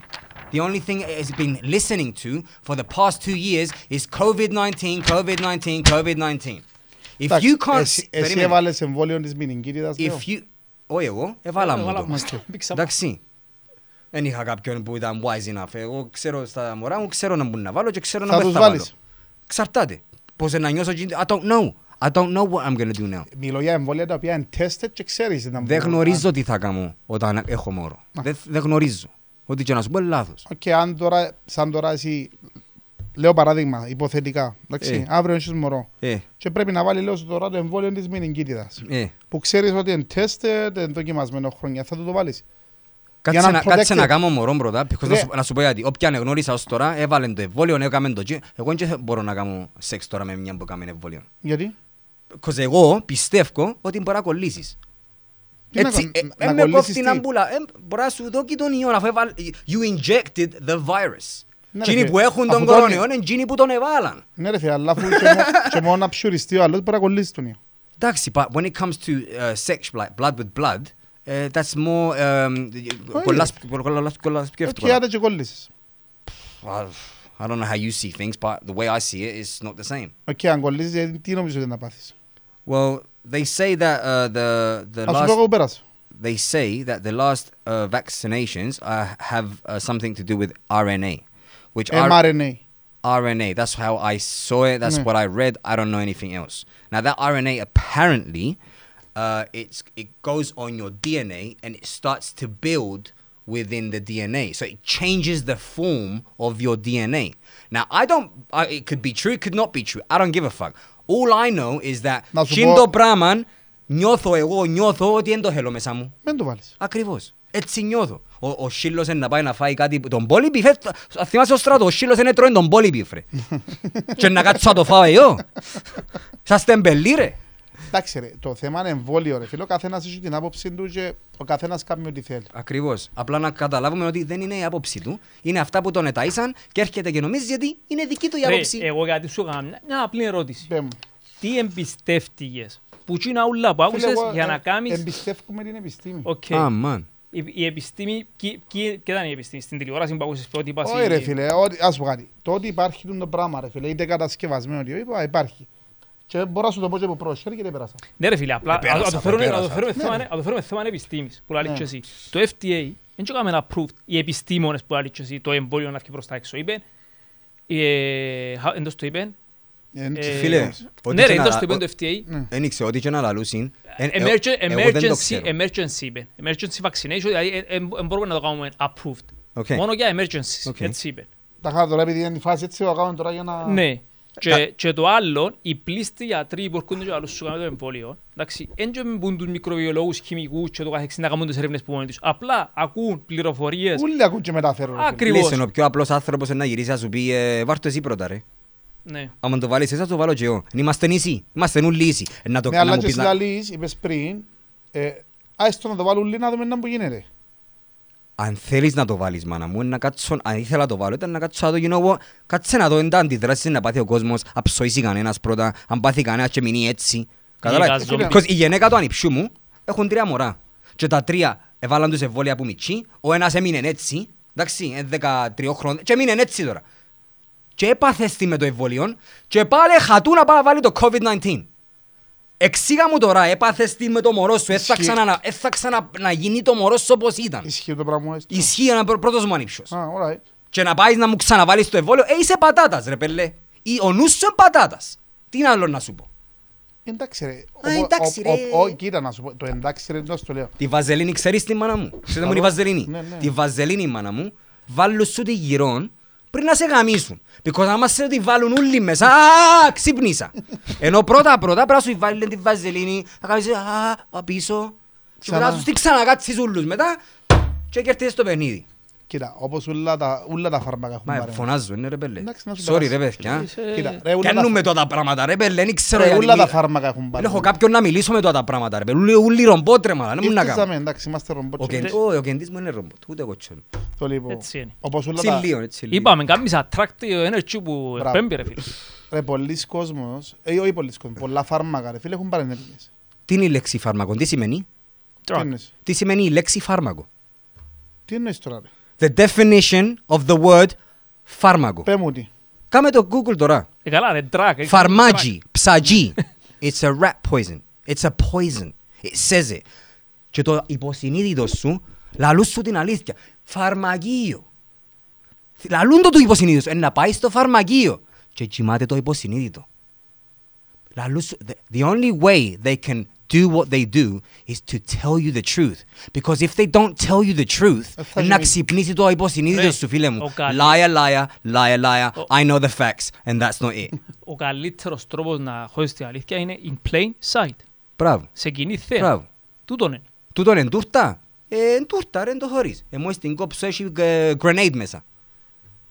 The only thing it's been listening to for the past 2 years is COVID-19, COVID-19, COVID-19. If you can't... Εσύ έβαλες εμβόλιο της μηνυγκίτιδας, λέω. Όχι εγώ, έβαλα μου το. Εντάξει. Δεν είχα κάποιον που ήταν wise enough. Εγώ ξέρω στα μωρά μου, ξέρω να μπορούν να βάλω και ξέρω να πες τα βάλω. Ξαρτάται. Πώς να νιώσω... I don't know. I don't know what I'm going to do now. Μιλώ για εμβόλια τα οποία είναι tested και ξέρεις. Δεν γνωρίζω τι θα κάνω όταν έχω μόρο. Δεν γνωρίζω. Ότι και να σου πω είναι λάθος. Οκ, σαν τώρα εσύ, λέω παράδειγμα, υποθετικά, αύριο έχεις μόρο και πρέπει να βάλει, λέω τώρα, το εμβόλιο της μηνυγκίτιδας που ξέρεις ότι είναι tested, είναι δοκιμασμένο χρόνια, θα το βάλεις. Κάτσε να κάνω μωρό πρώτα, να σου πω γιατί όποιαν γνώρισα ως τώρα έβαλαν το εμβόλιο, έκαμε το τζι. Εγώ δεν μπορώ να κάνω σεξ τώρα με μια που έκαμε εμβόλιο. Γιατί? Κοζε εγώ πιστεύω ότι μπορεί να κολλήσεις. Έτσι, με κόφτει να μπούλα, μπορεί να σου δω και τον ιό, αφού έβαλε... You injected the virus. Τζίνοι που έχουν τον κορονιό είναι τζίνοι που τον έβαλαν. Ναι ρε φίλε, αλλά αφού και μόνο να ψιουριστεί ο άλλος μπορεί να κολλήσεις τον ιό. Εντάξει, but when it comes to sex, blood with blood, that's more I don't know how you see things, but the way I see it is not the same. Okay, well, they say that the last vaccinations have something to do with RNA, which mRNA. RNA. That's how I saw it. That's what I read. I don't know anything else. Now that RNA apparently. It goes on your DNA and it starts to build within the DNA. So it changes the form of your DNA. Now, it could be true, it could not be true. I don't give a fuck. All I know is that Shindo Brahman, νιώθω ότι δεν το θέλω μέσα μου. Δεν το βάλεις. Ακριβώς. Έτσι νιώθω. Ο Σύλλος να πάει να φάει κάτι, τον πόλιπι, θυμάσαι ο Στράτο, ο Σύλλος δεν έτρωε τον πόλιπι, φρε. Και να κάτσω να το φάω εγώ. Σας τεμπελί, ρε. Εντάξει ρε, το θέμα είναι εμβόλιο ρε φίλε, ο καθένας έχει την άποψή του και ο καθένας κάνει ό,τι θέλει. Ακριβώς. Απλά να καταλάβουμε ότι δεν είναι η άποψη του, είναι αυτά που τον εταΐσαν και έρχεται και νομίζει γιατί είναι δική του η άποψη. Ρε, εγώ κάτι σου έκανα μια απλή ερώτηση. Τι εμπιστεύτηκες που είναι όλα που άκουσες για να κάνεις... Εμπιστεύκουμε την επιστήμη. Okay. Ah, η επιστήμη, και ήταν η επιστήμη, στην τηλεόραση που άκουσες πρώτη πάση... Όχι ρε φίλε, ας πω κάτι, το ότι υπάρχει το πράγμα ρε φίλε, είτε κατασκευασμένο ότι υπάρχει. Και μπορώ να σου το πω και από πρόσχερη και δεν πέρασα. Ναι ρε φίλε, απλά να το φέρουμε θέμα επιστήμης που λάλλεις και εσύ. Το FDA δεν το έκαμε να approved οι επιστήμονες που λάλλεις και εσύ το εμβόλιο να έρθει προς τα έξω. Είπεν, εντός το είπεν. Φίλε, ναι ρε, εντός το είπεν το FDA. Ένιξε ότι και να λαλούσιν. Emergency είπεν. Emergency vaccination, δηλαδή μπορούμε να το κάνουμε approved. Μόνο για emergencies, έτσι είπεν. Τα χάρη τώρα επειδή είναι η φάση έτσι, το κάνουμε τώρα για να... Και το άλλο, οι πλήστοι γιατροί που έρχονται και άλλους σου κάνουν το εμβόλιο, εντάξει, δεν μπουν τους μικροβιολόγους, χημικούς και το καθεξής να κάνουν τις έρευνες που μόνοι τους. Απλά ακούν πληροφορίες. Ούλοι ακούν και μεταφέρουν. Ακριβώς. Λίσον, ο πιο απλός άνθρωπος να γυρίσει να σου πει «Βάρ' το εσύ πρώτα ρε». Ναι. Άμα το βάλεις εσάς, το βάλω και εγώ. Είμαστε νησί, είμαστε νουλί ίσοι. Ναι, αλλά και συλλαλείς, είπες πριν, άιστο να το βάλουν λίγο να δούμε να που γίνεται. Αν θέλεις να το βάλεις, μάνα μου, αν ήθελα να το βάλω, ήταν να κάτσω να το κάτσε να δω, εν τα αντιδράσεις να πάθει ο κόσμος, αψοήσει κανένας πρώτα, αν πάθει κανένας και μείνει έτσι. Καταλάβεις, η γενέκα του ανιψιού μου έχουν 3 μωρά και τα 3 έβαλαν τους εμβόλια από μητσί, ο ένας έμεινε έτσι, εντάξει, 13 χρόνια και έμεινε έτσι τώρα. Και έπαθεστη με το εμβόλιο και πάλι χατού να πάει να βάλει το COVID-19. Εξήγα μου τώρα, έπαθες τι με το μωρό σου, έφταξα να γίνει το μωρό σου όπως ήταν. Ισχύει το πράγμα έτσι. Ισχύει ένα πρώτος μου ανήψιος. Και να πάεις να μου ξαναβάλεις το εμβόλιο, είσαι πατάτας ρε πελέ. Ο νους σου είναι πατάτας. Τι είναι άλλο να σου πω. Εντάξει ρε. Κοίτα να σου πω, το εντάξει ρε εντός το λέω. Τη βαζελίνη ξέρεις τη μάνα μου. Ξέρετε μου τη βαζελίνη. Τη βαζελίνη μάνα μου βάλουν σου τη γυρών. Πριν να σε γαμίσουν. Because άμα σε τη βάλουν όλοι μέσα, ξυπνήσα. Ενώ πρώτα-πρώτα πρέπει να σου βάλουν τη βαζελίνη, θα κάνεις πίσω. Και πρέπει να σου ξανακάτσεις ούλους μετά και κερδίζεις το παιχνίδι. Κοίτα, όπως όλα τα φάρμακα έχουν πάρει. Μα φωνάζουν ρε πέλε. Sorry ρε παιδιά. Κάνουμε τώρα τα πράγματα ρε πέλε, δεν ξέρω γιατί. Όλα τα φάρμακα έχουν πάρει. Έχω κάποιον να μιλήσω με τώρα τα πράγματα ρε πέλε. Ούλοι ρομπότρεμα, δεν μου να κάνω. Εντάξει, είμαστε ρομπότρεμα. Ο κεντής μου είναι ρομπότ, ούτε κοτσόν. Το λίγο. Είπαμε κάποιες attractive energy που επέμπει ρε φίλε. Ρε πολλοί κόσμος, όχι πολλοί κόσμος, πολλά φάρμακα ρε φίλε έχουν πάρει ενέργειες. Τι είναι η λέξη φάρμακο, τι σημαίνει? Τι σημαίνει η λέξη φάρμακο? Τι εννοείς τώρα ρε? The definition of the word φάρμακο. Πες μου τι. Κάμε το Google τώρα. Καλά ρε, drug. Φαρμάκι, ψαγί. It's a rat poison. It's a poison. It says it. Και το υποσυνείδητο σου, λαλούς σου την αλήθεια. Φαρμακείο. Λαλούν το του υποσυνείδητο. Να πάει στο φαρμακείο. Και κοιμάται το υποσυνείδητο. Λαλούς σου. The only way they can do what they do is to tell you the truth. Because if they don't tell you the truth, να ξυπνήσει το υποσυνείδητο σου, φίλε μου. Liar, liar, liar, liar. I know the facts, and that's not it. Ο καλύτερος τρόπος να χωρίς την αλήθεια είναι in plain sight. Μπράβο. Σε κοινή θέα. Τούτον είναι. Τούτον είναι τούρτα. Εν τούρτα, ρε, εν το χωρίς. Μόλις την κόψω έχει grenade μέσα.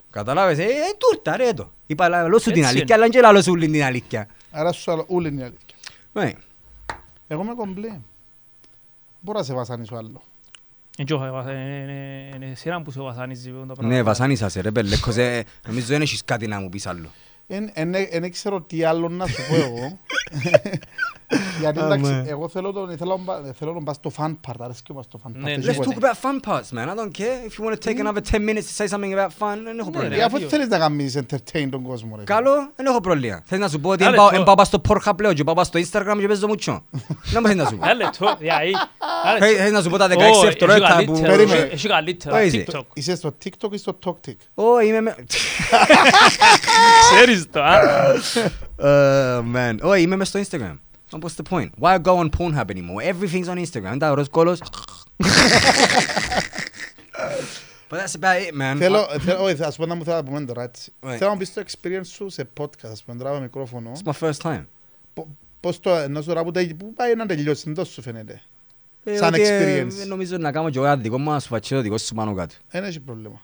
Καταλάβες, τούρτα, ρε, το. Είπα, λαλώ σου την αλήθεια, αλλά και λαλώ σου ούλη την αλήθεια. Άρα σου ούλη την αλήθεια. Εγώ είμαι κομπλή. Μπορώ να σε βασανίσω άλλο. Είναι εσένα που σε βασανίζεις. Ναι, βασανίσα σε ρε πέλε. Νομίζω δεν έχεις κάτι να μου πεις άλλο. Δεν ξέρω τι άλλο να σου πω εγώ. Γιατί εντάξει, εγώ θέλω να πας στο fan part. Αρέσκει μας το fan part. Let's talk about fun parts, man. I don't care. If you want to take another 10 minutes to say something about fun, δεν έχω πρόβλημα. Αφού θέλεις να κάνεις entertain τον κόσμο. Καλό, δεν έχω πρόβλημα. Θέλεις να σου πω ότι δεν πάω στο Pornhub πλέον και πάω στο Instagram και παίζω μουτσό. Δεν μου θέλεις να σου πω. Θέλεις να σου πω τα 16 δευτερόλεπτα που... Έχει καλύτερα TikTok. Είσαι στο TikTok ή στο TokTik? Όχι, είμαι με... Ξέρεις το, man. Όχι, είμαι μες στο Instagram. What's the point? Why go on Pornhub anymore? Everything's on Instagram. That was colors. But that's about it, man. Ας πω να μου θέλω από μέντορα, έτσι. Θέλω να πεις το experience σου σε podcast, που εντράβα μικρόφωνο. It's my first time. Πώς το, ενώ σου ράπουτα, πού πάει να τελειώσει, δεν τόσο σου φαίνεται. Σαν experience. Νομίζω να κάνω και εγώ δικό μας φατσίδο, δικό σου πάνω κάτω. Δεν έχει πρόβλημα.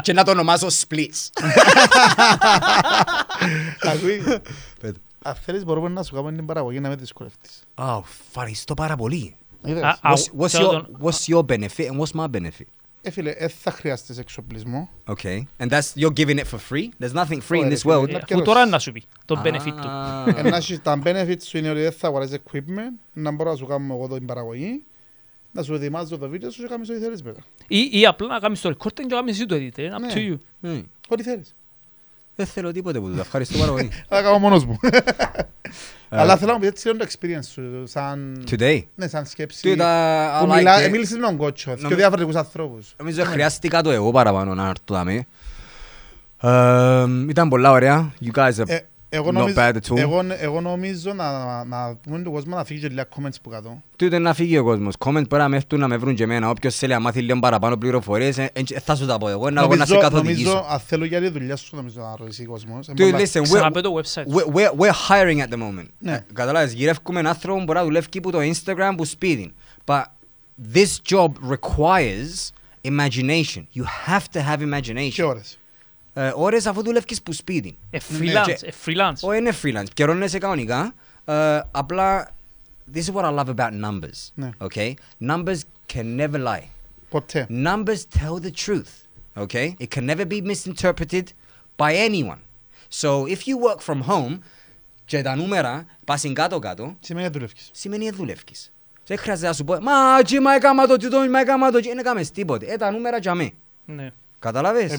Και να το ονομάζω Splits. Ακούει. Αν θέλεις μπορούμε να σου κάνουμε την παραγωγή να με δυσκολευτείς. Ευχαριστώ πάρα πολύ. What's your benefit and what's my benefit? Φίλε, θα χρειάζεται εξοπλισμό. Okay. And that's, you're giving it for free? There's nothing free in this world. Που τώρα να σου πει το benefit του. Τα benefits σου είναι ότι θα αγοράζεις equipment, να μπορώ να σου κάνω εγώ την παραγωγή, να σου ετοιμάζω το βίντεο σου και να κάνεις ό,τι θέλεις μετά. Ή απλά να κάνεις το recording και να κάνεις εσύ το edit. Up to you. Ό,τι θέλεις. Δεν θέλω τίποτε που το ευχαριστώ πάρα πολύ. Θα κάνω μόνος μου. Αλλά θέλω να πείτε τι είναι το experience σου, σαν σκέψη, που μίλησες με τον κότσο και διάφορους ανθρώπους. Νομίζω χρειάστηκα το εγώ παραπάνω να έρθω δάμε. Ήταν πολλά ωραία. You guys are not bad at all. Εγώ νομίζω να πούμε τον κόσμο να φύγει και λίγα comments που κάτω. Τούτε να φύγει ο κόσμος. Comment πέρα με έρθουν να με βρουν και εμένα. Όποιος θέλει να μάθει λίγο παραπάνω πληροφορίες, θα σου τα πω εγώ. Νομίζω αν θέλω για τη δουλειά σου νομίζω να ρωτήσει ο κόσμος. Ξαναπέ το website. We're hiring at the moment. Καταλάβεις, γυρεύκουμε έναν άνθρωπο που δουλεύει που το Instagram που σπίτι. But this job requires imagination. You have to have imagination. Τι ώρες? Ώρες αφού δουλεύεις που σπίτι. Freelance. Είναι freelance. Πιερώνεσαι κανονικά. Απλά this is what I love about numbers, okay? Numbers can never lie. Ποτέ. Numbers tell the truth, okay? It can never be misinterpreted by anyone. So if you work from home, και τα νούμερα πάσουν κάτω-κάτω, σημαίνει δουλεύκεις. Δεν χρειάζεται να σου πω, μα, τι, μα, έκαμα το, τι, μα, έκαμα το, τι, δεν έκαμες τίποτε. Τα νούμερα για μέ. Καταλάβες.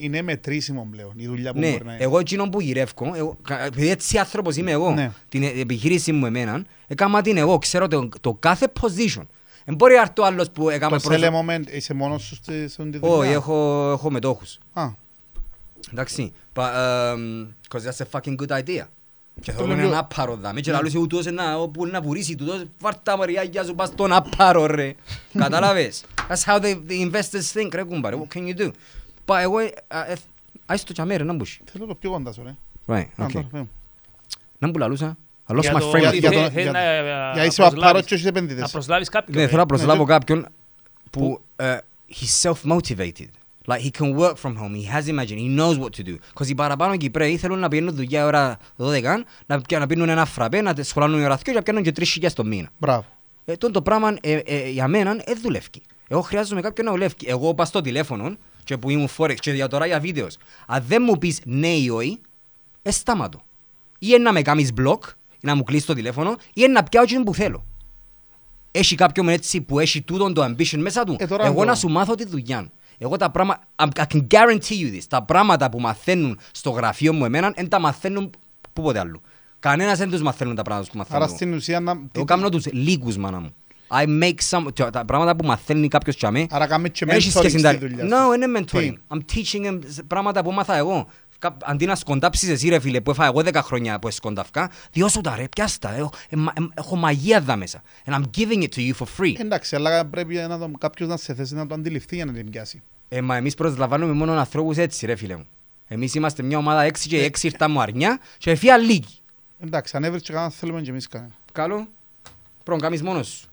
Είναι μετρήσιμο πλέον η δουλειά που μπορεί να είναι. Εγώ εκείνον που γυρεύκω, επειδή έτσι άνθρωπος είμαι εγώ, την επιχείρηση μου εμένα, έκαμα την εγώ, ξέρω το κάθε position. Εν μπορεί αυτό άλλος που έκαμε πρόσωπο. Το moment, είσαι μόνος σου στην δουλειά. Όχι, έχω μετόχους. Εντάξει, because that's a fucking good idea. Και θέλω έναν άπαρο δάμε και λαλούσε ούτως όπου να βουρήσει τούτος, βάρτα μωριά για σου πας στον άπαρο ρε. Καταλάβες. That's how the investors think ρε κουμπάρε, what can you do? But εγώ, άσε το τσαμέ ρε να μπούσει. Θέλω το πιο κοντά σου ρε. Right, okay. Να μπου λαλούσα, I lost my frame. Για είσαι ο άπαρος και όχι επενδυτές. Να προσλάβεις κάποιον. Ναι, θέλω να προσλάβω κάποιον που he's self-motivated. Like he can work from home, he has imagined, he knows what to do. Because οι παραπάνω Κυπρέοι θέλουν να πηγαίνουν δουλειά ώρα 12, να πίνουν ένα φραπέ, να σχολάνουν η ώρα 2 και να πιάνουν και 3.000 το μήνα. Μπράβο. Το πράγμα για μένα δεν δουλεύει. Εγώ χρειάζομαι κάποιον να δουλεύει. Εγώ πάω στο τηλέφωνο και που ήμουν Forex και για τώρα για βίντεο. Αν δεν μου πεις ναι ή όχι, σταματώ. Ή να με κάνεις block, να μου κλείσεις το τηλέφωνο, ή να πιάω και που θέλω. Έχει κάποιον έτσι που έχει τούτον το ambition μέσα του. Εγώ να σου μάθω τη δουλειά. Εγώ τα πράγματα, I can guarantee you this, τα πράγματα που μαθαίνουν στο γραφείο μου εμένα, δεν τα μαθαίνουν πού ποτέ άλλου. Κανένας δεν τους μαθαίνουν τα πράγματα που μαθαίνουν. Άρα στην ουσία να... Εγώ κάνω τους λίγους, μάνα μου. I make some... Τα πράγματα που μαθαίνει κάποιος και αμέ... Άρα κάνουμε και mentoring στη δουλειά. No, είναι mentoring. I'm teaching them πράγματα που μάθα εγώ. Αντί να σκοντάψεις εσύ ρε φίλε που έφαγα εγώ 10 χρόνια που σκοντάφκα, διώσου τα ρε, πιάσου τα, έχω μαγεία εδώ μέσα. And I'm giving it to you for free. Εντάξει, αλλά πρέπει κάποιος να σε θέσει να το αντιληφθεί για να την πιάσει. Μα εμείς προσλαμβάνουμε μόνο ανθρώπους έτσι ρε φίλε μου. Εμείς είμαστε μια ομάδα 6 και 6 ήρθαμε αρνιά και έφυγα λίγοι. Εντάξει, αν έβρεις και κανένα θέλουμε και εμείς κανένα. Καλό, πρώτον κάνεις μόνος σου.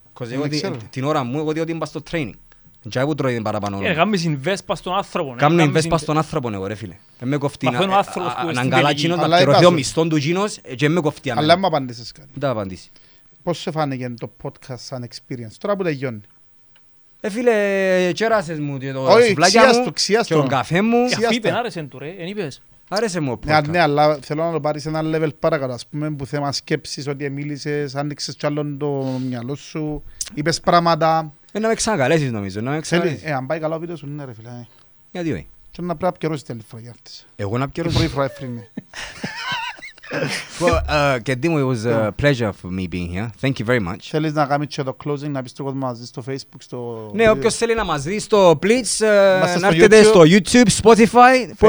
Την ώρα μου εγώ διότι είμαι στο training. Και εγώ τρώει παραπάνω όλο. Κάμεις invest πας στον άνθρωπο. Κάμνω invest πας στον άνθρωπο εγώ ρε φίλε. Εν με κοφτεί να αγκαλά κοινός, να πληρωθέω μισθόν του κοινός και με κοφτεί αμένα. Αλλά μου απαντήσεις κάτι. Δεν θα απαντήσει. Πώς σε φάνηκε το podcast σαν experience, τώρα που τελειώνει. Φίλε, κέρασες μου το σουβλάκια μου και τον καφέ μου. Αφήπεν, άρεσε του ρε, εν είπες. Άρεσε μου ο podcast. Ναι, αλλά θέλω να το πάρεις ένα level παρακαλώ, ας πούμε, που θέμα σκέψης ότι μίλησες, άνοιξες κι άλλον το μυαλό σου, είπες πράγματα. Να με ξανακαλέσεις νομίζω, να με ξανακαλέσεις. Αν πάει καλά ο βίντεο σου, ναι ρε φίλε. Γιατί όχι. Και να πρέπει να πιερώσεις τελευταία για αυτές. Εγώ να πιερώσεις. Την πρώτη φορά έφρυνε. Κεντίμου, it was a pleasure for me being here. Thank you very much. Θέλεις να κάνεις και το closing, να πεις το κόσμο μαζί στο Facebook, στο... Ναι, όποιος θέλει να μας δει στο Blitz, να έρθετε στο YouTube, Spotify,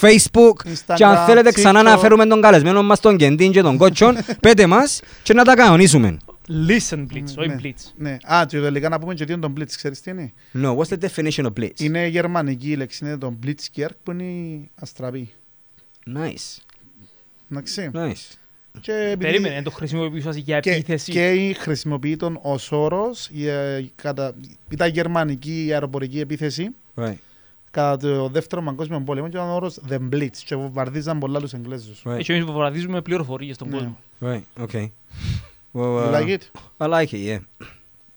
Facebook και αν θέλετε ξανά να φέρουμε τον καλεσμένο μας, τον Κεντίν και τον Κότσον, πέτε μας και να τα κανονίσουμε. Listen Blitz, όχι Blitz. Α, το γαλλικά να πούμε και τι είναι το Blitz, ξέρεις τι είναι. No, what's the definition of Blitz? Είναι γερμανική λέξη, είναι το Blitzkrieg που είναι αστραπή. Nice. Εντάξει. Nice. Περίμενε, το χρησιμοποιούσες για επίθεση. Και χρησιμοποιεί τον ως όρος, ήταν γερμανική αεροπορική επίθεση. Right. Κατά το δεύτερο παγκόσμιο πόλεμο και ήταν ο όρος The Blitz και βομβαρδίζαν πολλά τους Εγγλέζους. Right. Και εμείς βομβαρδίζουμε πληροφορίες στον κόσμο. Right, okay. Well, you like it? I like it, yeah.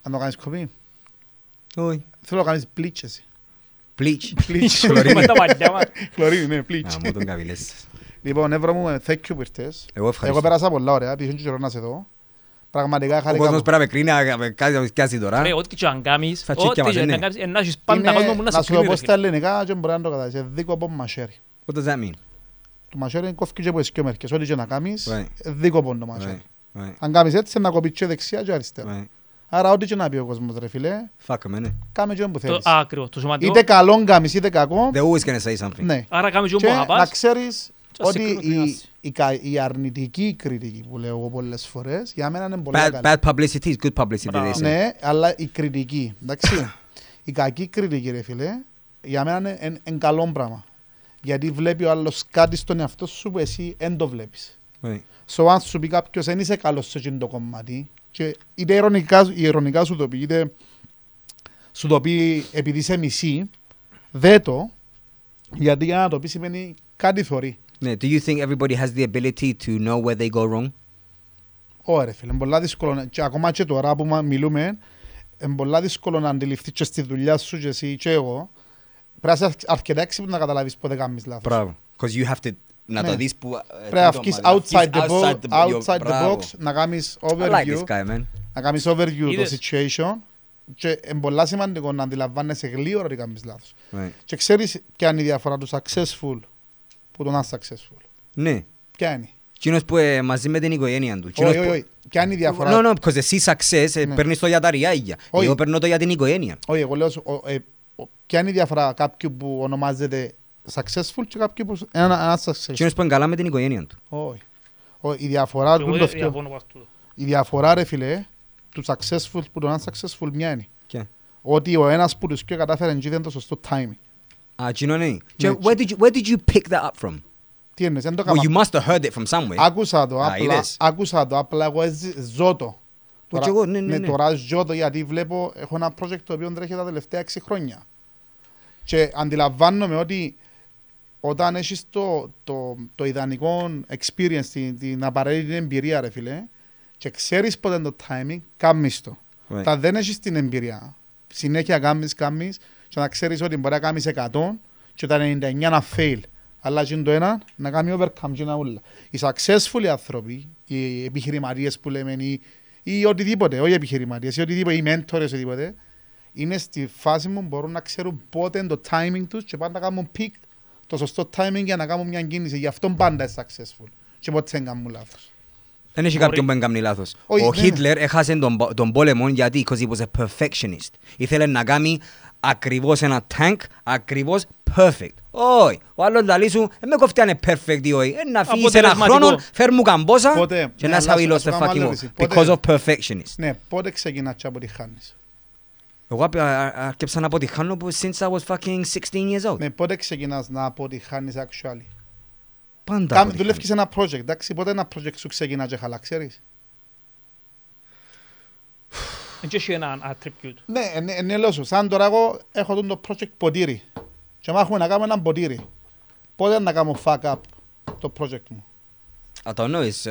Αν το κάνεις κοπή? Όχι. Θέλω να κάνεις bleach εσύ. Bleach. Bleach. Χλωρίνη, ναι, bleach. Άμα τον καβιλές. Λοιπόν, Εύρο μου, thank you που ήρθες. Εγώ ευχαριστώ. Εγώ πέρασα πολλά ωραία, πήγαινε και ρωνάς εδώ. Πραγματικά χάρηκα. Ο κόσμος πέρα με κρίνει, κάτι να πιάσει τώρα. Ρε, ό,τι και αν κάνεις, να έχεις πάντα κόσμο που να σε κρίνει. Να σου το πω στα ελληνικά και μπορεί να το κατάσεις. Δίκο από μασέρι. What does that mean? Το μασέρι είναι κόφκι και από εσκιόμερκες. Ό,τι και να κάνεις, δίκο από το μασέρι. Αν κάνεις έτσι, να κοπείς και δεξιά και αριστερά. Άρα ό,τι και να πει ο κόσμος ρε φίλε, κάμε και όπου θέλεις. Είτε καλό κάνεις είτε κακό. Άρα κάμε και όπου αγαπάς. Να ξέρεις ότι η αρνητική κριτική που λέω πολλές φορές, για μένα είναι πολύ καλή. Bad publicity is good publicity. Ναι, αλλά η κριτική, εντάξει. Η κακή κριτική ρε φίλε, για μένα είναι καλό πράγμα. Γιατί βλέπει ο άλλος κάτι στον εαυτό σου που εσύ δεν το βλέπεις. So αν σου πει κάποιος δεν είσαι καλός σε εκείνο το κομμάτι και είτε ειρωνικά σου το πει είτε σου το πει επειδή είσαι μισή, δε το, γιατί για να το πει σημαίνει κάτι θωρεί. Ναι, do you think everybody has the ability to know where they go wrong? Ωραία φίλε, είναι πολλά δύσκολο και ακόμα και τώρα που μιλούμε είναι πολλά δύσκολο να αντιληφθεί και στη δουλειά σου και εσύ και εγώ πρέπει να είσαι αρκετά έξυπνος να καταλάβεις πότε κάνεις λάθος. Μπράβο, because you have to... Να το δεις που... Πρέπει να outside the box, να κάνεις overview, να κάνεις overview το situation και είναι πολλά σημαντικό να αντιλαμβάνεσαι γλύωρα ότι κάνεις λάθος. Και ξέρεις ποια είναι η διαφορά του successful που τον unsuccessful. Ναι. Ποια είναι. Κοινός που μαζί με την οικογένεια του. Όχι, ποια είναι η διαφορά. No, no, because εσύ success παίρνεις το για τα ριάγια. Εγώ παίρνω το για την οικογένεια. Όχι, εγώ λέω ποια είναι η διαφορά κάποιου που ονομάζεται successful και κάποιοι που είναι successful. Κοινούς που είναι καλά με την οικογένεια του. Όχι. Η διαφορά ρε φίλε του successful που τον unsuccessful μια είναι. Ότι ο ένας που τους πιο κατάφερε δεν το σωστό timing. Α, κοινό ναι. Where did you pick that up from? Τι είναι, δεν το καλά. Well, you must have heard it from somewhere. Άκουσα το απλά, εγώ ζω το. Τώρα ζω το γιατί βλέπω, έχω ένα project το οποίο τρέχει τα τελευταία 6 χρόνια. Και αντιλαμβάνομαι ότι όταν έχεις το ιδανικό experience, την απαραίτητη εμπειρία ρε φίλε, και ξέρεις πότε είναι το timing, κάνεις το. Όταν δεν έχεις την εμπειρία, συνέχεια κάνεις και να ξέρεις ότι μπορεί να κάνεις 100 και τα 99 να fail. Αλλά και το ένα να κάνει overcome και ένα ούλα. Οι successful άνθρωποι, οι επιχειρηματίες που λέμε ή οτιδήποτε, όχι επιχειρηματίες, ή οτιδήποτε, οι mentors, οτιδήποτε, είναι στη φάση μου μπορούν να ξέρουν πότε είναι το timing τους και πάντα κάνουν pick το σωστό timing για να κάνουν μια κίνηση. Γι' αυτό πάντα είναι successful και ποτέ δεν κάνουν λάθος. Δεν έχει κάποιον που δεν κάνει λάθος. Ο Χίτλερ έχασε τον πόλεμο γιατί he was a perfectionist. Ήθελε να κάνει ακριβώς ένα tank, ακριβώς perfect. Όχι, ο άλλος λαλεί σου, δεν με κοφτεί αν είναι perfect ή όχι. Να φύγει σε έναν χρόνο, φέρ μου καμπόσα και να σαβηλώσει το φάκι μου. Because of perfectionist. Ναι, πότε ξεκινάς και αποτυχάνεις. Εγώ αρκέψα να αποτυχάνω since I was fucking 16 years old. Ναι, πότε ξεκινάς να αποτυχάνεις actually. Πάντα αποτυχάνεις. Δουλεύεις ένα project, εντάξει, πότε ένα project σου ξεκινά και χαλά, ξέρεις. Και έχει ένα attribute. Ναι, λέω σου, σαν τώρα εγώ έχω το project ποτήρι. Και μάχομαι να κάνω ένα ποτήρι. Πότε να κάνω fuck up το project μου. Ατονοείς,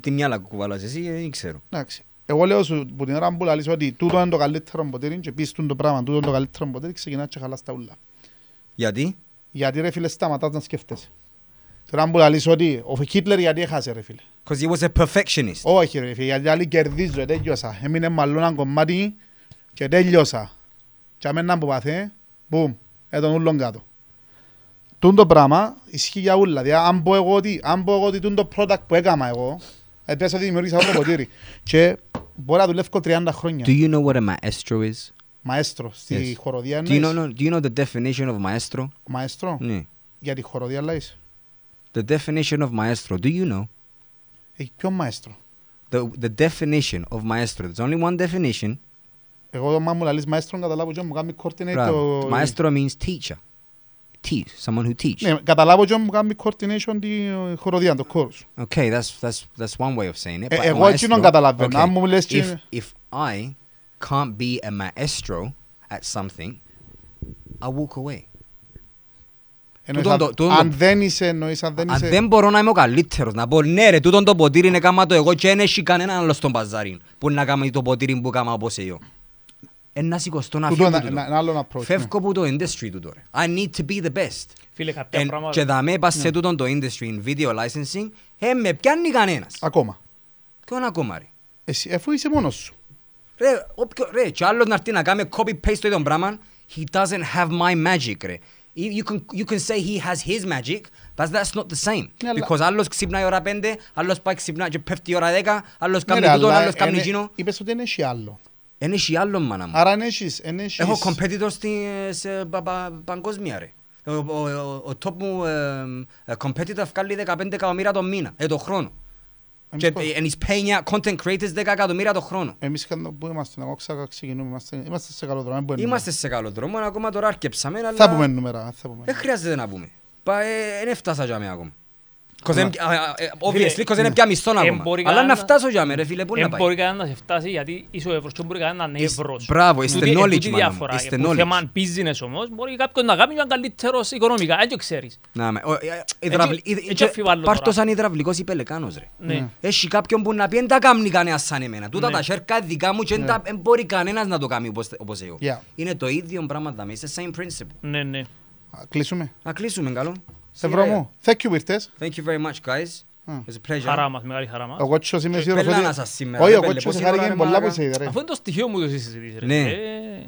τι μυάλα κουβαλάς εσύ, δεν ξέρω. Εντάξει. Εγώ λέω σου που την ώρα που λαλείς ότι τούτο είναι το καλύτερο ποτήρι και πεις το πράγμα, τούτο είναι το καλύτερο ποτήρι, ξεκινάς και χαλάς τα ούλα. Γιατί? Γιατί ρε φίλε σταματάς να σκέφτεσαι. Την ώρα που λαλείς ότι ο Χίτλερ γιατί έχασε ρε φίλε. Because he was a perfectionist. Όχι ρε φίλε, γιατί άλλοι κερδίζω, τέλειωσα. Έμεινε μαλλού ένα κομμάτι και τέλειωσα. Και αμέναν που παθέ, μπουμ, έτον ούλον κάτω. Τούτο πράγμα ισχύει για ούλα. Δηλαδή αν πω εγώ ότι τούτο product που έκανα εγώ, επίσης ότι δημιουργήσα αυτό το ποτήρι. Και μπορεί να δουλεύω 30 χρόνια. Do you know what a maestro is? Μαέστρο, στη χοροδία είναι. Do you know the definition of maestro? Μαέστρο? Ναι. Για τη χοροδία λέει. The definition of maestro, do you know? Ποιο μαέστρο? the definition of maestro. There's only one definition. Right. Maestro means teacher. Teach, someone who teach. Okay, that's one way of saying it. But maestro, okay. If I can't be a maestro at something, I walk away. Αν δεν είσαι, εννοείς, αν δεν είσαι... Αν δεν μπορώ να είμαι ο καλύτερος, να πω ναι ρε, τούτον το ποτήρι είναι κάμα το εγώ και δεν έχει κανέναν άλλο στον παζάρι που να κάνει το ποτήρι που κάμα όπως εγώ. Ένα σηκωστό να φύγω τούτο. Φεύγω από το industry τούτο ρε. I need to be the best. Φίλε, κάποια πράγματα... Και δαμε πας σε τούτον το industry, in video licensing, με πιάνει κανένας. Ακόμα. Ποιον ακόμα ρε. Εσύ, εφού είσαι μόνος σου. Ρε, και άλλος να έρθει να κάνει copy-paste το ίδιο πράγμα, he doesn't have my magic ρε. You can say he has his magic, but that's not the same. Because άλλος ξυπνάει ώρα 5, άλλος πάει ξυπνάει και πέφτει ώρα 10, άλλος κάνει τούτο, άλλος κάνει εκείνο. Είπες ότι είναι εσύ άλλο. Είναι εσύ άλλο, μάνα μου. Άρα είναι εσείς. Έχω competitors σε παγκόσμια, ρε. Ο top μου competitor βγάλει 15 εκατομμύρια το μήνα, το χρόνο. And he's paying out content creators 10 εκατομμύρια το χρόνο. Εμείς που είμαστε, εγώ ξεκινούμε, είμαστε σε καλό δρόμο. Είμαστε σε καλό δρόμο, ακόμα τώρα αρκεψαμε. Θα πούμε νούμερα. Δεν χρειάζεται να πούμε. Δεν φτάσα για μένα ακόμα. Obviously, because είναι πια μισθόν ακόμα. Αλλά να φτάσω για μένα, φίλε, πού να πάει. Μπορεί κανένα να σε φτάσει, γιατί είσαι ο ευρωστός, μπορεί κανένα να είναι ευρός. Μπράβο, είστε knowledge, μάνα μου. Που θέμα business όμως, μπορεί κάποιον να κάνει και καλύτερος οικονομικά, αν το ξέρεις. Πάρτο σαν υδραυλικός ή πελεκάνος, ρε. Έχει κάποιον που να πει, δεν τα κάνει κανένας σαν εμένα. Τούτα τα σέρκα δικά μου και δεν μπορεί κανένας να το κάνει όπως εγώ. Είναι το ίδιο πράγμα, δάμε, it's the same principle. Κλείσουμε. Να κλείσουμε, καλό. Σε βρωμό. Thank you, Virtes. Thank you very much, guys. It was a pleasure. Χαρά μας, μεγάλη χαρά μας. Ο Κότσος είμαι σίγουρος ότι... Όχι, ο Κότσος χαρήκε πολλά που είσαι είδε. Αφού είναι το στοιχείο μου το συζητήσεις. Ναι.